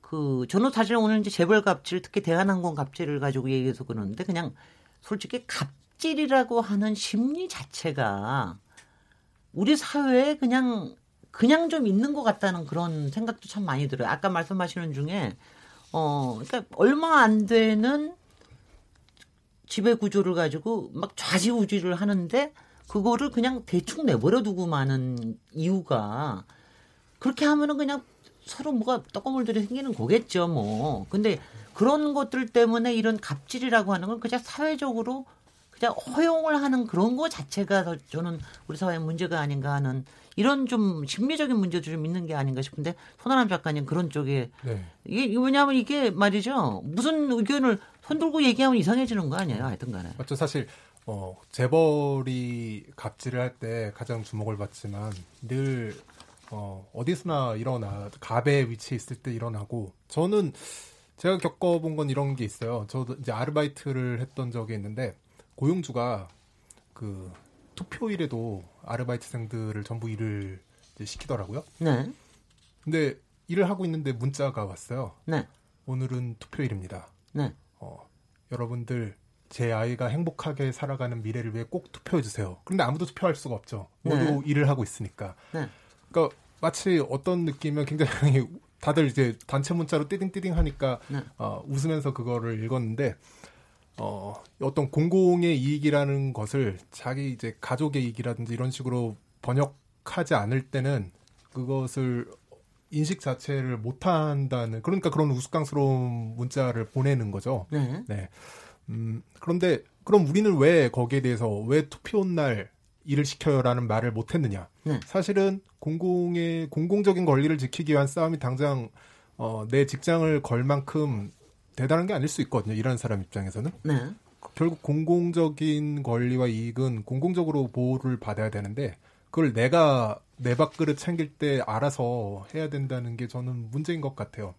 그 저는 사실 오늘 이제 재벌 갑질, 특히 대한항공 갑질을 가지고 얘기해서 그러는데 그냥 솔직히 갑질이라고 하는 심리 자체가 우리 사회에 그냥 좀 있는 것 같다는 그런 생각도 참 많이 들어요. 아까 말씀하시는 중에 그러니까 얼마 안 되는 지배 구조를 가지고 막 좌지우지를 하는데 그거를 그냥 대충 내버려 두고 마는 이유가 그렇게 하면은 그냥 서로 뭐가 떡고물들이 생기는 거겠죠, 뭐. 근데 그런 것들 때문에 이런 갑질이라고 하는 건 그냥 사회적으로 그냥 허용을 하는 그런 거 자체가 저는 우리 사회의 문제가 아닌가 하는 이런 좀 심리적인 문제도 좀 있는 게 아닌가 싶은데 손아람 작가님 그런 쪽에 네. 이게 왜냐하면 이게 말이죠 무슨 의견을 손 들고 얘기하면 이상해지는 거 아니에요 하여튼간에 맞죠 사실 재벌이 갑질을 할 때 가장 주목을 받지만 늘 어디서나 일어나 갑의 위치에 있을 때 일어나고 저는 제가 겪어본 건 이런 게 있어요 저도 이제 아르바이트를 했던 적이 있는데 고용주가 그 투표일에도 아르바이트생들을 전부 일을 이제 시키더라고요. 네. 근데 일을 하고 있는데 문자가 왔어요. 네. 오늘은 투표일입니다. 네. 여러분들 제 아이가 행복하게 살아가는 미래를 위해 꼭 투표해 주세요. 그런데 아무도 투표할 수가 없죠. 모두 네. 일을 하고 있으니까. 네. 그러니까 마치 어떤 느낌이면 굉장히 다들 이제 단체 문자로 띠딩띠딩 하니까 네. 웃으면서 그거를 읽었는데. 어떤 공공의 이익이라는 것을 자기 이제 가족의 이익이라든지 이런 식으로 번역하지 않을 때는 그것을 인식 자체를 못한다는 그러니까 그런 우스꽝스러운 문자를 보내는 거죠. 네. 네. 그런데 그럼 우리는 왜 거기에 대해서 왜 투표 날 일을 시켜요라는 말을 못했느냐? 네. 사실은 공공적인 권리를 지키기 위한 싸움이 당장 내 직장을 걸 만큼. 대단한 게 아닐 수 있거든요. 일하는 사람 입장에서는. 네. 결국 공공적인 권리와 이익은 공공적으로 보호를 받아야 되는데 그걸 내가 내 밥그릇 챙길 때 알아서 해야 된다는 게 저는 문제인 것 같아요.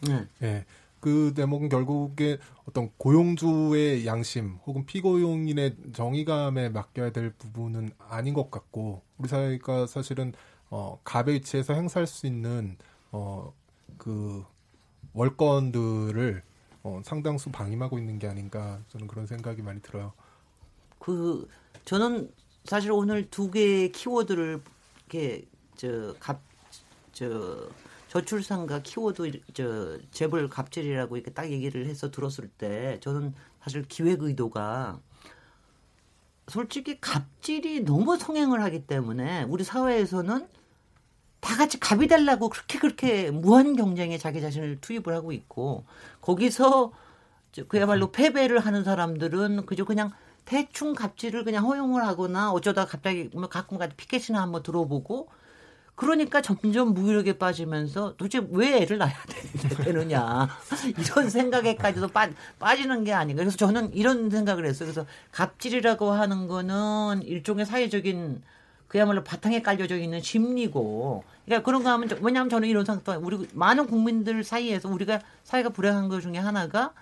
네. 네. 그 대목은 결국에 어떤 고용주의 양심 혹은 피고용인의 정의감에 맡겨야 될 부분은 아닌 것 같고 우리 사회가 사실은 갑의 위치에서 행사할 수 있는 그 월권들을 상당수 방임하고 있는 게 아닌가 저는 그런 생각이 많이 들어요. 저는 사실 오늘 두 개의 키워드를 이렇게 저출산과 키워드 재벌 갑질이라고 이렇게 딱 얘기를 해서 들었을 때 저는 사실 기획 의도가 솔직히 갑질이 너무 성행을 하기 때문에 우리 사회에서는 다 같이 갑이 되려고 그렇게 무한 경쟁에 자기 자신을 투입을 하고 있고 거기서 그야말로 패배를 하는 사람들은 그냥 대충 갑질을 그냥 허용을 하거나 어쩌다 갑자기 가끔가다 피켓이나 한번 들어보고 그러니까 점점 무기력에 빠지면서 도대체 왜 애를 낳아야 되느냐 이런 생각에까지도 빠지는 게 아닌가 그래서 저는 이런 생각을 했어요. 그래서 갑질이라고 하는 거는 일종의 사회적인 그야말로 바탕에 깔려져 있는 심리고, 그러니까 그런 거 하면 왜냐하면 저는 이런 생각도 우리 많은 국민들 사이에서 우리가 사회가 불행한 것 중에 하나가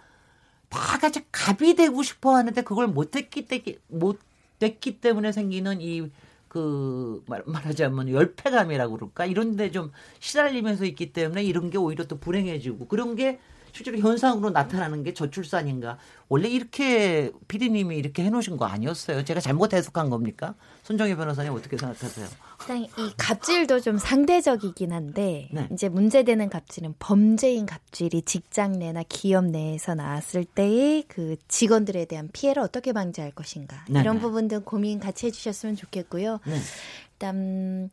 다 같이 갑이 되고 싶어 하는데 그걸 못 됐기 때문에 생기는 이 그 말하자면 열패감이라고 그럴까 이런데 좀 시달리면서 있기 때문에 이런 게 오히려 또 불행해지고 그런 게 실제로 현상으로 나타나는 게 저출산인가? 원래 이렇게 PD님이 이렇게 해놓으신 거 아니었어요? 제가 잘못 해석한 겁니까? 손정혜 변호사님 어떻게 생각하세요? 일단 이 갑질도 좀 상대적이긴 한데 네. 이제 문제되는 갑질은 범죄인 갑질이 직장 내나 기업 내에서 나왔을 때의 그 직원들에 대한 피해를 어떻게 방지할 것인가 네네. 이런 부분들 고민 같이 해주셨으면 좋겠고요. 네. 일단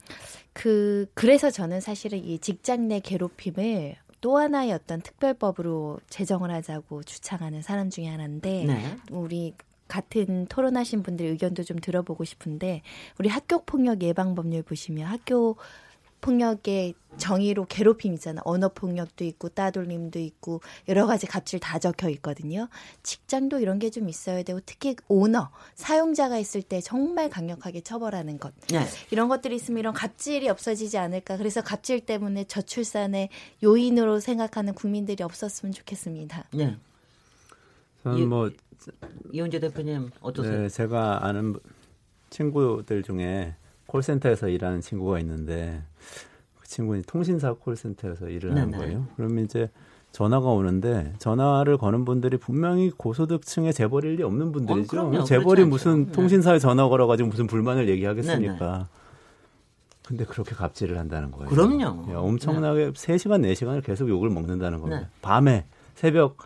그래서 저는 사실은 이 직장 내 괴롭힘을 또 하나의 어떤 특별법으로 제정을 하자고 주창하는 사람 중에 하나인데 네. 우리 같은 토론하신 분들 의견도 좀 들어보고 싶은데 우리 학교폭력 예방법률 보시면 학교폭력의 정의로 괴롭힘이잖아. 언어폭력도 있고 따돌림도 있고 여러 가지 값줄 다 적혀 있거든요. 직장도 이런 게 좀 있어야 되고 특히 오너, 사용자가 있을 때 정말 강력하게 처벌하는 것. 네. 이런 것들이 있으면 이런 값질이 없어지지 않을까. 그래서 값질 때문에 저출산의 요인으로 생각하는 국민들이 없었으면 좋겠습니다. 네. 저는 이원재 대표님 어떠세요? 네, 제가 아는 친구들 중에 콜센터에서 일하는 친구가 있는데 그 친구는 통신사 콜센터에서 일을 하는 거예요. 그러면 이제 전화가 오는데 전화를 거는 분들이 분명히 고소득층의 재벌일 리 없는 분들이죠. 재벌이 무슨 통신사에 전화 걸어가지고 무슨 불만을 얘기하겠습니까? 네네. 근데 그렇게 갑질을 한다는 거예요. 그럼요. 야, 엄청나게 3시간, 4시간을 계속 욕을 먹는다는 겁니다. 네. 밤에 새벽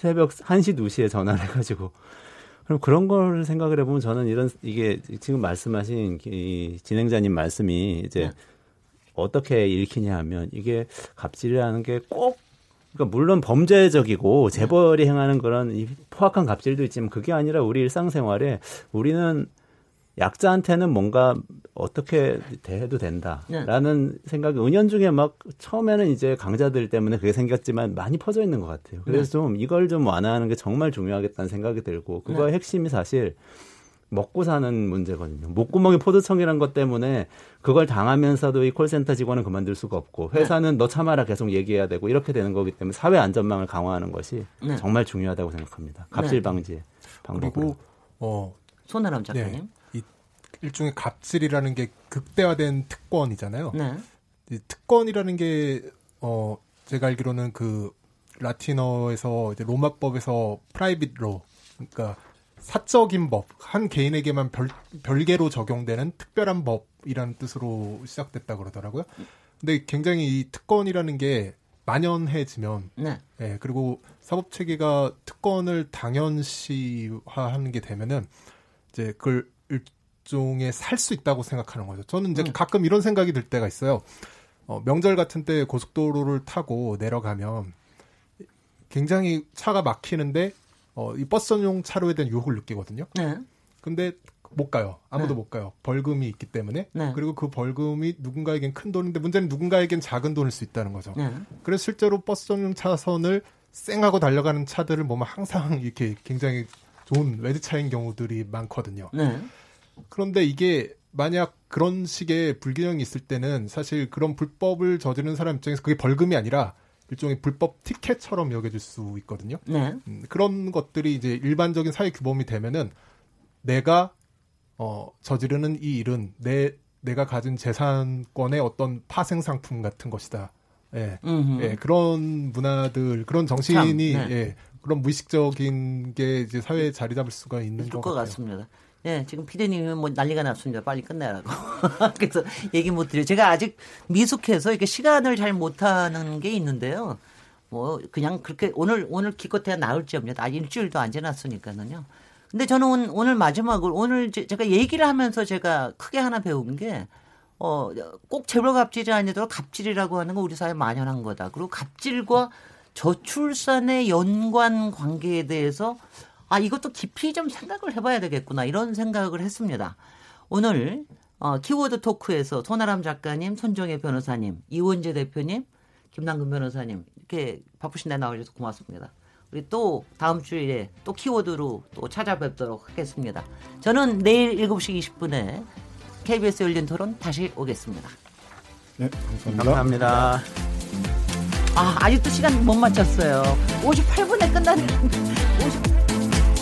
1시, 2시에 전화를 해가지고 그럼 그런 걸 생각을 해보면 저는 이게 지금 말씀하신 이 진행자님 말씀이 이제 네. 어떻게 읽히냐 하면 이게 갑질이라는 게 꼭 그러니까 물론 범죄적이고 재벌이 행하는 그런 이 포악한 갑질도 있지만 그게 아니라 우리 일상생활에 우리는 약자한테는 뭔가 어떻게 대해도 된다라는 네. 생각이 은연중에 막 처음에는 이제 강자들 때문에 그게 생겼지만 많이 퍼져 있는 것 같아요. 그래서 네. 좀 이걸 좀 완화하는 게 정말 중요하겠다는 생각이 들고 그거의 네. 핵심이 사실 먹고 사는 문제거든요. 목구멍이 포도청이란 것 때문에 그걸 당하면서도 이 콜센터 직원은 그만둘 수가 없고 회사는 네. 너 참아라 계속 얘기해야 되고 이렇게 되는 거기 때문에 사회 안전망을 강화하는 것이 네. 정말 중요하다고 생각합니다. 갑질 방지 방법으로. 그리고 손아람 작가님. 네. 일종의 갑질이라는 게 극대화된 특권이잖아요. 네. 이 특권이라는 게 제가 알기로는 그 라틴어에서 이제 로마법에서 프라이빗 로 그러니까 사적인 법, 한 개인에게만 별개로 적용되는 특별한 법이라는 뜻으로 시작됐다 그러더라고요. 근데 굉장히 이 특권이라는 게 만연해지면 네. 예, 그리고 사법 체계가 특권을 당연시화하는 게 되면은 이제 그걸 종에 살 수 있다고 생각하는 거죠. 저는 이제 가끔 이런 생각이 들 때가 있어요. 명절 같은 때 고속도로를 타고 내려가면 굉장히 차가 막히는데 이 버스전용 차로에 대한 유혹을 느끼거든요. 네. 근데 못 가요. 아무도 네. 못 가요. 벌금이 있기 때문에. 네. 그리고 그 벌금이 누군가에겐 큰 돈인데 문제는 누군가에겐 작은 돈일 수 있다는 거죠. 네. 그래서 실제로 버스전용 차선을 쌩하고 달려가는 차들을 보면 항상 이렇게 굉장히 좋은 외제차인 경우들이 많거든요. 네. 그런데 이게 만약 그런 식의 불균형이 있을 때는 사실 그런 불법을 저지르는 사람 입장에서 그게 벌금이 아니라 일종의 불법 티켓처럼 여겨질 수 있거든요. 네. 그런 것들이 이제 일반적인 사회 규범이 되면은 내가 저지르는 이 일은 내가 가진 재산권의 어떤 파생 상품 같은 것이다. 예. 예, 그런 문화들, 그런 정신이 참, 네. 예, 그런 무의식적인 게 이제 사회에 자리 잡을 수가 있는 것 같습니다. 네, 지금 피디님은 뭐 난리가 났습니다. 빨리 끝내라고. 그래서 얘기 못 드려요. 제가 아직 미숙해서 이렇게 시간을 잘 못하는 게 있는데요. 뭐, 그냥 그렇게 오늘 기껏해야 나을지입니다. 아직 일주일도 안 지났으니까는요. 근데 저는 오늘 마지막으로, 오늘 제가 얘기를 하면서 제가 크게 하나 배운 게, 꼭 재벌 갑질이 아니더라도 갑질이라고 하는 거 우리 사회에 만연한 거다. 그리고 갑질과 저출산의 연관 관계에 대해서 이것도 깊이 좀 생각을 해봐야 되겠구나 이런 생각을 했습니다. 오늘 키워드 토크에서 손아람 작가님, 손정혜 변호사님, 이원재 대표님, 김남근 변호사님 이렇게 바쁘신 날 나와주셔서 고맙습니다. 우리 또 다음 주일에 또 키워드로 또 찾아뵙도록 하겠습니다. 저는 내일 7시 20분에 KBS 열린토론 다시 오겠습니다. 네, 감사합니다. 아직도 시간 못 맞췄어요. 58분에 끝나는